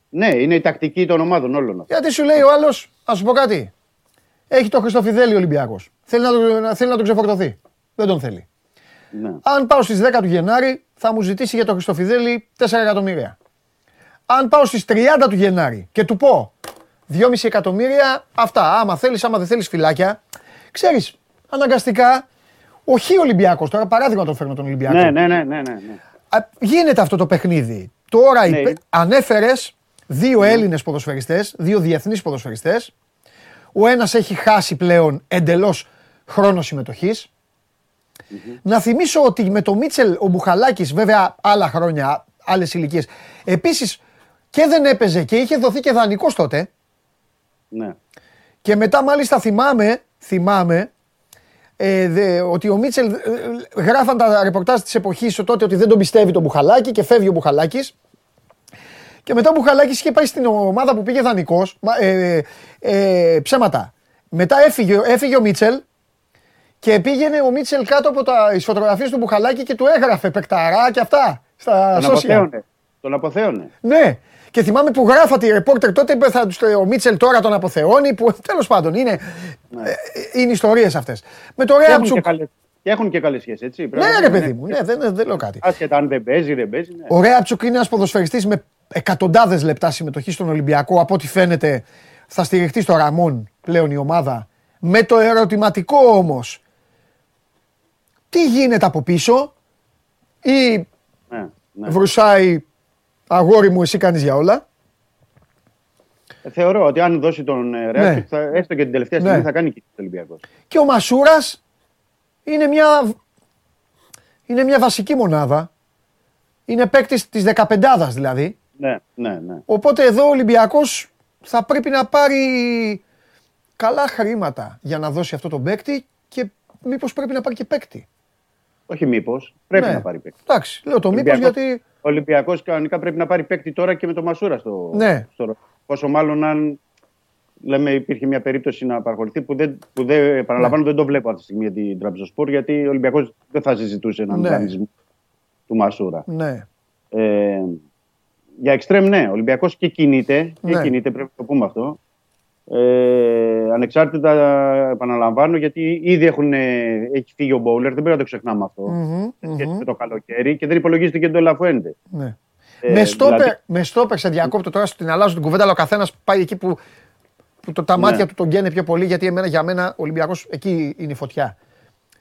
Ναι, είναι η τακτική των ομάδων όλων. Γιατί σου λέει ο άλλος, να σου πω κάτι. Έχει τον Χριστοφιδέλη ο Ολυμπιακός. Θέλει να τον ξεφορτωθεί. Δεν τον θέλει. Ναι. Αν πάω στις 10 του Γενάρη, θα μου ζητήσει για τον Χριστοφιδέλη 4 εκατομμύρια. Αν πάω στις 30 του Γενάρη και του πω 2,5 εκατομμύρια, αυτά. Άμα θέλεις, άμα δεν θέλεις, φυλάκια. Ξέρεις, αναγκαστικά, όχι Ολυμπιακός. Τώρα παράδειγμα τον φέρνω τον Ολυμπιακό. Ναι. Γίνεται αυτό το παιχνίδι. Τώρα ναι. Ανέφερες. Δύο Έλληνες ποδοσφαιριστές, δύο διεθνείς ποδοσφαιριστές. Ο ένας έχει χάσει πλέον εντελώς χρόνο συμμετοχής. Mm-hmm. Να θυμίσω ότι με τον Μίτσελ ο Μπουχαλάκης, βέβαια άλλα χρόνια, άλλες ηλικίες, επίσης και δεν έπαιζε και είχε δοθεί και δανεικός τότε. Ναι. Mm-hmm. Και μετά μάλιστα θυμάμαι ότι ο Μίτσελ γράφαν τα ρεπορτάζ της εποχής τότε ότι δεν τον πιστεύει τον Μπουχαλάκη και φεύγει ο Μπουχαλάκης. Και μετά ο Μπουχαλάκης είχε πάει στην ομάδα που πήγε δανεικός, ψέματα. Μετά έφυγε ο Μίτσελ και πήγαινε ο Μίτσελ κάτω από τις φωτογραφίες του Μπουχαλάκη και του έγραφε παικταρά και αυτά στα social. Τον αποθέωνε. Ναι. Και θυμάμαι που γράφατε οι ρεπόρτερ τότε, ο Μίτσελ τώρα τον αποθεώνει, που τέλος πάντων είναι ιστορίες αυτές. Με το Ρέαμτσουκ. Και έχουν και καλές σχέσεις, έτσι. Ναι, ρε παιδί μου, δεν λέω κάτι. Άσχετα αν δεν παίζει, Ο Ρέαμτσουκ είναι ένας ποδοσφαιριστής με εκατοντάδες λεπτά συμμετοχή στον Ολυμπιακό. Από ό,τι φαίνεται θα στηριχτεί στο Ραμόν πλέον η ομάδα. Με το ερωτηματικό όμως, τι γίνεται από πίσω, ή βρουσάει αγόρι μου, εσύ κάνεις για όλα. Θεωρώ ότι αν δώσει τον Ρέαμτσουκ, έστω και την τελευταία στιγμή, θα κάνει και το Ολυμπιακό. Και ο Μασούρας είναι μια βασική μονάδα. Είναι παίκτης της 15ης δηλαδή. Ναι. Οπότε εδώ ο Ολυμπιακός θα πρέπει να πάρει καλά χρήματα για να δώσει αυτό τον παίκτη και μήπως πρέπει να πάρει και παίκτη. Όχι μήπως, πρέπει να πάρει παίκτη. Εντάξει, λέω το μήπως γιατί... Ο Ολυμπιακός κανονικά πρέπει να πάρει παίκτη τώρα και με τον Μασούρα στο πόσο μάλλον αν... Λέμε, υπήρχε μια περίπτωση να παραχωρηθεί που δεν επαναλαμβάνω, δεν το βλέπω αυτή τη στιγμή για την Trabzonspor, γιατί ο Ολυμπιακός δεν θα συζητούσε έναν μηχανισμό του Μασούρα. Ναι. Για εξτρέμ, ο Ολυμπιακός και κινείται, πρέπει να το πούμε αυτό. Ανεξάρτητα, επαναλαμβάνω, γιατί ήδη έχει φύγει ο Μπόουλερ, δεν πρέπει να το ξεχνάμε αυτό. Με το καλοκαίρι και δεν υπολογίζεται και το Λαφουέντε. Ναι. Με στόπερ, σε διακόπτω τώρα, την αλλάζω την κουβέντα, αλλά ο καθένας πάει εκεί που τα μάτια του τον καίνε πιο πολύ, γιατί για μένα ο Ολυμπιακός εκεί είναι η φωτιά. Ναι.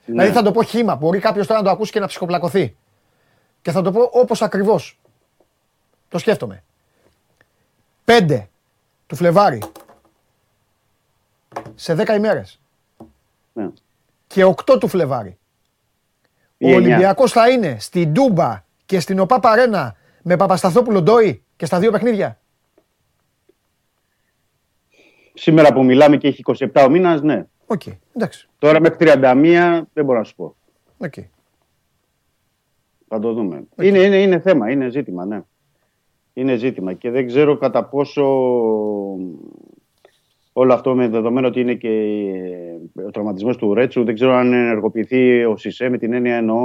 Δηλαδή θα το πω χήμα, μπορεί κάποιος τώρα να το ακούσει και να ψυχοπλακωθεί. Και θα το πω όπως ακριβώς το σκέφτομαι. 5 του Φλεβάρι, σε 10 ημέρες, και 8 του Φλεβάρι, ο Ολυμπιακός θα είναι στην Τούμπα και στην ΟΠΑ Παρένα με Παπασταθόπουλο Ντόι και στα δύο παιχνίδια. Σήμερα που μιλάμε και έχει 27 ο μήνας, Okay, εντάξει. Τώρα μέχρι 31 δεν μπορώ να σου πω. Okay. Θα το δούμε. Okay. Είναι θέμα, είναι ζήτημα, Είναι ζήτημα και δεν ξέρω κατά πόσο Όλο αυτό με δεδομένο ότι είναι και ο τραυματισμός του Ρέτσου. Δεν ξέρω αν ενεργοποιηθεί ο Σισέ, με την έννοια εννοώ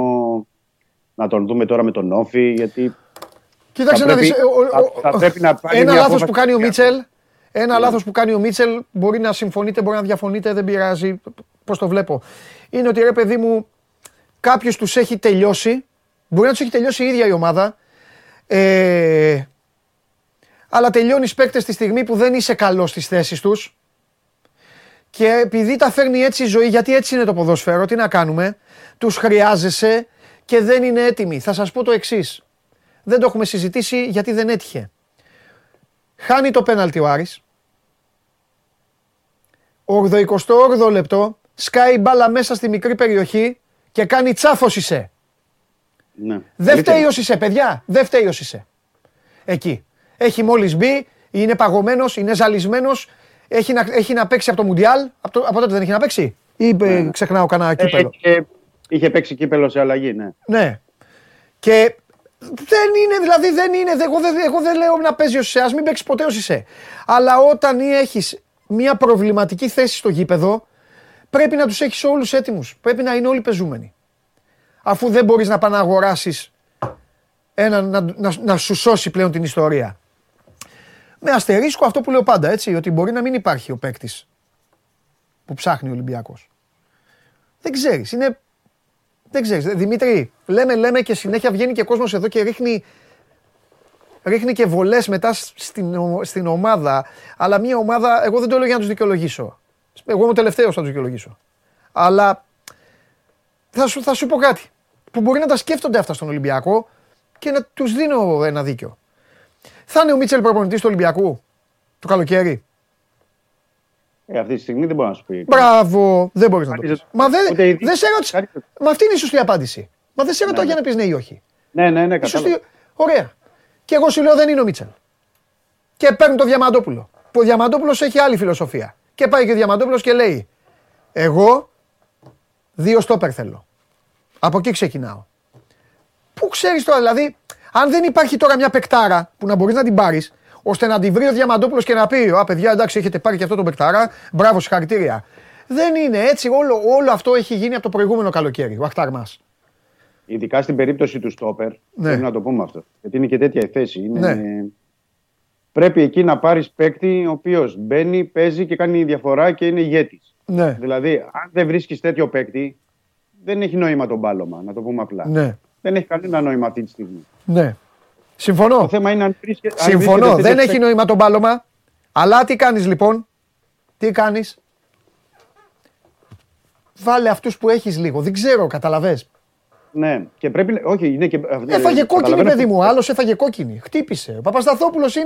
να τον δούμε τώρα με τον Νόφι. Γιατί κοίταξε να δεις. Ένα λάθος που κάνει ο Μίτσελ. Ένα λάθος που κάνει ο Μίτσελ, μπορεί να συμφωνείτε, μπορεί να διαφωνείτε, δεν πειράζει. Πώς το βλέπω. Είναι ότι ρε παιδί μου, κάποιος τους έχει τελειώσει. Μπορεί να τους έχει τελειώσει η ίδια η ομάδα. Αλλά τελειώνεις παίκτες τη στιγμή που δεν είσαι καλός στις θέσεις τους. Και επειδή τα φέρνει έτσι η ζωή, γιατί έτσι είναι το ποδόσφαιρο, τι να κάνουμε, τους χρειάζεσαι και δεν είναι έτοιμοι. Θα σας πω το εξής. Δεν το έχουμε συζητήσει γιατί δεν έτυχε. Χάνει το πέναλτι ο Άρης. 88ο λεπτό, σκάει μπάλα μέσα στη μικρή περιοχή και κάνει τσάφο Σισέ. Ναι. Δεν φταίει ο Σισέ, παιδιά. Δεν φταίει ο Σισέ. Εκεί. Έχει μόλις μπει, είναι παγωμένος, είναι ζαλισμένος, έχει να παίξει από το Μουντιάλ. Από τότε δεν έχει να παίξει, ή ξεχνάω κανένα κύπελο. Είχε παίξει κύπελο σε αλλαγή, ναι. Ναι. Και δεν είναι, δηλαδή δεν είναι. Εγώ δεν λέω να παίζει ο Σισέ, ας μην παίξει ποτέ ο Σισέ. Αλλά όταν έχεις μια προβληματική θέση στο γήπεδο, πρέπει να τους έχεις όλους έτοιμους. Πρέπει να είναι όλοι πεζούμενοι. Αφού δεν μπορείς να πάνε να αγοράσεις έναν να σου σώσει πλέον την ιστορία. Με αστερίσκο αυτό που λέω πάντα, έτσι, ότι μπορεί να μην υπάρχει ο παίκτης που ψάχνει ο Ολυμπιακός. Δεν ξέρεις, είναι... Δεν ξέρεις, Δημήτρη, λέμε και συνέχεια βγαίνει και κόσμος εδώ και ρίχνει και βολές μετά στην ομάδα, αλλά μια ομάδα, εγώ δεν το λέω για να τους δικαιολογήσω. Εγώ είμαι ο τελευταίος να τους δικαιολογήσω. Αλλά θα σου πω κάτι, που μπορεί να τα σκέφτονται αυτά στον Ολυμπιακό και να τους δίνω ένα δίκιο. Θα είναι ο Μίτσελ προπονητής του Ολυμπιακού το καλοκαίρι. Αυτή τη στιγμή δεν μπορεί να σου πει. Μπράβο, δεν μπορεί να το πει. Μα δεν σε ρώτησε. Μα αυτή είναι η σωστή απάντηση. Μα δεν σε ρώτησε για να πει ναι ή όχι. Ναι, κατάλαβα. Ωραία. Και εγώ σου λέω δεν είναι ο Μίτσελ. Και παίρνει το Διαμαντόπουλο. Που ο Διαμαντόπουλος έχει άλλη φιλοσοφία. Και πάει και ο Διαμαντόπουλος και λέει: εγώ 2 στόπερ θέλω. Από εκεί ξεκινάω. Πού ξέρεις τώρα, δηλαδή, αν δεν υπάρχει τώρα μια παικτάρα που να μπορείς να την πάρεις, ώστε να τη βρει ο Διαμαντόπουλος και να πει: α, παιδιά, εντάξει, έχετε πάρει και αυτό τον παικτάρα. Μπράβο, συγχαρητήρια. Δεν είναι έτσι. Όλο αυτό έχει γίνει από το προηγούμενο καλοκαίρι. Ο Αχτάρ μας. Ειδικά στην περίπτωση του στόπερ, ναι, πρέπει να το πούμε αυτό. Γιατί είναι και τέτοια η θέση. Είναι... Ναι. Πρέπει εκεί να πάρεις παίκτη ο οποίος μπαίνει, παίζει και κάνει διαφορά και είναι ηγέτης. Ναι. Δηλαδή, αν δεν βρίσκεις τέτοιο παίκτη, δεν έχει νόημα το μπάλωμα, να το πούμε απλά. Ναι. Δεν έχει κανένα νόημα αυτή τη στιγμή. Ναι. Συμφωνώ. Το θέμα είναι αν βρίσκεται. Συμφωνώ. Δεν έχει νόημα το μπάλωμα. Αλλά τι κάνεις λοιπόν. Τι κάνεις. Βάλε αυτούς που έχεις λίγο. Δεν ξέρω, καταλαβες. Ναι. Και πρέπει. Όχι, είναι και. Έφαγε κόκκινη, παιδί μου. Άλλος έφαγε κόκκινη. Χτύπησε. Ο Παπασταθόπουλος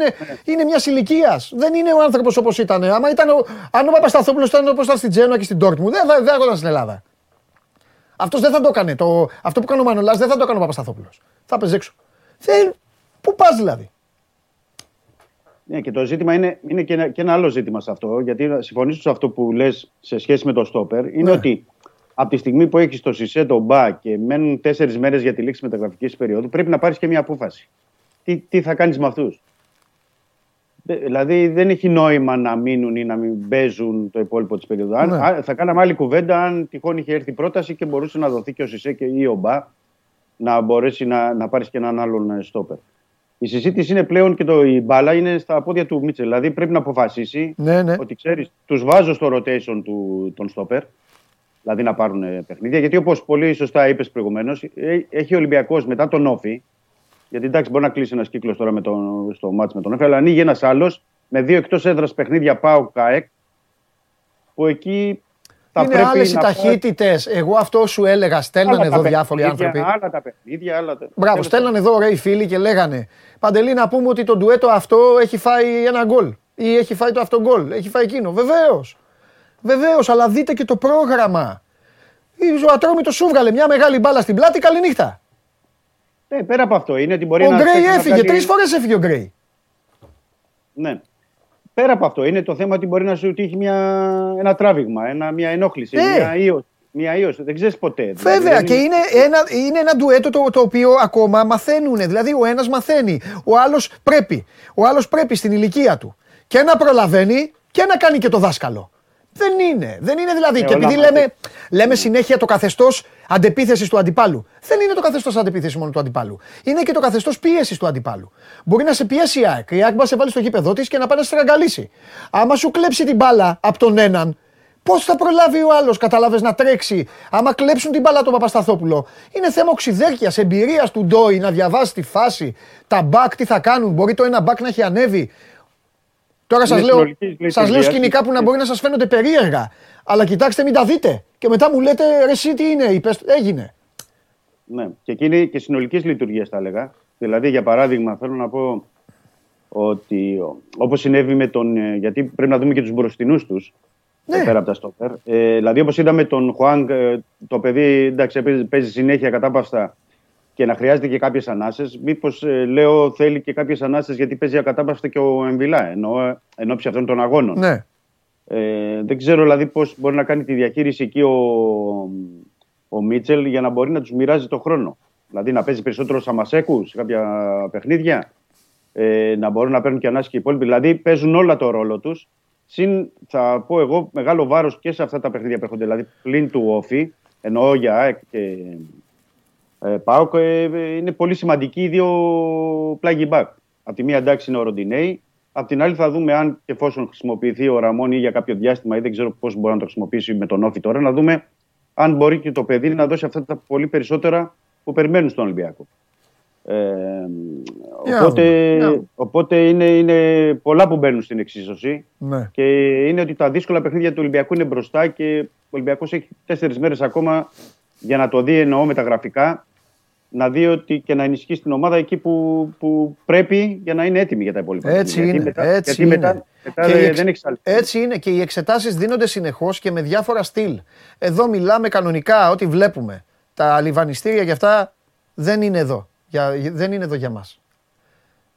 είναι μιας ηλικίας. Δεν είναι ο άνθρωπος όπως ήταν. Αν ο Παπασταθόπουλος ήταν όπως ήταν στην Τζένοα και στην Ντόρτμουντ, δεν έρχονταν στην Ελλάδα. Αυτός δεν θα το έκανε. Αυτό που κάνει ο Μανολάς δεν θα το έκανε ο Παπασταθόπουλος. Θα παίζει έξω. Πού πας δηλαδή. Ναι, και το ζήτημα είναι και ένα άλλο ζήτημα σε αυτό. Γιατί συμφωνήσω σε αυτό που λες σε σχέση με το στόπερ. Είναι ότι από τη στιγμή που έχεις το Σισέ, τον Μπα και μένουν 4 μέρες για τη λήξη μεταγραφικής περίοδου, πρέπει να πάρεις και μια απόφαση. Τι θα κάνεις με αυτούς. Δηλαδή δεν έχει νόημα να μείνουν ή να μην παίζουν το υπόλοιπο της περίοδου. Ναι. Θα κάναμε άλλη κουβέντα αν τυχόν είχε έρθει πρόταση και μπορούσε να δοθεί και ο Σισέ ή ο Μπα να μπορέσει να πάρει και έναν άλλον στόπερ. Η συζήτηση είναι πλέον και η μπάλα είναι στα πόδια του Μίτσελ. Δηλαδή πρέπει να αποφασίσει ότι ξέρεις, τους βάζω στο rotation των στόπερ, δηλαδή να πάρουν παιχνίδια. Γιατί όπως πολύ σωστά είπες προηγουμένως, έχει ο Ολυμπιακός μετά τον Όφη. Γιατί εντάξει, μπορεί να κλείσει ένας κύκλος τώρα στο μάτς με τον Όφη, αλλά ανοίγει ένας άλλος με 2 εκτός έδρας παιχνίδια ΠΑΟΚ ΚΑΕΚ. Που εκεί. Είναι άλλες οι ταχύτητες. Εγώ αυτό σου έλεγα. Στέλναν εδώ διάφοροι άνθρωποι. Άλλα τα παιχνίδια, άλλα τα. Μπράβο, στέλναν εδώ ωραίοι φίλοι και λέγανε: Παντελή, να πούμε ότι το ντουέτο αυτό έχει φάει ένα γκολ. Ή έχει φάει το αυτό γκολ. Έχει φάει εκείνο. Βεβαίως. Βεβαίως, αλλά δείτε και το πρόγραμμα. Ο Ατρόμητος σου βγάλε μια μεγάλη μπάλα στην πλάτη. Καληνύχτα. Ναι, πέρα από αυτό είναι ότι μπορεί ο να. Ο Γκρέι έφυγε. 3 φορές έφυγε ο Γκρέι. Ναι. Πέρα από αυτό, είναι το θέμα ότι μπορεί να σου τύχει ένα τράβηγμα, μια ενόχληση, μια ίωση. Δεν ξέρεις ποτέ. Βέβαια, δηλαδή, και είναι ένα ντουέτο το οποίο ακόμα μαθαίνουν. Δηλαδή, ο ένας μαθαίνει, ο άλλος πρέπει στην ηλικία του. Και να προλαβαίνει και να κάνει και το δάσκαλο. Δεν είναι δηλαδή. Και επειδή λέμε συνέχεια το καθεστώς αντεπίθεσης του αντιπάλου. Δεν είναι το καθεστώς αντεπίθεσης μόνο του αντιπάλου. Είναι και το καθεστώς πίεσης του αντιπάλου. Μπορεί να σε πιέσει η ΑΕΚ. Η ΑΕΚ να σε βάλει στο γήπεδό της και να πάει να σε στραγγαλίσει. Άμα σου κλέψει την μπάλα από τον έναν, πώς θα προλάβει ο άλλος, καταλάβες, να τρέξει? Άμα κλέψουν την μπάλα τον Παπασταθόπουλο, είναι θέμα οξυδέρκειας, εμπειρίας του Ντόι να διαβάσει τη φάση. Τα μπακ τι θα κάνουν, μπορεί το ένα μπακ να έχει ανέβει. Τώρα σας λέω σκηνικά που να μπορεί να σας φαίνονται περίεργα. Αλλά κοιτάξτε, μην τα δείτε. Και μετά μου λέτε, ρε εσύ τι είναι, είπες, έγινε. Ναι, και εκείνη και συνολικής λειτουργίας θα έλεγα. Δηλαδή, για παράδειγμα, θέλω να πω ότι όπως συνέβη με τον. Γιατί πρέπει να δούμε και τους μπροστινούς τους. Ναι. Πέρα από τα στόπερ. Δηλαδή, όπως είδαμε τον Χουάνγκ, το παιδί εντάξει, παίζει συνέχεια ακατάπαυστα και να χρειάζεται και κάποιες ανάσες. Μήπως λέω θέλει και κάποιες ανάσες γιατί παίζει ακατάπαυστα και ο Εμβιλά εν ώψη αυτών των αγώνων. Ναι. Δεν ξέρω δηλαδή πώς μπορεί να κάνει τη διαχείριση εκεί ο Μίτσελ για να μπορεί να τους μοιράζει το χρόνο. Δηλαδή να παίζει περισσότερο Σαμασέκου σε κάποια παιχνίδια, να μπορούν να παίρνουν και ανάσες και οι υπόλοιποι. Δηλαδή παίζουν όλα το ρόλο τους. Συν, θα πω εγώ, μεγάλο βάρος και σε αυτά τα παιχνίδια που έρχονται. Δηλαδή, πλην του Όφη, εννοώ για ΑΕΚ και ΠΑΟΚ, είναι πολύ σημαντικοί οι δύο πλάγι μπακ. Από τη μία εντάξει είναι ο Ροντινέι, από την άλλη θα δούμε αν και εφόσον χρησιμοποιηθεί ο Ραμόν ή για κάποιο διάστημα, ή δεν ξέρω πώς μπορεί να το χρησιμοποιήσει με τον Όφη τώρα, να δούμε αν μπορεί και το παιδί να δώσει αυτά τα πολύ περισσότερα που περιμένουν στον Ολυμπιακό. Οπότε είναι πολλά που μπαίνουν στην εξίσωση. Ναι. Και είναι ότι τα δύσκολα παιχνίδια του Ολυμπιακού είναι μπροστά και ο Ολυμπιακός έχει 4 μέρες ακόμα για να το δει, εννοώ με τα γραφικά, να δει ότι και να ενισχύσει την ομάδα εκεί που πρέπει για να είναι έτοιμη για τα υπόλοιπα. Έτσι είναι και οι εξετάσεις δίνονται συνεχώς και με διάφορα στυλ. Εδώ μιλάμε κανονικά, ό,τι βλέπουμε. Τα λιβανιστήρια και αυτά δεν είναι εδώ. Δεν είναι εδώ για μας.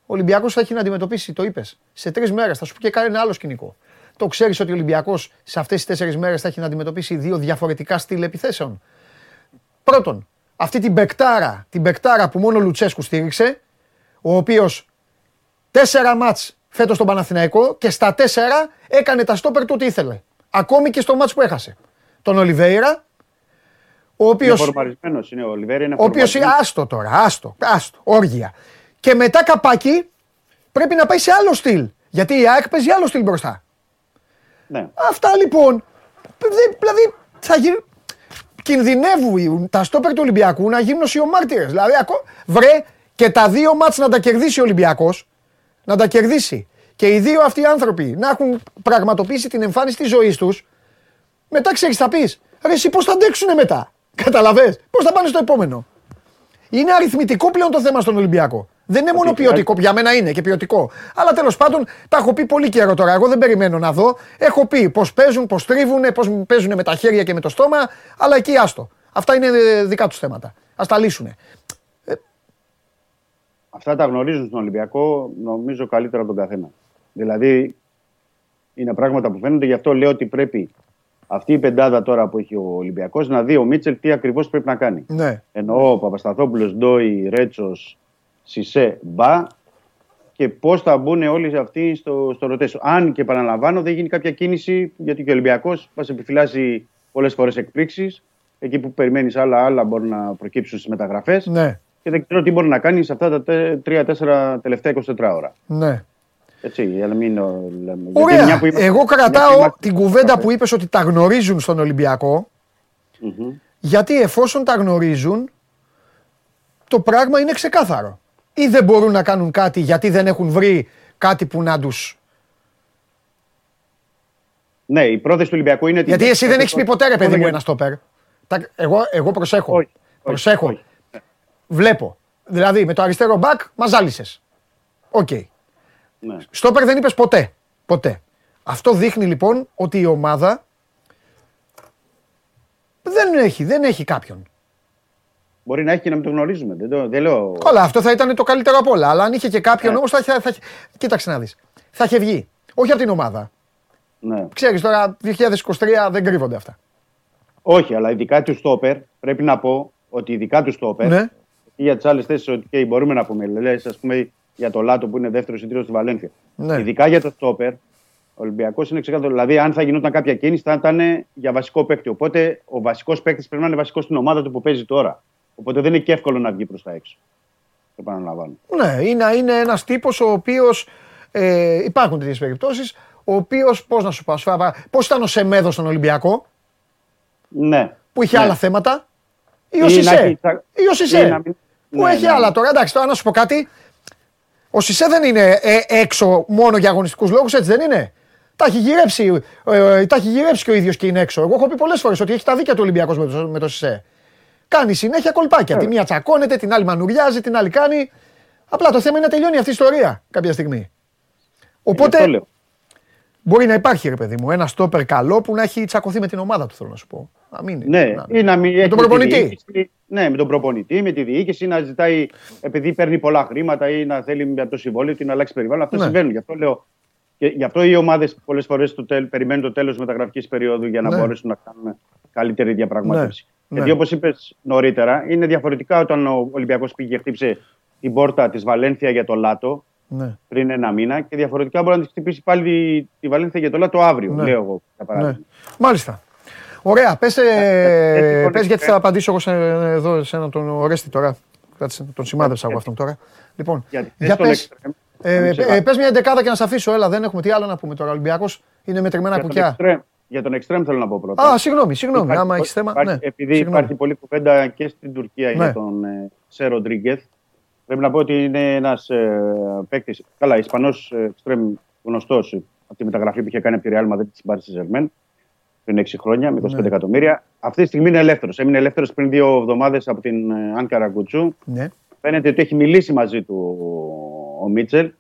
Ο Ολυμπιακός θα έχει να αντιμετωπίσει, το είπες, σε 3 μέρες. Θα σου πω και κάνει ένα άλλο σκηνικό. Το ξέρεις ότι ο Ολυμπιακός σε αυτές τις 4 μέρες θα έχει να αντιμετωπίσει 2 διαφορετικά στυλ επιθέσεων. Πρώτον, αυτή την μπεκτάρα που μόνο ο Λουτσέσκου στήριξε, ο οποίος 4 μάτς φέτος στον Παναθηναϊκό και στα 4 έκανε τα στόπερ του ό,τι ήθελε. Ακόμη και στο μάτς που έχασε. Τον Ολιβέιρα, ο οποίος είναι ο Ολιβέρα, είναι φορμαρισμένος. Άστο τώρα, όργια. Και μετά καπάκι πρέπει να πάει σε άλλο στυλ. Γιατί η ΑΕΚ παίζει άλλο στυλ μπροστά. Ναι. Αυτά λοιπόν, δηλαδή κινδυνεύουν τα στόπερ του Ολυμπιακού να γίνουν σιωμάρτυρες. Δηλαδή βρε και τα 2 μάτς να τα κερδίσει ο Ολυμπιακός, να τα κερδίσει. Και οι 2 αυτοί οι άνθρωποι να έχουν πραγματοποιήσει την εμφάνιση της ζωής τους, μετά ξέρεις θα πεις, ρε εσύ πώς θα αντέξουνε μετά. Καταλαβες, πώς θα πάνε στο επόμενο. Είναι αριθμητικό πλέον το θέμα στον Ολυμπιακό. Δεν είναι μόνο ποιοτικό, για μένα είναι και ποιοτικό. Αλλά τέλος πάντων τα έχω πει πολύ καιρό τώρα. Εγώ δεν περιμένω να δω. Έχω πει πώς παίζουν, πώς τρίβουνε, πώς παίζουνε με τα χέρια και με το στόμα. Αλλά εκεί άστο. Αυτά είναι δικά τους θέματα. Ας τα λύσουνε. Αυτά τα γνωρίζουν στον Ολυμπιακό νομίζω καλύτερα από τον καθένα. Δηλαδή είναι πράγματα που φαίνονται, γι' αυτό λέω ότι πρέπει. Αυτή η πεντάδα τώρα που έχει ο Ολυμπιακός να δει ο Μίτσελ τι ακριβώς πρέπει να κάνει. Ναι. Εννοώ Παπασταθόπουλος, Ντόι, Ρέτσος, Σισέ, Μπα και πώς θα μπουν όλοι αυτοί στο rotation. Αν και επαναλαμβάνω δεν γίνει κάποια κίνηση, γιατί και ο Ολυμπιακός μας επιφυλάσσει πολλές φορές εκπλήξεις. Εκεί που περιμένεις άλλα μπορούν να προκύψουν στις μεταγραφές. Ναι. Και δεν ξέρω τι μπορεί να κάνει σε αυτά τα 3-4 τελευταία 24 ώρα. Ναι. Έτσι, μην... Ωραία, εγώ κρατάω την κουβέντα που είπες ότι τα γνωρίζουν στον Ολυμπιακό, γιατί εφόσον τα γνωρίζουν, το πράγμα είναι ξεκάθαρο. Ή δεν μπορούν να κάνουν κάτι γιατί δεν έχουν βρει κάτι που να τους... Ναι, η πρόθεση του Ολυμπιακού είναι... Γιατί εσύ δεν έχεις πει ποτέ ρε παιδί μου ένα στόπερ. Εγώ προσέχω. Βλέπω. Δηλαδή με το αριστερό μπακ μαζάλισες. Οκ. Ναι. Στόπερ δεν είπες ποτέ. Ποτέ. Αυτό δείχνει λοιπόν ότι η ομάδα δεν έχει κάποιον. Μπορεί να έχει και να μην το γνωρίζουμε. Δεν λέω... Καλά, αυτό θα ήταν το καλύτερο από όλα. Αλλά αν είχε και κάποιον όμως θα... Κοίταξε να δεις. Θα είχε βγει. Όχι από την ομάδα. Ναι. Ξέρεις τώρα, 2023 δεν κρύβονται αυτά. Όχι, αλλά ειδικά του στόπερ πρέπει να πω ότι ειδικά του στόπερ ναι. Για τις άλλες θέσεις ότι μπορούμε να πούμε. Λες, ας πούμε... Για το Λάτο που είναι δεύτερος ή τρίτος στη Βαλένθια. Ναι. Ειδικά για το στόπερ, Ολυμπιακός είναι ξεκάθαρο. Δηλαδή, αν θα γινόταν κάποια κίνηση, θα ήταν για βασικό παίκτη. Οπότε ο βασικός παίκτης πρέπει να είναι βασικός στην ομάδα του που παίζει τώρα. Οπότε δεν είναι και εύκολο να βγει προς τα έξω. Το επαναλαμβάνω. Ναι, είναι ένας τύπος ο οποίος. Υπάρχουν τέτοιες περιπτώσεις. Ο οποίος, πώς να σου πω, πώς ήταν ο Σεμέδος στον Ολυμπιακό. Ναι. Που είχε άλλα θέματα. Ή ο Σισε. Που έχει άλλα τώρα. Εντάξει, τώρα να σου πω κάτι. Ο Σισε δεν είναι έξω μόνο για αγωνιστικούς λόγους, έτσι δεν είναι. Τα έχει γυρέψει και ο ίδιος και είναι έξω. Εγώ έχω πει πολλές φορές ότι έχει τα δίκια του Ολυμπιακός με το Σισε. Κάνει συνέχεια κολπάκια. Τη μία τσακώνεται, την άλλη μανουριάζει, την άλλη κάνει. Απλά το θέμα είναι να τελειώνει αυτή η ιστορία κάποια στιγμή. Οπότε μπορεί να υπάρχει, ρε παιδί μου, ένα στόπερ καλό που να έχει τσακωθεί με την ομάδα του, θέλω να σου πω. Να μην, ναι, ή να μην με τον προπονητή. Ναι, με τον προπονητή, με τη διοίκηση, να ζητάει επειδή παίρνει πολλά χρήματα ή να θέλει με το συμβόλαιο και να αλλάξει περιβάλλον. Αυτά συμβαίνουν. Γι' αυτό λέω. Και γι' αυτό οι ομάδες πολλές φορές περιμένουν το τέλος μεταγραφικής περίοδου για να μπορέσουν να κάνουν καλύτερη διαπραγμάτευση. Ναι. Γιατί όπως είπες νωρίτερα, είναι διαφορετικά όταν ο Ολυμπιακός πήγε και χτύπησε την πόρτα της Βαλένθια για το Λάτο πριν ένα μήνα και διαφορετικά μπορεί να τη χτυπήσει πάλι τη Βαλένθια για το Λάτο αύριο, λέω εγώ. Μάλιστα. Ωραία, πες γιατί θα απαντήσω εγώ εδώ σε έναν τον Ορέστη τώρα. Κράτησε, τον σημάδεψα εγώ αυτόν τώρα. Λοιπόν, για πες μια εντεκάδα και να σε αφήσω, έλα, δεν έχουμε τι άλλο να πούμε τώρα. Ολυμπιακός είναι μετρημένα κουκιά. Για τον εξτρέμ θέλω να πω πρώτα. Α, συγγνώμη, άμα έχεις θέμα. Επειδή υπάρχει πολλή κουβέντα και στην Τουρκία για τον Χωσέ Ροντρίγκεθ, πρέπει να πω ότι είναι ένας παίκτης, καλά, Ισπανός εξτρέμ γνωστός από τη μεταγραφή που είχε κάνει από τη Real Madrid στην Paris Saint-Germain πριν 6 χρόνια με 25 εκατομμύρια. Αυτή τη στιγμή είναι ελεύθερος. Έμεινε ελεύθερος πριν 2 εβδομάδες από την Άνκαρα Γκουτσού. Φαίνεται ότι έχει μιλήσει μαζί του ο Μίτσελ.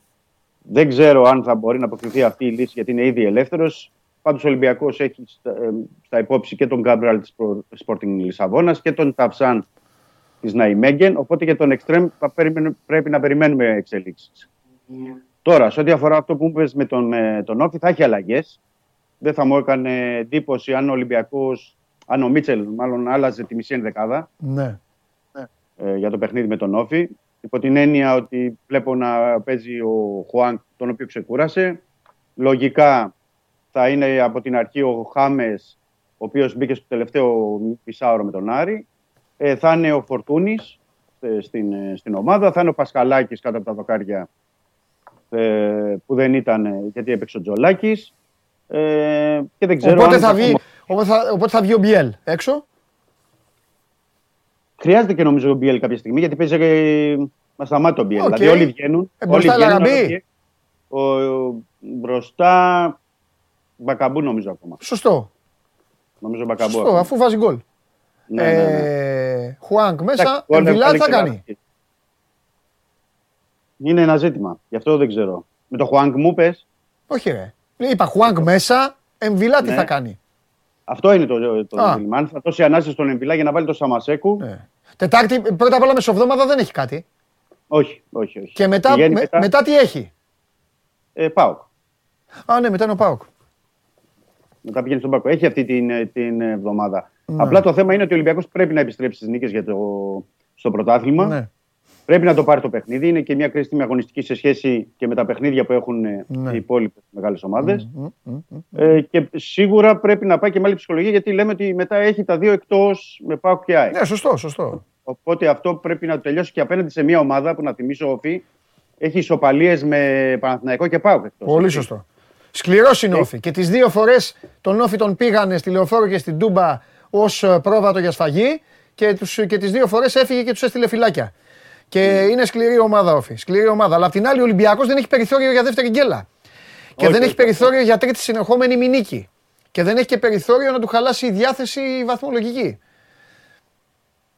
Δεν ξέρω αν θα μπορεί να αποκριθεί αυτή η λύση γιατί είναι ήδη ελεύθερος. Πάντως ο Ολυμπιακός έχει στα υπόψη και τον Γκάμπριελ της Sporting Λισαβόνας και τον Ταψάν της Ναϊμέγγεν. Οπότε για τον εξτρέμ πρέπει να περιμένουμε εξελίξεις. Τώρα, σε ό,τι αφορά αυτό που είπες με τον Όφη, θα έχει αλλαγές. Δεν θα μου έκανε εντύπωση αν ο Ολυμπιακός, αν ο Μίτσελ μάλλον άλλαζε τη μισή ενδεκάδα για το παιχνίδι με τον Όφη. Υπό την έννοια ότι βλέπω να παίζει ο Χουάνκ, τον οποίο ξεκούρασε. Λογικά θα είναι από την αρχή ο Χάμες, ο οποίος μπήκε στο τελευταίο μισάωρο με τον Άρη. Θα είναι ο Φορτούνης στην ομάδα. Θα είναι ο Πασχαλάκης κάτω από τα δοκάρια που δεν ήταν γιατί έπαιξε ο Τζολάκης. Και δεν ξέρω οπότε, αν οπότε θα βγει ο Μπιέλ έξω. Χρειάζεται και νομίζω ο Μπιέλ κάποια στιγμή γιατί παίζει με σταμάτητο ο Μπιέλ. Δηλαδή όλοι βγαίνουν. Μπροστά Λαραμπή. Μπροστά Μπακαμπού νομίζω ακόμα. Σωστό. Νομίζω Μπακαμπού. Σωστό, αφού βάζει γκολ. Χουάνκ μέσα, Εμβιλά θα κάνει. Είναι ένα ζήτημα, γι' αυτό δεν ξέρω. Με το Χουάνκ μου πες. Όχι ρε. Είπα Χουάνκ μέσα, Εμβιλά τι θα κάνει. Αυτό είναι το ζήτημα. Θα δώσει ανάσταση στον Εμβιλά για να βάλει το Σαμασέκου. Τετάρτη, πρώτα απ' όλα μεσοβδόμαδα δεν έχει κάτι. Όχι. Και μετά τι έχει. ΠΑΟΚ. Α, ναι, μετά είναι ο ΠΑΟΚ. Μετά πηγαίνει στον ΠΑΟΚ. Έχει αυτή την εβδομάδα. Απλά το θέμα είναι ότι ο Ολυμπιακός πρέπει να επιστρέψει στις νίκες στο πρωτάθλημα. Ναι. Πρέπει να το πάρει το παιχνίδι. Είναι και μια κρίσιμη αγωνιστική σε σχέση και με τα παιχνίδια που έχουν οι υπόλοιπες μεγάλες ομάδες. Και σίγουρα πρέπει να πάει και με άλλη ψυχολογία γιατί λέμε ότι μετά έχει τα 2 εκτός με ΠΑΟΚ και ΑΕΚ. Ναι, σωστό. Οπότε αυτό πρέπει να το τελειώσει και απέναντι σε μια ομάδα που να θυμίσω Όφη έχει ισοπαλίες με Παναθηναϊκό και ΠΑΟΚ εκτός. Πολύ σωστό. Σκληρός είναι Όφη. Και τις 2 φορές τον Όφη τον πήγανε στη Λεωφόρο και στην Τούμπα ως πρόβατο για σφαγή και τις 2 φορές έφυγε και τους έστειλε φυλάκια. Και είναι σκληρή ομάδα Όφη. Σκληρή ομάδα. Αλλά απ' την άλλη ο Ολυμπιακός δεν έχει περιθώριο για δεύτερη γκέλα. Και δεν έχει περιθώριο για τρίτη συνεχόμενη μη νίκη. Και δεν έχει και περιθώριο να του χαλάσει η διάθεση βαθμολογική.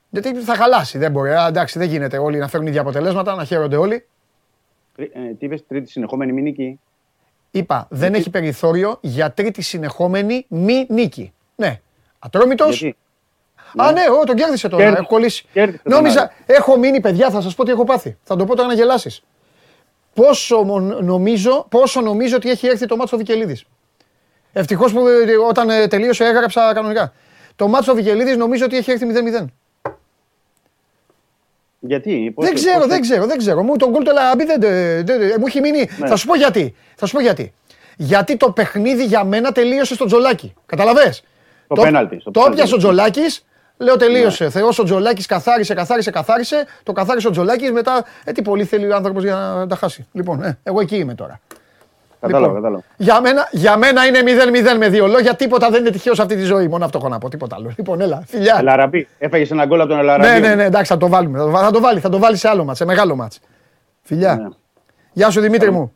Γιατί θα χαλάσει, δεν μπορεί. Εντάξει, δεν γίνεται όλοι να φέρουν ίδια αποτελέσματα, να χαίρονται όλοι. Τι είπες, τρίτη συνεχόμενη μη νίκη. Είπα, δεν έχει περιθώριο για τρίτη συνεχόμενη μη νίκη. Ναι. Ατρόμητος. Α, ναι, τον κέρδισε τώρα. Έχω κολλήσει. Νόμιζα, έχω μείνει, παιδιά, θα σας πω τι έχω πάθει. Θα το πω τώρα να γελάσεις. Πόσο νομίζω ότι έχει έρθει το μάτσο Βικελίδης. Ευτυχώς που όταν τελείωσε έγραψα κανονικά. Το μάτσο Βικελίδης νομίζω ότι έχει έρθει 0-0. Γιατί, δεν ξέρω. Μου τον γκολ του Λαραμπή δεν μου έχει μείνει. Θα σου πω γιατί. Γιατί το παιχνίδι για μένα τελείωσε στο Τζολάκη. Καταλαβες. Το πέναλτι. Το πιάσε ο Τζολάκης. Λέω τελείωσε. Θεός ο Τζολάκης καθάρισε. Το καθάρισε ο Τζολάκης. Μετά, τι πολύ θέλει ο άνθρωπος για να τα χάσει. Λοιπόν, εγώ εκεί είμαι τώρα. Κατάλαβα. Για μένα είναι 0-0 με δύο λόγια. Τίποτα δεν είναι τυχαίο σε αυτή τη ζωή. Μόνο αυτό έχω να πω. Τίποτα άλλο. Λοιπόν, έλα. Φιλιά. Ελαραμπή. Έφαγες ένα γκολ από τον Ελαραμπή. Ναι, εντάξει, θα το βάλουμε. Θα το βάλει σε άλλο ματς. Σε μεγάλο ματς. Φιλιά. Γεια σου Δημήτρη μου.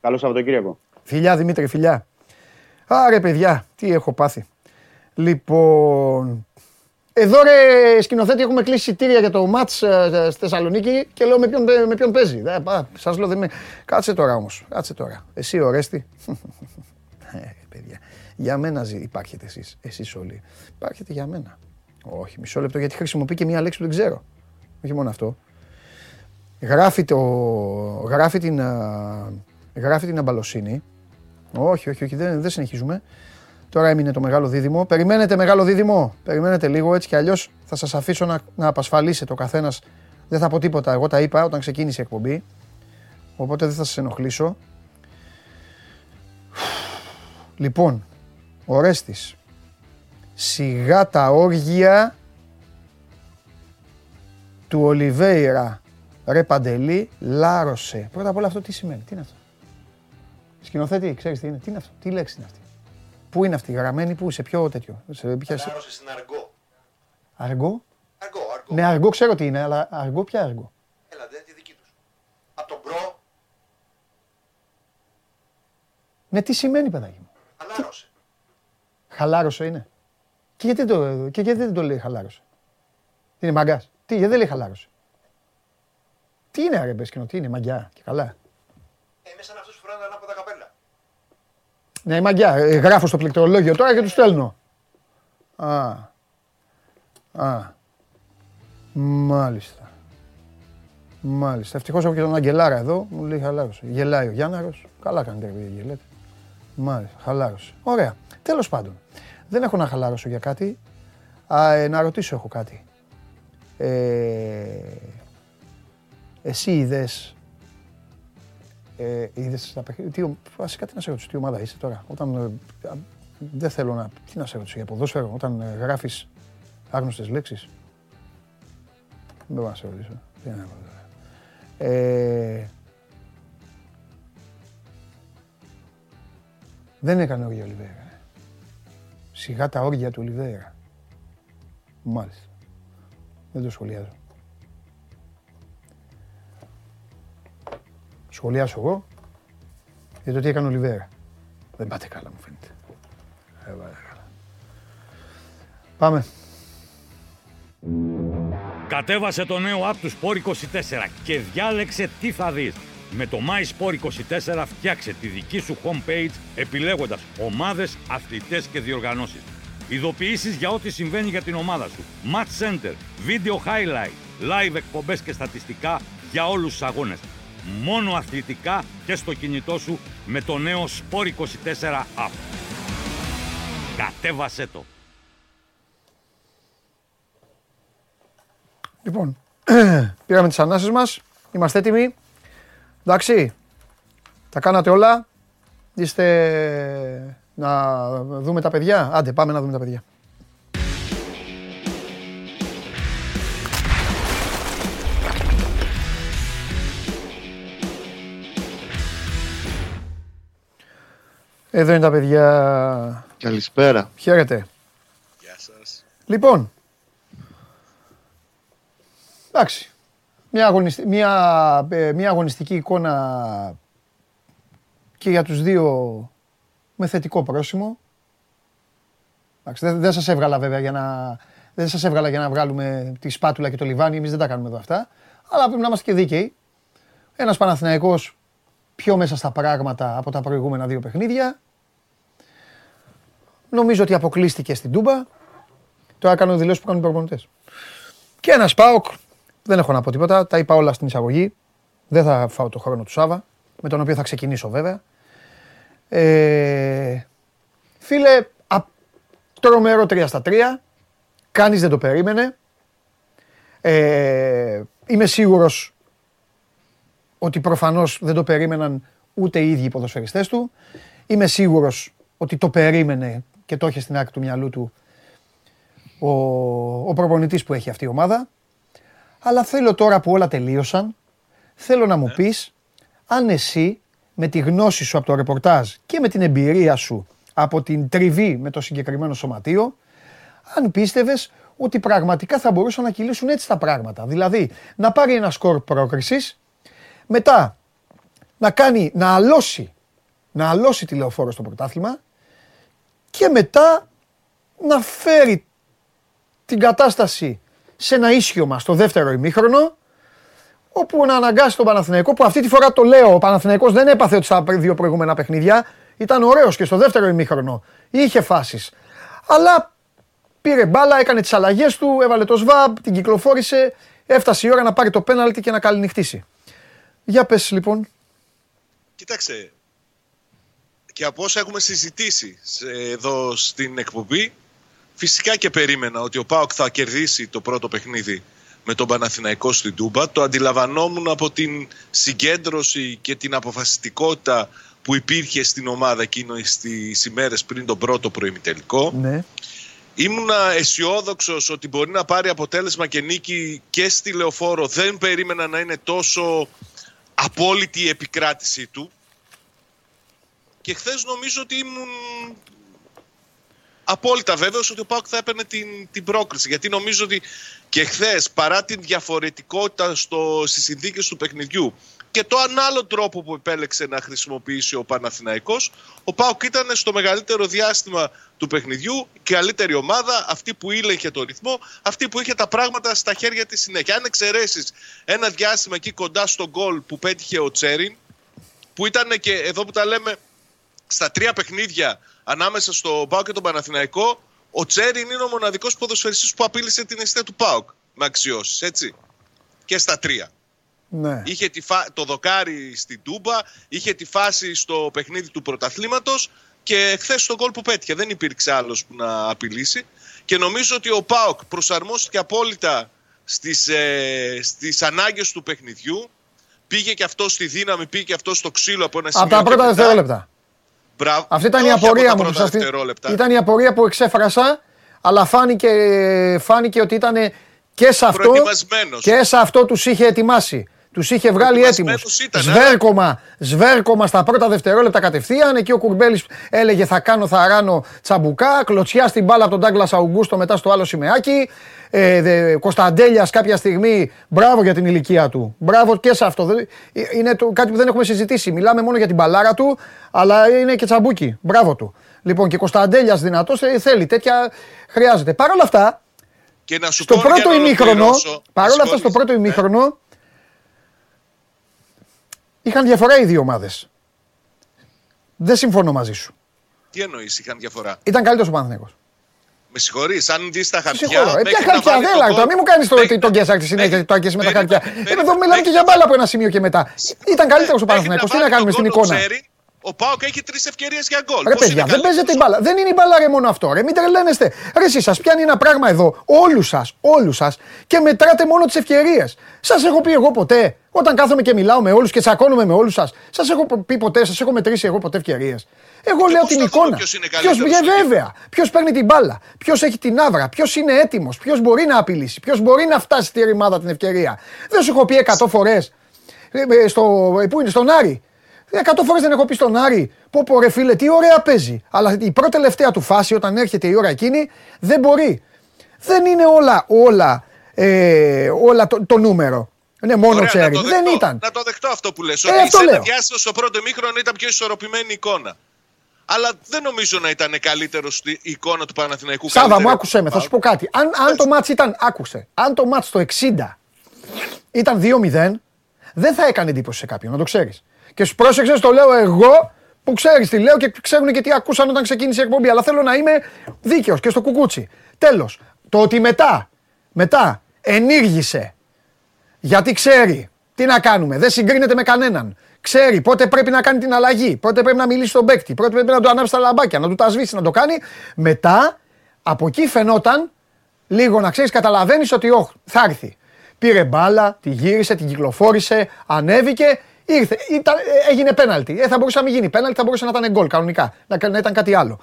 Καλό Σαββατοκύριακο. Φιλιά Δημήτρη, φιλιά. Άρε παιδιά, τι έχω πάθει. Λοιπόν, εδώ ρε σκηνοθέτη έχουμε κλείσει εισιτήρια για το μάτς στη Θεσσαλονίκη και λέω με ποιον παίζει. Σας λέω, κάτσε τώρα όμως, κάτσε τώρα. Εσύ ο Ρέστη. Παιδιά, για μένα υπάρχετε εσείς όλοι. Υπάρχετε για μένα. Όχι, μισό λεπτό, γιατί χρησιμοποιεί και μια λέξη που δεν ξέρω. Όχι μόνο αυτό. Γράφει την αμπαλοσύνη. Όχι, δεν συνεχίζουμε. Τώρα έμεινε το μεγάλο δίδυμο. Περιμένετε μεγάλο δίδυμο. Περιμένετε λίγο, έτσι κι αλλιώς θα σας αφήσω να απασφαλίσετε ο καθένας. Δεν θα πω τίποτα. Εγώ τα είπα όταν ξεκίνησε η εκπομπή. Οπότε δεν θα σας ενοχλήσω. Λοιπόν, ο Ρέστης. Σιγά τα όργια του Ολιβέιρα. Ρε Παντελή, λάρωσε. Πρώτα απ' όλα αυτό τι σημαίνει, τι είναι αυτό. Σκηνοθέτη, ξέρεις τι είναι, τι είναι αυτό, τι λέξη είναι αυτή. Πού είναι αυτή, γραμμένη, πού, σε ποιο τέτοιο. Λάρωσε στην αργό. Αργό. Αργό. Ναι, αργό ξέρω τι είναι, αλλά αργό, ποια αργό. Έλα, δεν είναι τη δική τους. Απ' τον προ. Ναι, τι σημαίνει παιδάκι μου. Χαλάρωσε. Χαλάρωσε είναι. Και γιατί δεν το λέει χαλάρωσε. Είναι μαγκάς. Τι, γιατί δεν λέει χαλάρωσε. Τι είναι ρε Μπέσκινο, τι είναι, μαγιά και καλά. Είμαι σαν αυτούς που φοράνε ανάποδα καπέλα. Ναι, μαγιά, γράφω στο πληκτρολόγιο τώρα και τους στέλνω. Μάλιστα. Ευτυχώς έχω και τον Αγγελάρα εδώ, μου λέει χαλάρωσε. Γελάει ο Γιάνναρος, καλά κάνετε ρε γελέτε. Μάλιστα, χαλάρωσε. Ωραία, τέλος πάντων. Δεν έχω να χαλάρωσω για κάτι. Να ρωτήσω έχω κάτι. Εσύ είδες τα παιχνίδια. Βασικά τι να σε ρωτήσω, τι ομάδα είσαι τώρα. Όταν δεν θέλω να. Τι να σε ρωτήσω για ποδόσφαιρο, όταν γράφεις άγνωστες λέξεις. Δεν μπορώ να σε ρωτήσω. Τι να ρωτήσω. Δεν έκανε όργια Ολιβέιρα. Σιγά τα όργια του Ολιβέιρα. Μάλιστα. Δεν το σχολιάζω. Σχολιάσω εγώ για το τι έκανε ο Ολιβέιρα. Δεν πάτε καλά μου φαίνεται. Δεν πάτε καλά. Πάμε. Κατέβασε το νέο app του Sport24 και διάλεξε τι θα δεις. Με το My Sport24 φτιάξε τη δική σου homepage επιλέγοντας ομάδες, αθλητές και διοργανώσεις. Ειδοποιήσεις για ό,τι συμβαίνει για την ομάδα σου. Match Center, Video Highlight, Live εκπομπές και στατιστικά για όλους τους αγώνες. Μόνο αθλητικά και στο κινητό σου με το νέο Sport24 app. Κατέβασέ το. Λοιπόν, πήραμε τις ανάσες μας. Είμαστε έτοιμοι. Εντάξει, τα κάνατε όλα. Είστε να δούμε τα παιδιά. Άντε, πάμε να δούμε τα παιδιά. Εδώ είναι τα παιδιά. Καλησπέρα. Χαίρετε. Γεια σας. Λοιπόν, εντάξει, μια αγωνιστική εικόνα και για τους δύο με θετικό πρόσημο. Εντάξει, δεν σας έβγαλα βέβαια για να βγάλουμε τη σπάτουλα και το λιβάνι, εμείς δεν τα κάνουμε εδώ αυτά. Αλλά πρέπει να είμαστε και δίκαιοι. Ένας Παναθηναϊκός πιο μέσα στα πράγματα από τα προηγούμενα δύο παιχνίδια. Νομίζω ότι αποκλείστηκε στην Τούμπα. Τώρα κάνω δηλώσεις που κάνουν οι προπονητές. Και ένας ΠΑΟΚ, δεν έχω να πω τίποτα, τα είπα όλα στην εισαγωγή. Δεν θα φάω το χρόνο του Σάβα, με τον οποίο θα ξεκινήσω βέβαια. Φίλε, τρομερό 3-3. Κανείς δεν το περίμενε. Είμαι σίγουρος ότι προφανώς δεν το περίμεναν ούτε οι ίδιοι οι ποδοσφαιριστές του. Είμαι σίγουρος ότι το περίμενε και το είχε στην άκρη του μυαλού του ο προπονητής που έχει αυτή η ομάδα. Αλλά θέλω τώρα που όλα τελείωσαν, θέλω να μου πεις αν εσύ με τη γνώση σου από το ρεπορτάζ και με την εμπειρία σου από την τριβή με το συγκεκριμένο σωματείο, αν πίστευες ότι πραγματικά θα μπορούσαν να κυλήσουν έτσι τα πράγματα. Δηλαδή, να πάρει ένα σκορ πρόκρισης, μετά να αλώσει τη Λεωφόρο στο πρωτάθλημα και μετά να φέρει την κατάσταση σε ένα ίσιωμα στο δεύτερο ημίχρονο, όπου να αναγκάσει τον Παναθηναϊκό, που αυτή τη φορά το λέω, ο Παναθηναϊκός δεν έπαθε ότι στα δύο προηγούμενα παιχνίδια ήταν ωραίος και στο δεύτερο ημίχρονο είχε φάσεις. Αλλά πήρε μπάλα, έκανε τις αλλαγές του, έβαλε το ΣΒΑΜ, την κυκλοφόρησε, έφτασε η ώρα να πάρει το πέναλτι και να καληνυχτήσει. Για πες λοιπόν. Κοίταξε, και από όσα έχουμε συζητήσει εδώ στην εκπομπή, φυσικά και περίμενα ότι ο ΠΑΟΚ θα κερδίσει το πρώτο παιχνίδι με τον Παναθηναϊκό στην Τούμπα. Το αντιλαμβανόμουν από την συγκέντρωση και την αποφασιστικότητα που υπήρχε στην ομάδα εκείνη στις ημέρες πριν τον πρώτο προημιτελικό. Ναι. Ήμουνα αισιόδοξος ότι μπορεί να πάρει αποτέλεσμα και νίκη και στη Λεωφόρο. Δεν περίμενα να είναι τόσο απόλυτη η επικράτησή του. Και χθες νομίζω ότι ήμουν απόλυτα βέβαιος ότι ο ΠΑΟΚ θα έπαιρνε την πρόκριση. Γιατί νομίζω ότι και χθες, παρά την διαφορετικότητα στις συνθήκες του παιχνιδιού και το άλλο τρόπο που επέλεξε να χρησιμοποιήσει ο Παναθηναϊκός, ο ΠΑΟΚ ήταν στο μεγαλύτερο διάστημα του παιχνιδιού και καλύτερη ομάδα, αυτή που ήλεγχε τον ρυθμό, αυτή που είχε τα πράγματα στα χέρια της συνέχεια. Αν εξαιρέσεις ένα διάστημα εκεί κοντά στον γκολ που πέτυχε ο Τσέριν, που ήταν και εδώ που τα λέμε στα τρία παιχνίδια ανάμεσα στο ΠΑΟΚ και τον Παναθηναϊκό, ο Τσέριν είναι ο μοναδικός ποδοσφαιριστής που απείλησε την αιστεία του ΠΑΟΚ με αξιώσεις, έτσι. Και στα τρία. Ναι. Είχε το δοκάρι στην Τούμπα, είχε τη φάση στο παιχνίδι του πρωταθλήματος και χθες τον γκολ που πέτυχε. Δεν υπήρξε άλλος που να απειλήσει. Και νομίζω ότι ο ΠΑΟΚ προσαρμόστηκε απόλυτα στις ανάγκες του παιχνιδιού. Πήγε και αυτό στη δύναμη, πήγε και αυτό στο ξύλο από ένα σημείο. Από τα πρώτα δευτερόλεπτα. Μπράβο. Αυτή ήταν η απορία μου. Ήταν η απορία που εξέφρασα, αλλά φάνηκε ότι ήταν και σε αυτό. Και σε αυτό τους είχε ετοιμάσει. Τους είχε βγάλει έτοιμους. Σβέρκωμα στα πρώτα δευτερόλεπτα κατευθείαν. Εκεί ο Κουρμπέλης έλεγε θα ράνω τσαμπουκά. Κλωτσιά στην μπάλα από τον Ντάγκλας Αουγκούστο μετά στο άλλο σημεάκι. Κωνσταντέλιας κάποια στιγμή. Μπράβο για την ηλικία του. Μπράβο και σε αυτό. Είναι κάτι που δεν έχουμε συζητήσει. Μιλάμε μόνο για την μπαλάρα του, αλλά είναι και τσαμπούκι. Μπράβο του. Λοιπόν, και Κωνσταντέλιας δυνατός, θέλει τέτοια. Χρειάζεται. Παρ' όλα αυτά. Και να σου στο πρώτο ημίχρονο. Είχαν διαφορά οι δύο ομάδες. Δεν συμφωνώ μαζί σου. Τι εννοείς είχαν διαφορά? Ήταν καλύτερος ο Παναθηναϊκός. Με συγχωρείς, αν δεις τα χαρτιά. Ποια χαρτιά, δέλαγτα. Μην μου κάνεις τον Κέσσαρ τη συνέχεια και το αγγίσεις με τα χαρτιά. Εδώ μιλάμε και για μπάλα από ένα σημείο και μετά. Ήταν καλύτερος ο Παναθηναϊκός. Τι να κάνουμε στην εικόνα. Ο ΠΑΟΚ έχει τρεις ευκαιρίες για γκολ. Ρε παιδιά, δεν παίζεται η μπάλα. Δεν είναι η μπάλα ρε μόνο αυτό. Ρε, μην τρελαίνεστε. Ρε, εσείς σας πιάνει ένα πράγμα εδώ. Όλους σας. Και μετράτε μόνο τις ευκαιρίες. Σας έχω πει εγώ ποτέ, όταν κάθομαι και μιλάω με όλους και τσακώνομαι με όλους σας, σας έχω πει ποτέ, σας έχω μετρήσει εγώ ποτέ ευκαιρίες? Εγώ λέω την εικόνα. Ποιος βέβαια. Ποιος παίρνει την μπάλα. Ποιος έχει την άβρα. Ποιος είναι έτοιμος. Ποιος μπορεί να απειλήσει. Ποιος μπορεί να φτάσει στη ρημάδα την ευκαιρία. Δεν σου έχω πει 100 φορές. Πού είναι, στον Άρη. 100 φορές δεν έχω πει στον Άρη, πω ρε φίλε, τι ωραία παίζει. Αλλά η πρώτη τελευταία του φάση, όταν έρχεται η ώρα εκείνη, δεν μπορεί. Δεν είναι όλα το νούμερο. Είναι μόνο ωραία, Τσέρι. Δεν ήταν. Να το δεχτώ αυτό που λες. Ότι σε ένα διάστημα στο πρώτο ημίχρονο ήταν πιο ισορροπημένη εικόνα. Αλλά δεν νομίζω να ήταν καλύτερο η εικόνα του Παναθηναϊκού. Σάβα μου, άκουσε με, θα σου πω κάτι. Αν το μάτς ήταν, άκουσε, αν το μάτς το 60 ήταν 2-0, δεν θα έκανε εντύπωση σε κάποιον, να το ξέρεις. Και σου πρόσεξες, το λέω εγώ που ξέρεις τι λέω και ξέρουν και τι ακούσαν όταν ξεκίνησε η εκπομπή. Αλλά θέλω να είμαι δίκαιος και στο κουκούτσι. Τέλος, το ότι μετά ενήργησε. Γιατί ξέρει τι να κάνουμε, δεν συγκρίνεται με κανέναν. Ξέρει πότε πρέπει να κάνει την αλλαγή, πότε πρέπει να μιλήσει στον παίκτη, πότε πρέπει να του ανάψει τα λαμπάκια, να του τα σβήσει, να το κάνει. Μετά, από εκεί φαινόταν λίγο να ξέρεις, καταλαβαίνεις ότι θα έρθει. Πήρε μπάλα, τη γύρισε, την κυκλοφόρησε, ανέβηκε. Ήρθε, έγινε πέναλτι. Θα μπορούσε να μην γίνει πέναλτι, θα μπορούσε να ήταν γκολ κανονικά. Να ήταν κάτι άλλο.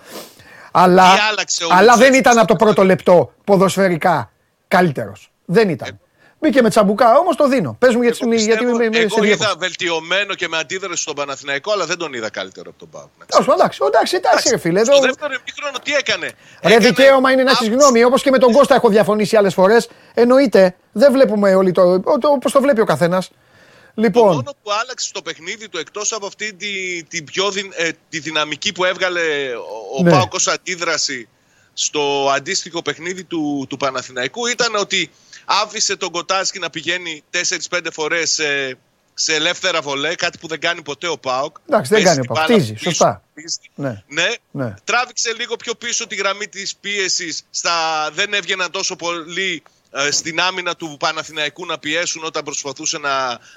Αλλά δεν ήταν από το πρώτο λεπτό ποδοσφαιρικά καλύτερος. Δεν ήταν. Μπήκε με τσαμπουκά, όμως το δίνω. Πες μου γιατί εγώ είδα βελτιωμένο και με αντίδραση στον Παναθηναϊκό, αλλά δεν τον είδα καλύτερο από τον ΠΑΟΚ. Εντάξει, φίλε. Στο δεύτερο ημίχρονο τι έκανε. Ρε, δικαίωμα είναι να έχεις γνώμη. Όπως και με τον Κώστα έχω διαφωνήσει άλλες φορές. Εννοείται, δεν βλέπουμε όλοι όπως το βλέπει ο καθένας. Λοιπόν. Το μόνο που άλλαξε το παιχνίδι του εκτός από αυτή την πιο τη δυναμική που έβγαλε ο ΠΑΟΚ ως αντίδραση στο αντίστοιχο παιχνίδι του Παναθηναϊκού ήταν ότι άφησε τον Κοτάσκι να πηγαίνει 4-5 φορές σε ελεύθερα βολέ, κάτι που δεν κάνει ποτέ ο ΠΑΟΚ. Εντάξει, δεν κάνει ο ΠΑΟΚ. Χτίζει, σωστά. Ναι. Τράβηξε λίγο πιο πίσω τη γραμμή της πίεσης. Δεν έβγαιναν τόσο πολύ στην άμυνα του Παναθηναϊκού να πιέσουν όταν προσπαθούσε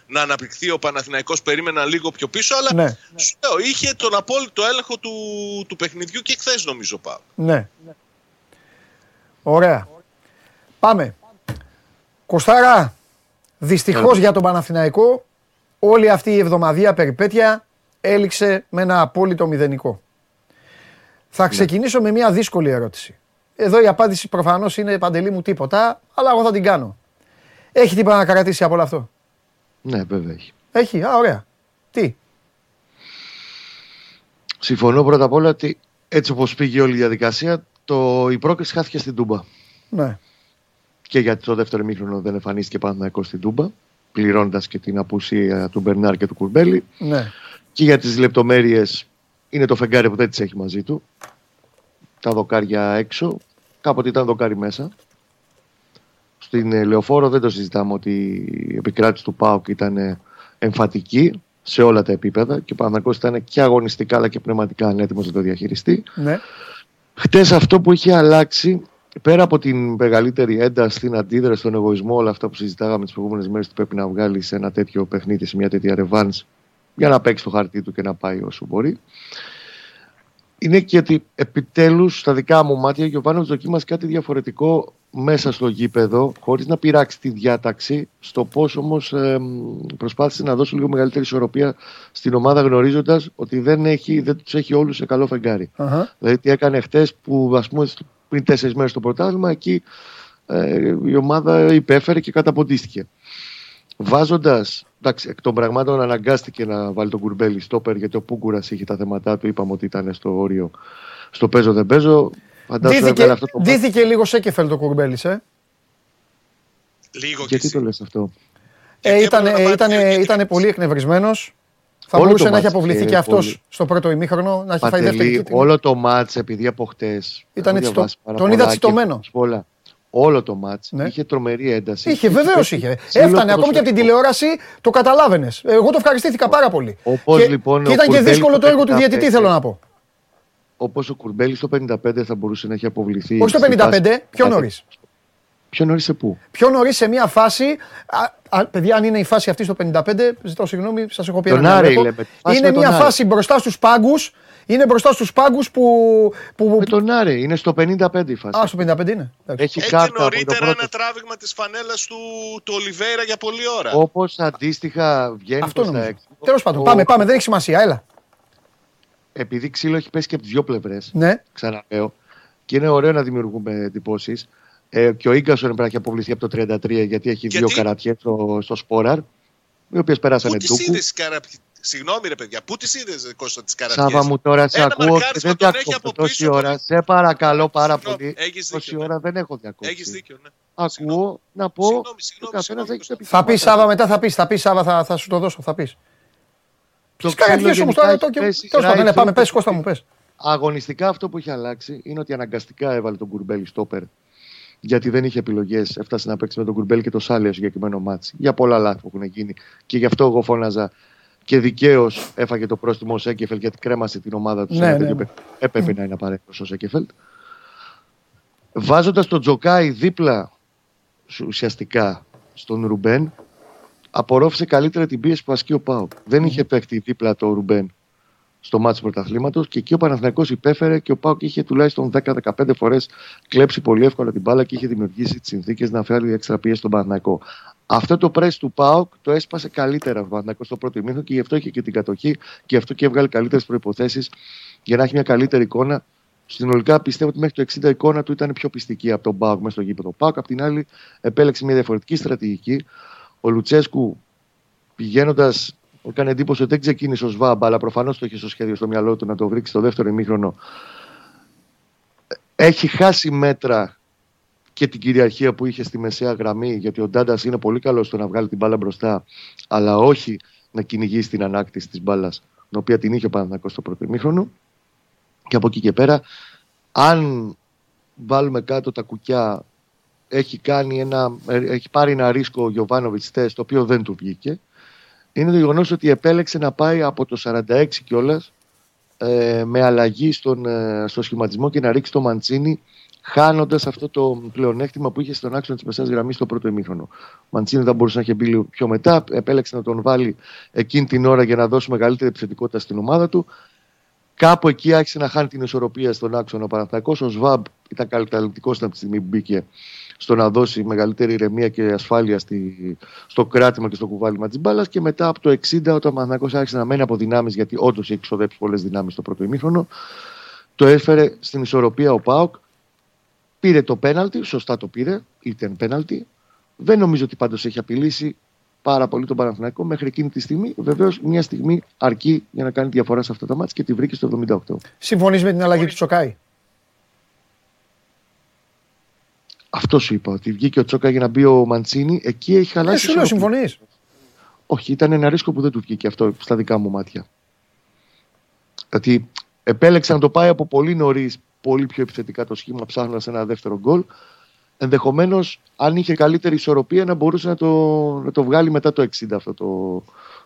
να αναπτυχθεί ο Παναθηναϊκός. Περίμενα λίγο πιο πίσω, αλλά είχε τον απόλυτο έλεγχο του παιχνιδιού και χθες νομίζω ΠΑΟΚ. Ναι. Ωραία. Πάμε. Κωστάρα, δυστυχώς για τον Παναθηναϊκό, όλη αυτή η εβδομαδιαία περιπέτεια έληξε με ένα απόλυτο μηδενικό. Θα ξεκινήσω με μια δύσκολη ερώτηση. Εδώ η απάντηση προφανώς είναι Παντελή μου τίποτα, αλλά εγώ θα την κάνω. Έχει τίποτα να κρατήσει από όλο αυτό? Ναι, βέβαια έχει. Έχει, ωραία. Τι? Συμφωνώ πρώτα απ' όλα ότι έτσι όπως πήγε όλη η διαδικασία, η πρόκριση χάθηκε στην Τούμπα. Ναι. Και γιατί το δεύτερο ημίχρονο δεν εμφανίστηκε Παναθηναϊκός στην Τούμπα, πληρώνοντας και την απουσία του Μπερνάρ και του Κουρμπέλη. Ναι. Και για τις λεπτομέρειες είναι το φεγγάρι που δεν τις έχει μαζί του. Τα δοκάρια έξω. Κάποτε ήταν δοκάρι μέσα. Στην Λεωφόρο δεν το συζητάμε ότι η επικράτηση του ΠΑΟΚ ήταν εμφατική σε όλα τα επίπεδα και ο Παναθηναϊκός ήταν και αγωνιστικά αλλά και πνευματικά ανέτοιμος να το διαχειριστεί. Ναι. Χτες αυτό που είχε αλλάξει, πέρα από την μεγαλύτερη ένταση, την αντίδραση, τον εγωισμό, όλα αυτά που συζητάγαμε τις προηγούμενες μέρες, ότι πρέπει να βγάλει σε ένα τέτοιο παιχνίδι, σε μια τέτοια ρεβάνς, για να παίξει το χαρτί του και να πάει όσο μπορεί. Είναι και ότι επιτέλους στα δικά μου μάτια ο Γιωβάνοβιτς δοκίμασε κάτι διαφορετικό μέσα στο γήπεδο, χωρίς να πειράξει τη διάταξη, στο πώς όμως προσπάθησε να δώσει λίγο μεγαλύτερη ισορροπία στην ομάδα, γνωρίζοντας ότι δεν τους έχει όλους σε καλό φεγγάρι. Uh-huh. Δηλαδή τι έκανε χτες που, ας πούμε, πριν 4 μέρες στο πρωτάθλημα, εκεί η ομάδα υπέφερε και καταποντίστηκε. Βάζοντας, εντάξει, εκ των πραγμάτων αναγκάστηκε να βάλει τον Κουρμπέλη στόπερ, γιατί ο Πούγκουρας είχε τα θέματα του, είπαμε ότι ήταν στο όριο, στο παίζω δεν παίζω. Δίθηκε λίγο Σέκεφελ το Κουρμπέλης, Λίγο. Γιατί το λες αυτό? Ήτανε πολύ εκνευρισμένος. Θα μπορούσε να έχει αποβληθεί και αυτός στο πρώτο ημίχρονο, να έχει φάει δεύτερη κίτρινη. Όλο το μάτς, επειδή από χτες τον είδα τσιτωμένο. Όλο το μάτς είχε τρομερή ένταση. Βεβαίως είχε. Έφτανε ακόμα και από την τηλεόραση, το καταλάβαινες. Εγώ το ευχαριστήθηκα πάρα πολύ. Και ήταν και δύσκολο το έργο του διαιτητή, θέλω να πω. Όπως ο Κουρμπέλης στο 55 θα μπορούσε να έχει αποβληθεί. Όχι στο 55, πιο νωρίς. Πιο νωρίς σε πού? Πιο νωρίς σε μια φάση. Παιδιά, αν είναι η φάση αυτή στο 55, ζητώ συγγνώμη, σας έχω πει ένα λεπτό. Είναι μια φάση μπροστά στους πάγκους. Είναι μπροστά στους πάγκους που... Με τον Άρε, είναι στο 55 η φάση. Α, στο 55 είναι. Έχει νωρίτερα ένα τράβηγμα της φανέλας του Ολιβέιρα για πολλή ώρα. Όπως αντίστοιχα βγαίνει προς τα έξω. Τέλος πάντων, πάμε, δεν έχει σημασία, έλα. Επειδή ξύλο έχει πέσει και από τις δύο πλευρές, ξαναλέω, και είναι ωραίο να δημιουργούμε εντυπώσεις. Και ο Ίγκασον πρέπει να έχει αποβληθεί από το 33, γιατί έχει δύο καρατιές στο Σπόραρ, οι οποίες περάσανε τούκου. Συγγνώμη ρε παιδιά, πού τις είδες Κώστα τις καρατιές? Σάβα μου, τώρα σε ακούω και δεν διακόπτω τόση ώρα. Σε παρακαλώ πάρα πολύ, τόση ώρα δεν έχω διακόπτει. Έχεις δίκιο, ναι. Ακούω να πω, ο καθένας έχει το επιθυμά. Θα πεις Σάβα μετά, θα σου το δώσω, θα πεις. Τις καρατιές όμως τώρα, πάμε, πες Κώστα μου, πες. Αγωνιστικά αυτό που έχει αλλάξει είναι ότι αναγκαστικά έβαλε τον Κουρμπέλη στόπερ. Γιατί δεν είχε επιλογές, έφτασε να παίξει με τον Κουρμπέλη και το Σάλιο συγκεκριμένο μάτς. Για πολλά λάθη που έχουν γίνει και γι' αυτό εγώ φώναζα. Και δικαίως έφαγε το πρόστιμο ο Σέκεφελ γιατί κρέμασε την ομάδα του. Έπρεπε να είναι απαραίτητος ο Σέκεφελ. Βάζοντας τον Τζοκάι δίπλα ουσιαστικά στον Ρουμπέν, απορρόφησε καλύτερα την πίεση που ασκεί ο ΠΑΟΚ. Δεν είχε παίχτη δίπλα το Ρουμπέν στο μάτς του πρωταθλήματος και εκεί ο Παναθηναϊκός υπέφερε και ο ΠΑΟΚ είχε τουλάχιστον 10-15 φορές κλέψει πολύ εύκολα την μπάλα και είχε δημιουργήσει τις συνθήκες να φέρει έξτρα πίεση στον Παναθηναϊκό. Αυτό το press του ΠΑΟΚ το έσπασε καλύτερα ο Παναθηναϊκός στο πρώτο ημίχρονο και γι' αυτό είχε και την κατοχή και γι' αυτό και έβγαλε καλύτερες προϋποθέσεις για να έχει μια καλύτερη εικόνα. Συνολικά πιστεύω ότι μέχρι το 60 εικόνα του ήταν πιο πιστική από τον ΠΑΟΚ μέσα στο γήπεδο ΠΑΟΚ. Απ' την άλλη, επέλεξε μια διαφορετική στρατηγική. Ο Λουτσέσκου πηγαίνοντας, έκανε εντύπωση ότι δεν ξεκίνησε ο ΣΒΑΜΠ, αλλά προφανώς το είχε στο σχέδιο στο μυαλό του να το βρει στο δεύτερο ημίχρονο. Έχει χάσει μέτρα και την κυριαρχία που είχε στη μεσαία γραμμή, γιατί ο Ντάντας είναι πολύ καλός στο να βγάλει την μπάλα μπροστά, αλλά όχι να κυνηγήσει την ανάκτηση της μπάλας, την οποία την είχε ο Παναθηναϊκός στο πρώτο ημίχρονο. Και από εκεί και πέρα, αν βάλουμε κάτω τα κουκιά, έχει πάρει ένα ρίσκο ο Γιοβάνοβιτς τεστ, το οποίο δεν του βγήκε. Είναι το γεγονός ότι επέλεξε να πάει από το 46 κιόλας με αλλαγή στο σχηματισμό και να ρίξει το Μαντσίνι, χάνοντας αυτό το πλεονέκτημα που είχε στον άξονα της μεσαίας γραμμής στο πρώτο ημίχρονο. Ο Μαντσίνι θα μπορούσε να είχε μπει πιο μετά, επέλεξε να τον βάλει εκείνη την ώρα για να δώσει μεγαλύτερη επιθετικότητα στην ομάδα του. Κάπου εκεί άρχισε να χάνει την ισορροπία στον άξονα ο Παναθηναϊκός. Ο ΣΒΑΜΠ ήταν καταληκτικός από τη στιγμή που μπήκε στο να δώσει μεγαλύτερη ηρεμία και ασφάλεια στο κράτημα και στο κουβάλιμα της μπάλας. Και μετά από το 60, όταν ο Παναθηναϊκός άρχισε να μένει από δυνάμεις, γιατί όντως έχει ξοδέψει πολλές δυνάμεις στο πρώτο ημίχρονο, το έφερε στην ισορροπία ο ΠΑΟΚ. Πήρε το πέναλτι, σωστά το πήρε, ήταν πέναλτι. Δεν νομίζω ότι πάντως έχει απειλήσει πάρα πολύ τον Παναθηναϊκό μέχρι εκείνη τη στιγμή. Βεβαίως, μια στιγμή αρκεί για να κάνει διαφορά σε αυτά τα μάτς και τη βρήκε στο 78. Συμφωνείς με την αλλαγή του Τσοκάη? Αυτό σου είπα, ότι βγήκε ο Τσόκα για να μπει ο Μαντσίνι. Εκεί έχει χαλάσει. Εσύ λέω, συμφωνείς? Όχι, ήταν ένα ρίσκο που δεν του βγήκε αυτό στα δικά μου μάτια. Δηλαδή, επέλεξε να το πάει από πολύ νωρίς, πολύ πιο επιθετικά το σχήμα, ψάχνοντας ένα δεύτερο γκολ. Ενδεχομένως, αν είχε καλύτερη ισορροπία, να μπορούσε να το βγάλει μετά το 60 αυτό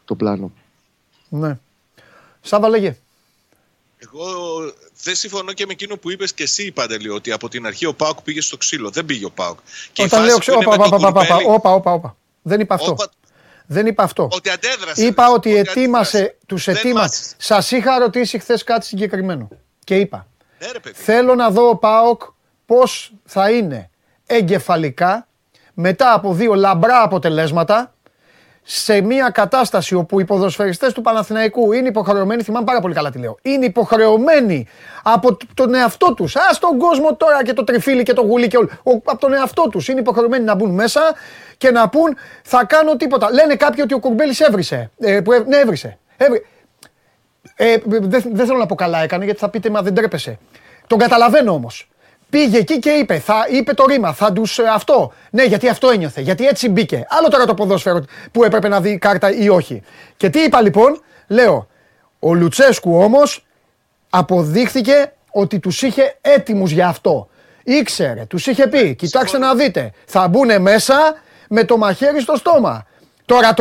το πλάνο. Ναι. Σάβα, λέγε. Εγώ δεν συμφωνώ και με εκείνο που είπες και εσύ, Παντελή, ότι από την αρχή ο ΠΑΟΚ πήγε στο ξύλο. Δεν πήγε ο ΠΑΟΚ. Και όταν λέω ξύλο, όπα. Δεν είπα αυτό. Δεν είπα αυτό. Ότι αντέδρασε. Είπα ότι ετοίμασε τους ετοίμασε. Σας είχα ρωτήσει χθες κάτι συγκεκριμένο. Και είπα, θέλω να δω ο ΠΑΟΚ πώς θα είναι εγκεφαλικά μετά από δύο λαμπρά αποτελέσματα, σε μια κατάσταση όπου οι ποδοσφαιριστές του Παναθηναϊκού είναι υποχρεωμένοι, θυμάμαι πάρα πολύ καλά τι λέω, είναι υποχρεωμένοι από τον εαυτό τους, στον κόσμο τώρα και το τριφύλι και το γουλί και όλο, από τον εαυτό τους είναι υποχρεωμένοι να μπουν μέσα και να πούν θα κάνω τίποτα. Λένε κάποιοι ότι ο Κουρμπέλης έβρισε. Ναι, έβρισε. Δεν θέλω να πω καλά έκανε, γιατί θα πείτε μα δεν τρέπεσε. Τον καταλαβαίνω όμως. Πήγε εκεί και είπε, είπε το ρήμα, θα τους αυτό. Ναι, γιατί αυτό ένιωθε, γιατί έτσι μπήκε. Άλλο τώρα το ποδόσφαιρο που έπρεπε να δει κάρτα ή όχι. Και τι είπα λοιπόν, λέω, ο Λουτσέσκου όμως αποδείχθηκε ότι τους είχε έτοιμους για αυτό. Ήξερε, τους είχε πει, κοιτάξτε να δείτε, θα μπουνε μέσα με το μαχαίρι στο στόμα. Τώρα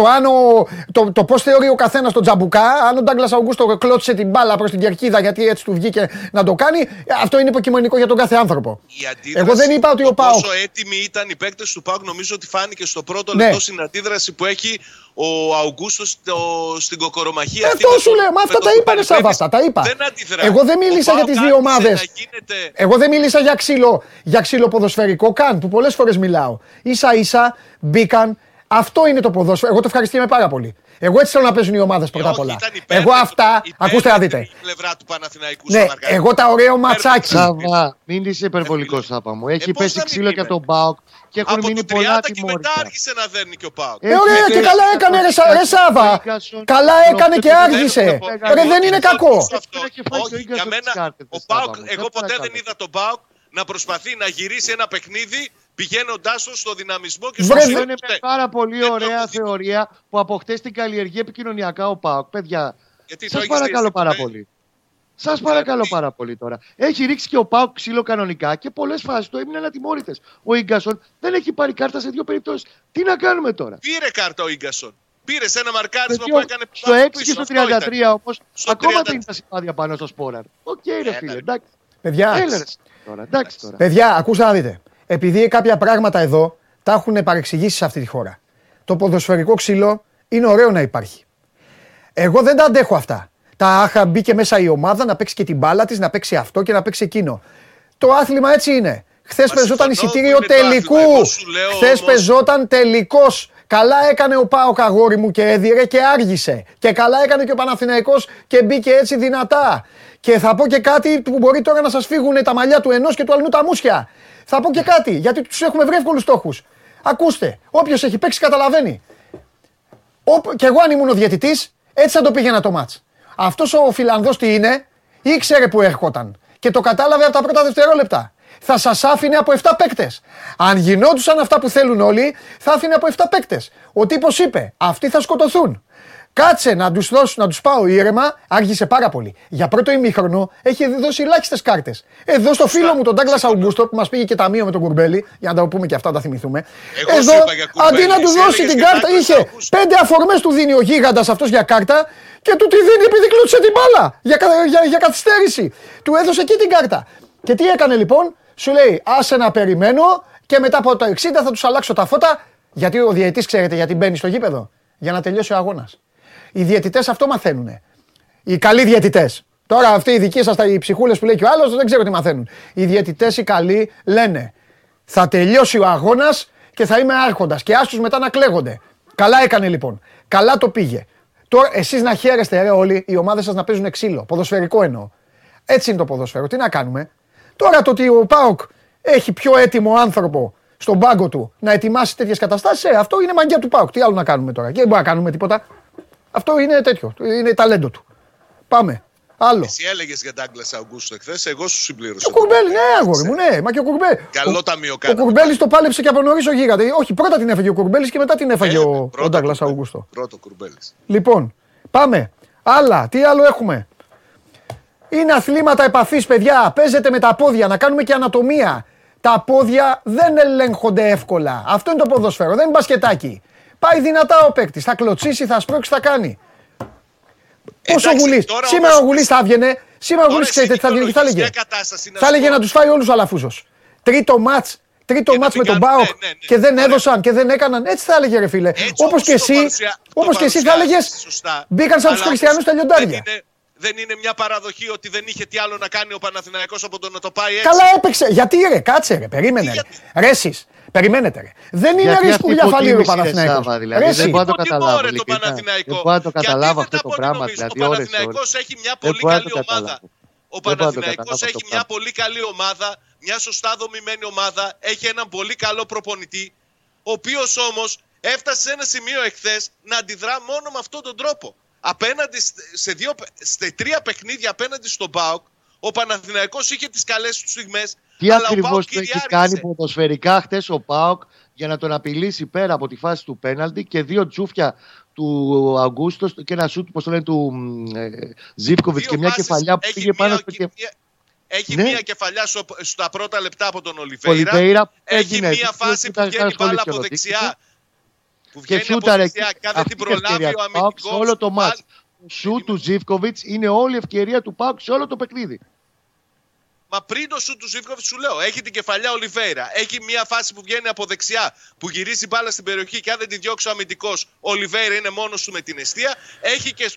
το πώς θεωρεί ο καθένας τον Τζαμπουκά, αν ο Ντάγκλας Αουγκούστο κλώτσε την μπάλα προς την κερκίδα γιατί έτσι του βγήκε να το κάνει, αυτό είναι υποκειμενικό για τον κάθε άνθρωπο. Εγώ δεν είπα ότι ο ΠΑΟΚ. Πόσο έτοιμοι ήταν οι παίκτες του ΠΑΟΚ, νομίζω ότι φάνηκε στο πρώτο λεπτό στην αντίδραση που έχει ο Αουγκούστο στην κοκορομαχία. Αυτό σου λέω, αυτά τα είπανε Σάββατα. Τα είπα. Εγώ δεν μίλησα για τις δύο ομάδες. Εγώ δεν μίλησα για ξύλο ποδοσφαιρικό καν, που πολλές φορές μιλάω. Ίσα-ίσα μπήκαν. Αυτό είναι το ποδόσφαιρο. Εγώ το ευχαριστούμε πάρα πολύ. Εγώ έτσι θέλω να παίζουν οι ομάδες πρώτα απ' όλα. Εγώ αυτά. Ακούστε να δείτε. Ναι, εγώ τα ωραία ματσάκι. Μην είσαι υπερβολικός, Σάπα μου. Έχει πέσει ξύλο και από τον ΠΑΟΚ και έχουν μείνει πολλά τιμωρικά. Και μετά άρχισε να δέρνει και ο ΠΑΟΚ. Ωραία, και καλά έκανε, ρε Σάβα. Καλά έκανε και άργησε. Δεν είναι κακό. Για μένα, εγώ ποτέ δεν είδα τον ΠΑΟΚ να προσπαθεί να γυρίσει ένα παιχνίδι πηγαίνοντάς του στο δυναμισμό και στο σύντομο. Είναι πάρα πολύ ωραία θεωρία που από χτες την καλλιεργεί επικοινωνιακά ο ΠΑΟΚ. Παιδιά, σας παρακαλώ πάρα πολύ. Σας παρακαλώ πάρα πολύ τώρα. Έχει ρίξει και ο ΠΑΟΚ ξύλο κανονικά και πολλές φάσεις του έμειναν ατιμόρυτες. Ο Ίγκασον δεν έχει πάρει κάρτα σε δύο περιπτώσεις. Τι να κάνουμε τώρα? Πήρε κάρτα ο Ίγκασον. Πήρε σε ένα μαρκάρισμα που έκανε πίσω. Στο 6 και στο 33 όμως. Ακόμα δεν είναι τα σημάδια πάνω στο Σπόραρ. Οκ, ρε φίλε, εντάξει. Παιδιά, ακούστε να δείτε. Επειδή κάποια πράγματα εδώ τα έχουν παρεξηγήσει σε αυτή τη χώρα. Το ποδοσφαιρικό ξύλο είναι ωραίο να υπάρχει. Εγώ δεν τα αντέχω αυτά. Τα άχα μπήκε μέσα η ομάδα να παίξει και την μπάλα της, να παίξει αυτό και να παίξει εκείνο. Το άθλημα έτσι είναι. Χθες παίζονταν εισιτήριο τελικού. Χθες παίζονταν τελικός Καλά έκανε ο ΠΑΟΚ, αγόρι μου, και έδιρε και άργησε. Και καλά έκανε και ο Παναθηναϊκός και μπήκε έτσι δυνατά. Και θα πω και κάτι που μπορεί τώρα να σας φύγουν τα μαλλιά του ενός και του αλλού τα μουσια. Θα πω και κάτι, γιατί τους έχουμε βρει εύκολους στόχους. Ακούστε, όποιος έχει παίξει καταλαβαίνει. Και εγώ αν ήμουν ο διαιτητής, έτσι θα το πήγαινα το μάτς. Αυτός ο Φιλανδός τι είναι, ήξερε που έρχονταν. Και το κατάλαβε από τα πρώτα δευτερόλεπτα. Θα σας άφηνε από 7 παίκτες. Αν γινόντουσαν αυτά που θέλουν όλοι, θα άφηνε από 7 παίκτες. Ο τύπος είπε, αυτοί θα σκοτωθούν. Κάτσε να τους δώσω, να τους πάω ήρεμα, άργησε πάρα πολύ. Για πρώτο ημίχρονο έχει δώσει ελάχιστες κάρτες. Εδώ στο φίλο μου τον Ντάγκλας Αουγκούστο που μας πήγε και ταμείο με τον Κουρμπέλη, για να τα πούμε και αυτά τα θυμηθούμε. Εδώ, αντί να του δώσει την κάρτα, είχε 5 αφορμές του δίνει ο γίγαντας αυτός για κάρτα και του τη δίνει επειδή κλούτσε την μπάλα για καθυστέρηση. Του έδωσε εκεί την κάρτα. Και τι έκανε λοιπόν, σου λέει, άσε να περιμένω και μετά από το 60 θα τους αλλάξω τα φώτα. Γιατί ο διαιτητής, ξέρετε, γιατί μπαίνει στο γήπεδο, για να τελειώσει ο αγώνας. Οι διαιτητές αυτό μαθαίνουνε. Οι καλοί διαιτητές. Τώρα αυτοί οι δικοί σας, οι ψυχούλες που λέει και ο άλλος, δεν ξέρω τι μαθαίνουν. Οι διαιτητές οι καλοί λένε, θα τελειώσει ο αγώνας και θα είμαι άρχοντας. Και άστους μετά να κλαίγονται. Καλά έκανε λοιπόν. Καλά το πήγε. Τώρα εσείς να χαίρεστε, ρε, όλοι οι ομάδες σας να παίζουν ξύλο. Ποδοσφαιρικό εννοώ. Έτσι είναι το ποδοσφαίρο. Τι να κάνουμε. Τώρα το ότι ο ΠΑΟΚ έχει πιο έτοιμο άνθρωπο στον πάγκο του να ετοιμάσει τέτοιες καταστάσεις, αυτό είναι μαγιά του ΠΑΟΚ. Τι άλλο να κάνουμε τώρα. Και δεν μπορούμε να κάνουμε τίποτα. Αυτό είναι τέτοιο. Είναι ταλέντο του. Πάμε. Άλλο. Εσύ έλεγες για Ντάγκλας Αουγκούστο εχθές, εγώ σου συμπλήρωσα. Ο Κουρμπέλη, ναι, αγόρι μου, ναι. Μα και ο Κουρμπέλη. Καλό ταμείο κάνει. Ο Κουρμπέλης το πάλεψε και από νωρίς ο γίγαντας. Όχι, πρώτα την έφαγε ο Κουρμπέλης και μετά την έφαγε ο Ντάγκλας Αουγκούστο. Πρώτο Κουρμπέλης. Λοιπόν, πάμε. Άλλα, τι άλλο έχουμε. Είναι αθλήματα επαφής, παιδιά. Παίζετε με τα πόδια, να κάνουμε και ανατομία. Τα πόδια δεν ελέγχονται εύκολα. Αυτό είναι το ποδόσφαιρο, δεν είναι μπασκετάκι. Πάει δυνατά ο παίκτης, θα κλωτσίσει, θα σπρώξει, θα κάνει. Πόσο Γουλής. Σήμερα ο Γουλής θα έβγαινε. Σήμερα ο Γουλής, ξέρετε τι θα βγαίνει, θα έλεγε. Θα έλεγε να τους φάει όλους ο Αλαφούζος. Τρίτο μάτς με τον ΠΑΟΚ και δεν έδωσαν και δεν έκαναν. Έτσι θα έλεγε, ρε φίλε. Όπως και εσύ θα έλεγες, μπήκαν σαν τους χριστιανούς τα λιοντάρια. Δεν είναι μια παραδοχή ότι δεν είχε τι άλλο να κάνει ο Παναθηναϊκός από το να το πάει έτσι. Καλά έπαιξε. Γιατί ρε, κάτσε ρε, περίμενε. Ρέσεις, περιμένετε ρε. Δεν είναι ρίσ που διαφαλεί ο Παναθηναϊκός. Δεν μπορώ να το καταλάβω. Δεν μπορώ να το καταλάβω αυτό το πράγμα. Δηλαδή, ο Παναθηναϊκός έχει μια πολύ καλή ομάδα. Ο Παναθηναϊκός έχει μια πολύ καλή ομάδα, μια σωστά δομημένη ομάδα. Έχει έναν πολύ καλό προπονητή, ο οποίος όμως έφτασε σε ένα σημείο εχθές να αντιδρά μόνο με αυτόν τον τρόπο. Απέναντι σε 3 παιχνίδια απέναντι στον ΠΑΟΚ, ο Παναθηναϊκός είχε τις καλές του στιγμές. Τι ακριβώς το έχει κάνει ποδοσφαιρικά χτες ο ΠΑΟΚ για να τον απειλήσει πέρα από τη φάση του πέναλτι και 2 τσούφια του Αγκούστο και ένα σούτ του Ζίβκοβιτς και μια κεφαλιά που πήγε πάνω στο κεφάλι. Έχει μία κεφαλιά στα πρώτα λεπτά από τον Ολιβέιρα. Έχει μία φάση που βγαίνει μπάλα από δεξιά. Που και σούταρε την προλάβει ο αμυντικός όλο το μάτς. Σου του Ζίβκοβιτς είναι όλη η ευκαιρία του ΠΑΟΚ σε όλο το παιχνίδι. Μα πριν το σου του Ζίβκοβιτς σου λέω, έχει την κεφαλιά Ολιβέιρα. Έχει μια φάση που βγαίνει από δεξιά, που γυρίζει μπάλα στην περιοχή και αν δεν τη διώξει ο αμυντικός, ο Ολιβέιρα είναι μόνος του με την εστία. Έχει και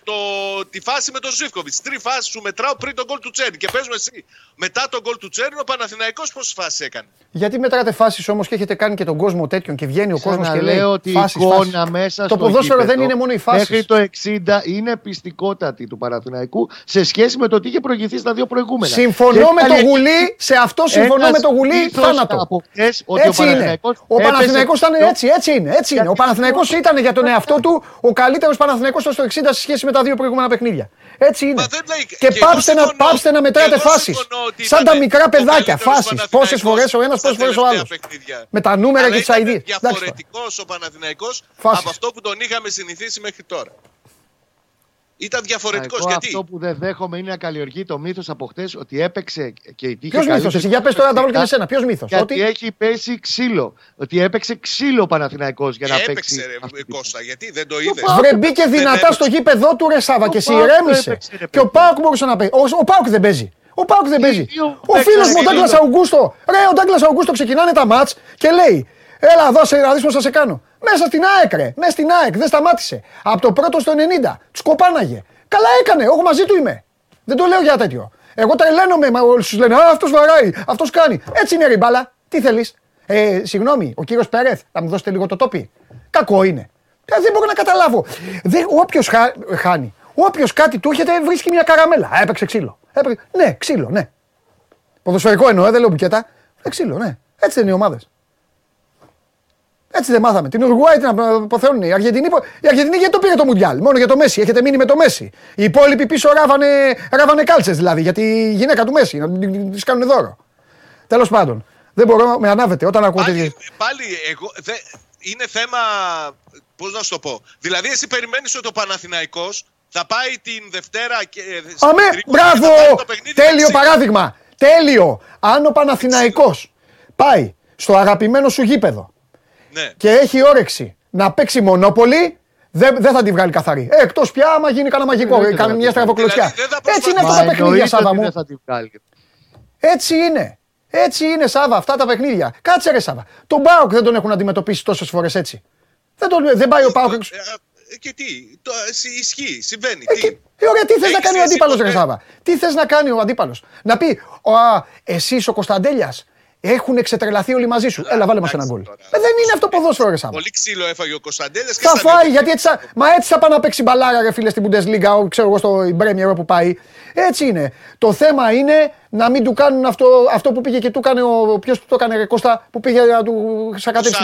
τη φάση με τον Ζίβκοβιτς. 3 φάσεις σου μετράω πριν τον γκολ του Τσέρν. Και παίζουμε εσύ μετά τον γκολ του Τσέρν, ο Παναθηναϊκός πόσες φάσεις έκανε. Γιατί μετράτε φάσεις όμως και έχετε κάνει και τον κόσμο τέτοιον και βγαίνει ο κόσμος και λέει ότι το ποδόσφαιρο δεν είναι μόνο οι φάσεις. Μέχρι το 60 είναι πιστικότατη του Παναθηναϊκού σε σχέση με το ότι είχε προηγηθεί στα 2 προηγούμενα. Συμφωνώ με τον Γουλή, σε αυτό συμφωνώ με τον Γουλή, θάνατο. Έτσι είναι. Ο Παναθηναϊκός ήταν έτσι. Ο Παναθηναϊκός ήταν για τον εαυτό του ο καλύτερος Παναθηναϊκός στο 60 σε σχέση με τα 2 προηγούμενα παιχνίδια. Έτσι είναι. Και πάψτε να μετράτε φάσεις. Σαν τα μικρά παιδάκια, φάσεις. Πόσες φορές ο ένας, πόσες φορές ο άλλος. Με τα νούμερα και τις ID. Είναι διαφορετικός ο Παναθηναϊκός από αυτό που τον είχαμε συνηθίσει μέχρι τώρα. Ήταν διαφορετικός γιατί. Αυτό που δεν δέχομαι είναι να καλλιεργεί το μύθος από χτες ότι έπαιξε και η τύχη. Ποιος μύθος, εσύ για πες τώρα τα βάλω και με σένα. Ποιος μύθος. Ότι έχει πέσει ξύλο. Ότι έπαιξε ξύλο ο Παναθηναϊκός για να παίξει. Έπαιξε ρε Κώστα, γιατί δεν το είδες. Βρε μπήκε δυνατά στο γήπεδό του ρε Σάβα και εσύ ηρέμησε. Και ο ΠΑΟΚ μπορούσε να παίξει. Ο ΠΑΟΚ δεν παίζει. Ο φίλος μου ο Ντάγκλας Αουγκούστο. Ρε ο Ντάγκλας Αουγκούστο ξεκινάνε τα μάτς και λέει. Έλα, δώσε να δεις πώς θα σε κάνω. Μέσα στην ΑΕΚ, ρε. Μέσα στην ΑΕΚ, δεν σταμάτησε. Από το πρώτο στο 90, τους κοπάναγε. Καλά έκανε, εγώ μαζί του είμαι. Δεν το λέω για τέτοιο. Εγώ τρελαίνομαι, μα όλους τους λένε «Α, αυτός βαράει, αυτός κάνει». Έτσι είναι, ρε μπάλα. Τι θέλεις. Συγγνώμη, ο κύριος Πέρεθ, θα μου δώσετε λίγο το τόπι. Κακό είναι. Δεν μπορώ να καταλάβω. Όποιος χάνει, όποιος κάτι του έρχεται, βρίσκει μια καραμέλα. Έπαιξε ξύλο. Ναι, ξύλο, ναι. Ποδοσφαιρικό εννοώ, δεν λέω μπουκέτα. Ξύλο, ναι. Έτσι είναι οι ομάδες. Έτσι δεν μάθαμε. Την Ουρουγουάη την αποθεώνουν. Η Αργεντινή γιατί το πήρε το Μουντιάλ. Μόνο για το Μέση. Έχετε μείνει με το Μέση. Οι υπόλοιποι πίσω ράβανε κάλτσες δηλαδή. Γιατί η γυναίκα του Μέση. Να τις κάνουν δώρο. Τέλος πάντων. Δεν μπορώ. Με ανάβετε όταν ακούτε. Πάλι εγώ. Είναι θέμα. Πώς να σου το πω. Δηλαδή, εσύ περιμένεις ότι ο Παναθηναϊκός θα πάει την Δευτέρα και. Αμέ! Μπράβο! Τέλειο παράδειγμα. Τέλειο. Αν ο Παναθηναϊκός πάει στο αγαπημένο σου γήπεδο. Ναι. Και έχει όρεξη να παίξει μονόπολη, δεν θα τη βγάλει καθαρή. Εκτός πια άμα γίνει κανένα μαγικό, κάνει μια στραβοκλωτσιά. Δηλαδή, έτσι είναι αυτά τα παιχνίδια, Σάβα μου. Έτσι είναι. Έτσι είναι, Σάβα, αυτά τα παιχνίδια. Κάτσε ρε Σάβα. Τον ΠΑΟΚ δεν τον έχουν αντιμετωπίσει τόσες φορές έτσι. Δεν πάει ο ΠΑΟΚ. Και τι, το ισχύει, συμβαίνει. Ωραία, τι θες να κάνει ο αντίπαλος, ρε Σάβα. Τι θες να κάνει ο αντίπαλος. Να πει, εσείς ο Κωνσταντέλιας. Έχουν εξετρελαθεί όλοι μαζί σου. Έλα, βάλε μας έναν γκολ. Δεν είναι αυτό ποδόσφαιρο, ρε Σάβα. Πολύ ξύλο έφαγε ο Κωνσταντέλιας. Θα φάει, γιατί έτσι θα. Μα έτσι θα πάει να παίξει μπαλάρα, ρε φίλε, στην Bundesliga, ξέρω εγώ, στο Premier που πάει. Έτσι είναι. Το θέμα είναι να μην του κάνουν αυτό που πήγε και του έκανε ο. Ποιος του το έκανε, ρε Κώστα, που πήγε να του σακατέψει.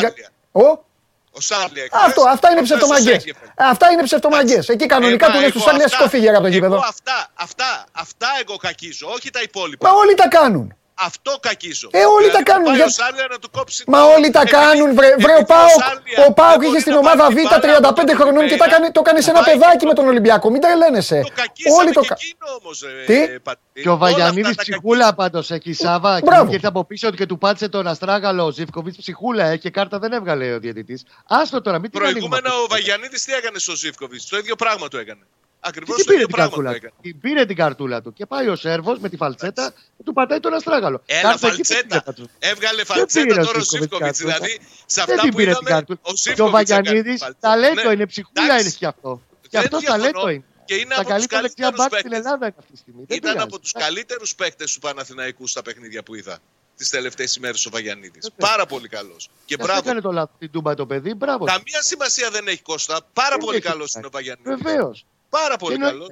Ο Σάρλια. Αυτά είναι ψευτομαγκές. Αυτά είναι ψευτομαγκές. Εκεί κανονικά του λες του Σάρλια, σηκώ φύγε από το γήπεδο. Αυτά εγώ κακίζω, όχι τα υπόλοιπα. Μα όλοι τα κάνουν. Αυτό κακίζω. Όλοι τα κάνουν. Για... Μα όλοι τα κάνουν. Βρε, ο ΠΑΟΚ είχε στην ομάδα Β 35 χρονών και το έκανε σε ένα παιδάκι με τον Ολυμπιακό. Μην τρελαίνεσαι. Όλοι το κάνουν. Και ο Βαγιανίδης ψυχούλα πάντως εκεί, Σάβα. Και ήρθε από πίσω και του πάτησε τον Αστράγαλο. Ο Ζίβκοβιτς ψυχούλα και κάρτα δεν έβγαλε ο διαιτητής. Άστο τώρα, μην τρελαίνεσαι. Προηγούμενα ο Βαγιανίδης τι έκανε στο Ζίβκοβιτς. Το ίδιο πράγμα το έκανε. Ακριβώς το ίδιο πράγμα έκανε. Πήρε την καρτούλα του και πάει ο Σέρβος με τη φαλτσέτα και του πατάει τον Αστράγαλο. Ένα φαλτσέτα. Έβγαλε φαλτσέτα τώρα ο Σίβκοβιτς. Δηλαδή σε αυτά που είδαμε ο Σίβκοβιτς. Και ο Βαγιανίδης ταλέντο είναι, ψυχούλα είναι και αυτό. Και αυτό ταλέντο είναι. Και είναι από τους καλύτερους παίκτες στην Ελλάδα αυτή τη στιγμή. Ήταν από τους καλύτερους παίκτες του Παναθηναϊκού στα παιχνίδια που είδα τις τελευταίες ημέρες ο Βαγιανίδης. Πάρα πολύ καλός. Και μπράβο. Έκανε το λάθος την Τούμπα το παιδί, μπράβο. Καμία σημασία δεν έχει, Κώστα. Πάρα πολύ καλός είναι ο Βαγιανίδης. Βεβαίως. Πάρα πολύ καλό.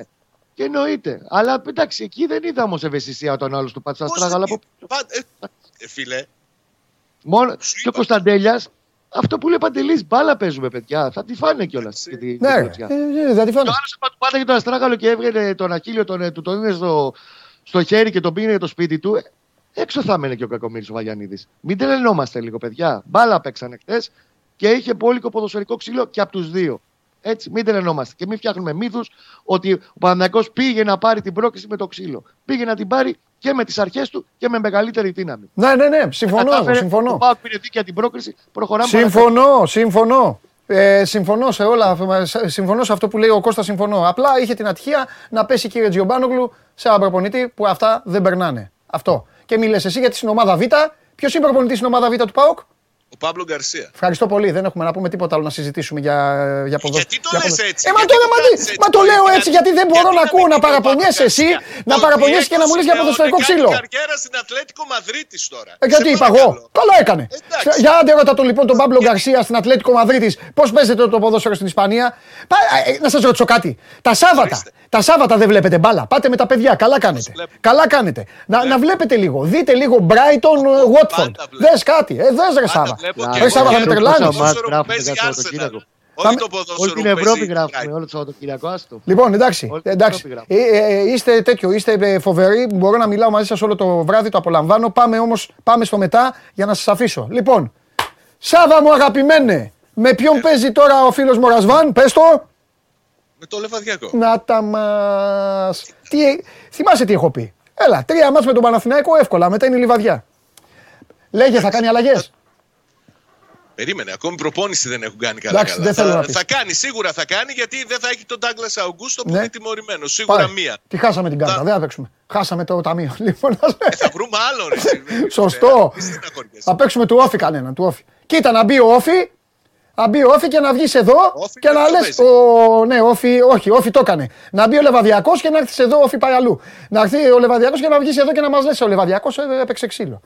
Και εννοείται. Αλλά εντάξει, εκεί δεν είδα όμως ευαισθησία όταν άλλο του πάτησε Αστράγαλο. Φίλε. Μόνο. Και ο Κωνσταντέλιας, αυτό που λέει Παντελής, μπάλα παίζουμε, παιδιά. Θα τη φάνε κιόλας. Ναι, θα τη φάνε. Το άλλο πάταγε τον Αστράγαλο και έβγαινε τον Αχίλιο, τον είναι στο χέρι και τον πήγαινε για το σπίτι του. Έξω θα μένε και ο Κακομοίρης ο Βαγιανίδης. Μην τρελνόμαστε λίγο, παιδιά. Μπάλα παίξανε χτες και είχε πόλικο ποδοσφαιρικό ξύλο και από τους δύο. Έτσι, μην τρελνόμαστε και μην φτιάχνουμε μύθους ότι ο Παναθηναϊκός πήγε να πάρει την πρόκριση με το ξύλο. Πήγε να την πάρει και με τις αρχές του και με μεγαλύτερη δύναμη. Ναι, συμφωνώ. Συμφωνώ. Πάω πήρε δίκαια την πρόκριση, προχωράμε. Συμφωνώ. Συμφωνώ σε όλα. Συμφωνώ σε αυτό που λέει ο Κώστας. Συμφωνώ. Απλά είχε την ατυχία να πέσει, κύριε Τζιομπάνογλου, σε έναν προπονητή που αυτά δεν περνάνε. Αυτό. Και μιλες εσύ γιατί στην ομάδα Β. Ποιος είναι προπονητής στην ομάδα Β του ΠΑΟΚ? Ο Παύλο Γκαρσία. Ευχαριστώ πολύ. Δεν έχουμε να πούμε τίποτα άλλο να συζητήσουμε για ποδόσφαιρο. Γιατί το λες έτσι? Μα το λέω έτσι γιατί δεν μπορώ να ακούω να παραπονιέσαι εσύ, να παραπονιέσαι και να μου λες για ποδοσφαιρικό ξύλο. Έκανε καριέρα στην Ατλέτικο Μαδρίτης τώρα. Γιατί είπα εγώ. Καλά έκανε. Για άντε ρώτα τον λοιπόν τον Παύλο Γκαρσία στην Ατλέτικο Μαδρίτης πώς παίζεται το ποδόσφαιρο στην Ισπανία. Να σας ρωτήσω κάτι. Τα Σάββατα δεν βλέπετε μπάλα. Πάτε με τα παιδιά. Καλά κάνετε. Καλά κάνετε. Να βλέπετε λίγο. Δείτε λίγο Μπράιτον Watford. Δες κάτι. Δες ρε Σάββα. Ρε Σάββα θα με τρελάνεις. Όλη την Ευρώπη γράφουμε. Όλο το Σαββατοκύριακο. Άστο. Λοιπόν, εντάξει. Είστε τέτοιο. Είστε φοβεροί. Μπορώ να μιλάω μαζί σας όλο το βράδυ. Το απολαμβάνω. Πάμε όμως. Πάμε στο μετά για να σας αφήσω. Λοιπόν, Σάββα μου αγαπημένε. Με ποιον παίζει τώρα ο φίλος Μορασβάν? Πες το. Με το Λεβαδιακό. Να τα μας. Θυμάσαι τι έχω πει. Έλα, 3 μάτς με τον Παναθηναϊκό εύκολα. Μετά είναι η Λιβαδιά. Λέγε, θα κάνει αλλαγές. Περίμενε, ακόμη προπόνηση δεν έχουν κάνει καλά. Εντάξει, θα κάνει, γιατί δεν θα έχει τον Ντάγκλας Αουγκούστο που είναι τιμωρημένο. Σίγουρα πάει. Μία. Τι χάσαμε την κάρτα, δεν θα παίξουμε. Χάσαμε το ταμείο. Λοιπόν, θα βρούμε άλλο. Ρε, σωστό. Θα παίξουμε του Όφη κανέναν. Κοίτα να μπει ο Όφη. Να μπει ο Όφη και να βγεις εδώ Όφη και να λες. Ναι, Όφη το έκανε. Να μπει ο Λεβαδιακός και να έρθεις εδώ, Όφη πάει αλλού. Να έρθει ο Λεβαδιακός και να βγεις εδώ και να μας λες. Ο Λεβαδιακός έπαιξε ξύλο.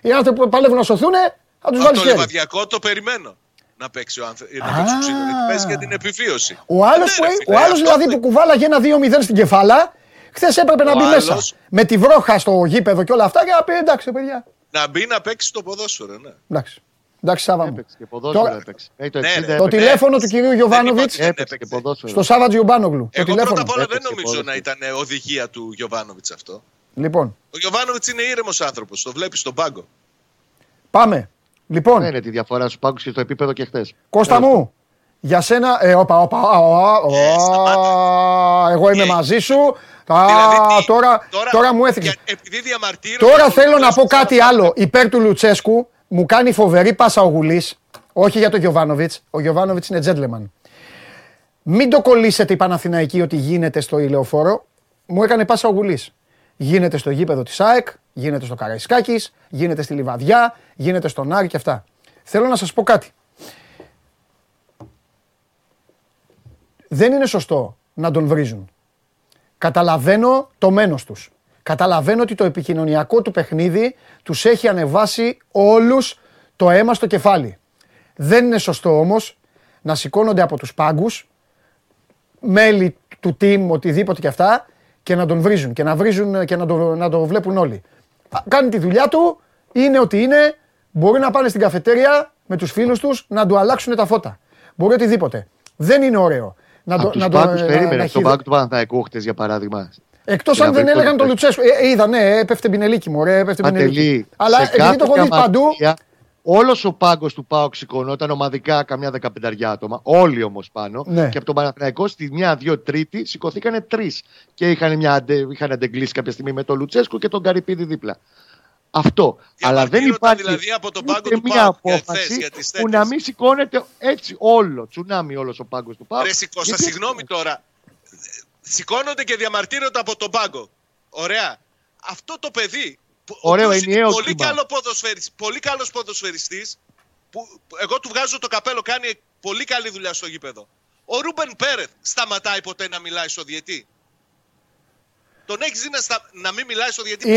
Οι άνθρωποι που παλεύουν να σωθούν, θα τους βάλεις χέρι. Το Λεβαδιακό το περιμένω. να παίξει ο ψηλό. Γιατί παίζει για την επιβίωση. Ο άλλο δηλαδή που κουβάλαγε ένα 2-0 στην κεφάλα, χθες έπρεπε να μπει μέσα. Με τη βρόχα στο γήπεδο και όλα αυτά και να πει εντάξει, παιδιά. Να μπει να παίξει το ποδόσφαιρο, ναι. Εντάξει. Εντάξει, Σάβα μου. Έπαιξε και ποδόσφαιρο. Τώρα... έπαιξε. Το τηλέφωνο του κυρίου Γιοβάνοβιτς στο Σάβα Τζιουμπάνογλου. Εγώ πρώτα απ' όλα δεν νομίζω να ήταν οδηγία του Γιοβάνοβιτς αυτό. Λοιπόν. Ο Γιοβάνοβιτς είναι ήρεμος άνθρωπος. Το βλέπεις στον πάγκο. Πάμε. Λοιπόν. Δεν είναι τη διαφορά στους πάγκους και στο επίπεδο και χθες. Κώστα μου, για σένα. Εγώ είμαι μαζί σου. Τώρα μου έθιξε. Τώρα θέλω να πω κάτι άλλο υπέρ του Λουτσέσκου. Μου κάνει φοβερή πάσα ο Γουλής, όχι για τον Γιοβάνοβιτς. Ο Γιοβάνοβιτς είναι gentleman. Μην το κολλήσετε οι Παναθηναϊκοί ότι γίνεται στο Ηλεοφόρο. Μου έκανε πάσα ο Γουλής. Γίνεται στο γήπεδο της ΑΕΚ, γίνεται στο Καραϊσκάκης, γίνεται στη Λιβαδιά, γίνεται στον Άρη και αυτά. Θέλω να σας πω κάτι. Δεν είναι σωστό να τον βρίζουν. Καταλαβαίνω το μένος τους. Καταλαβαίνω ότι το επικοινωνιακό του παιχνίδι τους έχει ανεβάσει όλους το αίμα στο κεφάλι. Δεν είναι σωστό όμως να σηκώνονται από τους πάγκους, μέλη του team, οτιδήποτε και αυτά, και να τον βρίζουν και να το βλέπουν όλοι. Κάνει τη δουλειά του, είναι ό,τι είναι, μπορεί να πάνε στην καφετέρια με τους φίλους τους, να του αλλάξουν τα φώτα. Μπορεί οτιδήποτε. Δεν είναι ωραίο. Περίμενε στον πάγκο του Παναθηναϊκού χτες για παράδειγμα. Εκτός αν δεν έλεγαν τον Λουτσέσκου. Είδα, ναι, πέφτε Μπινελίκη, μωρέ, πέφτε Μπινελίκη. Αλλά επειδή το έχω δει παντού. Όλος ο πάγκος του ΠΑΟΚ σηκωνόταν ομαδικά καμιά 15 άτομα. Όλοι όμως πάνω. Ναι. Και από τον Παναθηναϊκό στη 1-2-3 σηκωθήκανε 3. Και είχαν αντεγκλήσει κάποια στιγμή με τον Λουτσέσκου και τον Καρυπίδη δίπλα. Αυτό. Αλλά δεν υπάρχει δηλαδή από τον πάγκο του μια απόφαση που να μην σηκώνεται έτσι όλο. Τσουνάμι όλος ο πάγκος του ΠΑΟΚ. Συγγνώμη τώρα. Σηκώνονται και διαμαρτύρονται από τον πάγκο. Ωραία. Αυτό το παιδί. Ωραίο, είναι πολύ, πολύ καλός ποδοσφαιριστής. Εγώ του βγάζω το καπέλο. Κάνει πολύ καλή δουλειά στο γήπεδο. Ο Ρούμπεν Πέρεθ σταματάει ποτέ να μιλάει στο διετή? Τον έχεις δει να μην μιλάει στο διετή?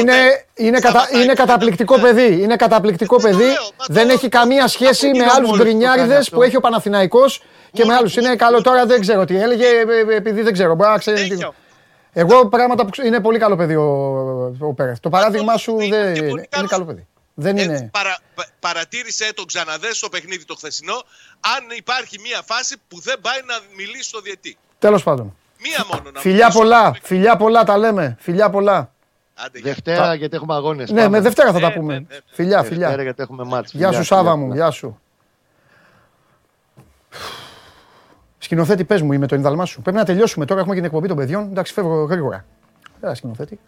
Είναι καταπληκτικό παιδί. Είναι καταπληκτικό παιδί. Δεν έχει καμία σχέση με άλλους γκρινιάριδες που έχει ο Παναθηναϊκός. Και με άλλους. Είναι καλό τώρα, δεν ξέρω τι έλεγε, επειδή δεν ξέρω. Εγώ πράγματα που είναι πολύ καλό παιδί ο Πέρεθ. Το παράδειγμα σου δεν είναι καλό παιδί. Δεν είναι. Παρατήρησε, το ξαναδές στο παιχνίδι το χθεσινό, αν υπάρχει μία φάση που δεν πάει να μιλήσει στο διετή. Τέλος πάντων. Μία μόνο να. Φιλιά πολλά τα λέμε. Φιλιά πολλά. Δευτέρα γιατί έχουμε αγώνες. Ναι, με Δευτέρα θα τα πούμε. Φιλιά. Δευτέρα γιατί έχουμε μάτς. Γεια σου Σάβα μου, γεια σου. Σκηνοθέτη, πες μου, είμαι το ενδάλμά σου. Πρέπει να τελειώσουμε τώρα. Έχουμε και την εκπομπή των παιδιών. Εντάξει, φεύγω γρήγορα. Έλα, σκηνοθέτη.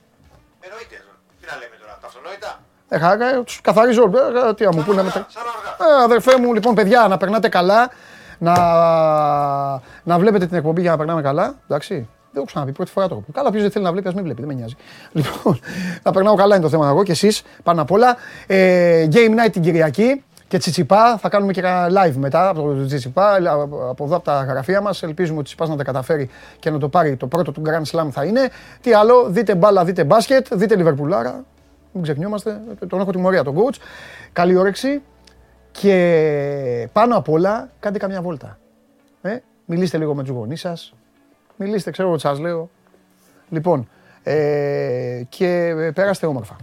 Εννοείται. Τι να λέμε τώρα, τα αυτονόητα. Τους καθαρίζω. Τι να μου πούνε μετά. Αδερφέ μου, λοιπόν, παιδιά, να περνάτε καλά. Να βλέπετε την εκπομπή για να περνάμε καλά. Εντάξει. Δεν έχω ξαναπεί, πρώτη φορά το έχω. Καλά, ποιος δεν θέλει να βλέπει, ας μην βλέπει, δεν με νοιάζει. Λοιπόν, να περνάω καλά είναι το θέμα εγώ και εσείς πάνω απ' όλα. Game night την Κυριακή. Και Τσιτσιπά, θα κάνουμε και live μετά από τον Τσιτσιπά, από εδώ από τα γραφεία μας. Ελπίζουμε ότι ο Τσιτσιπάς να τα καταφέρει και να το πάρει. Το πρώτο του Grand Slam θα είναι. Τι άλλο, δείτε μπάλα, δείτε μπάσκετ, δείτε Λιβερπουλάρα. Μην ξεχνιόμαστε, τον έχω τιμωρία τον coach. Καλή όρεξη και πάνω απ' όλα κάντε καμιά βόλτα. Μιλήστε λίγο με τους γονείς σας. Μιλήστε, ξέρω εγώ τι σας λέω. Λοιπόν, και πέραστε όμορφα.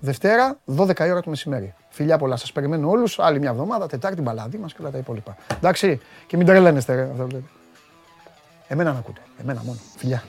Δευτέρα, 12 η ώρα το μεσημέρι. Φιλιά πολλά, σας περιμένω όλους. Άλλη μια εβδομάδα, Τετάρτη, μπαλάδι μας και όλα τα υπόλοιπα. Εντάξει, και μην τρελαίνεστε. Εμένα να ακούτε, εμένα μόνο. Φιλιά.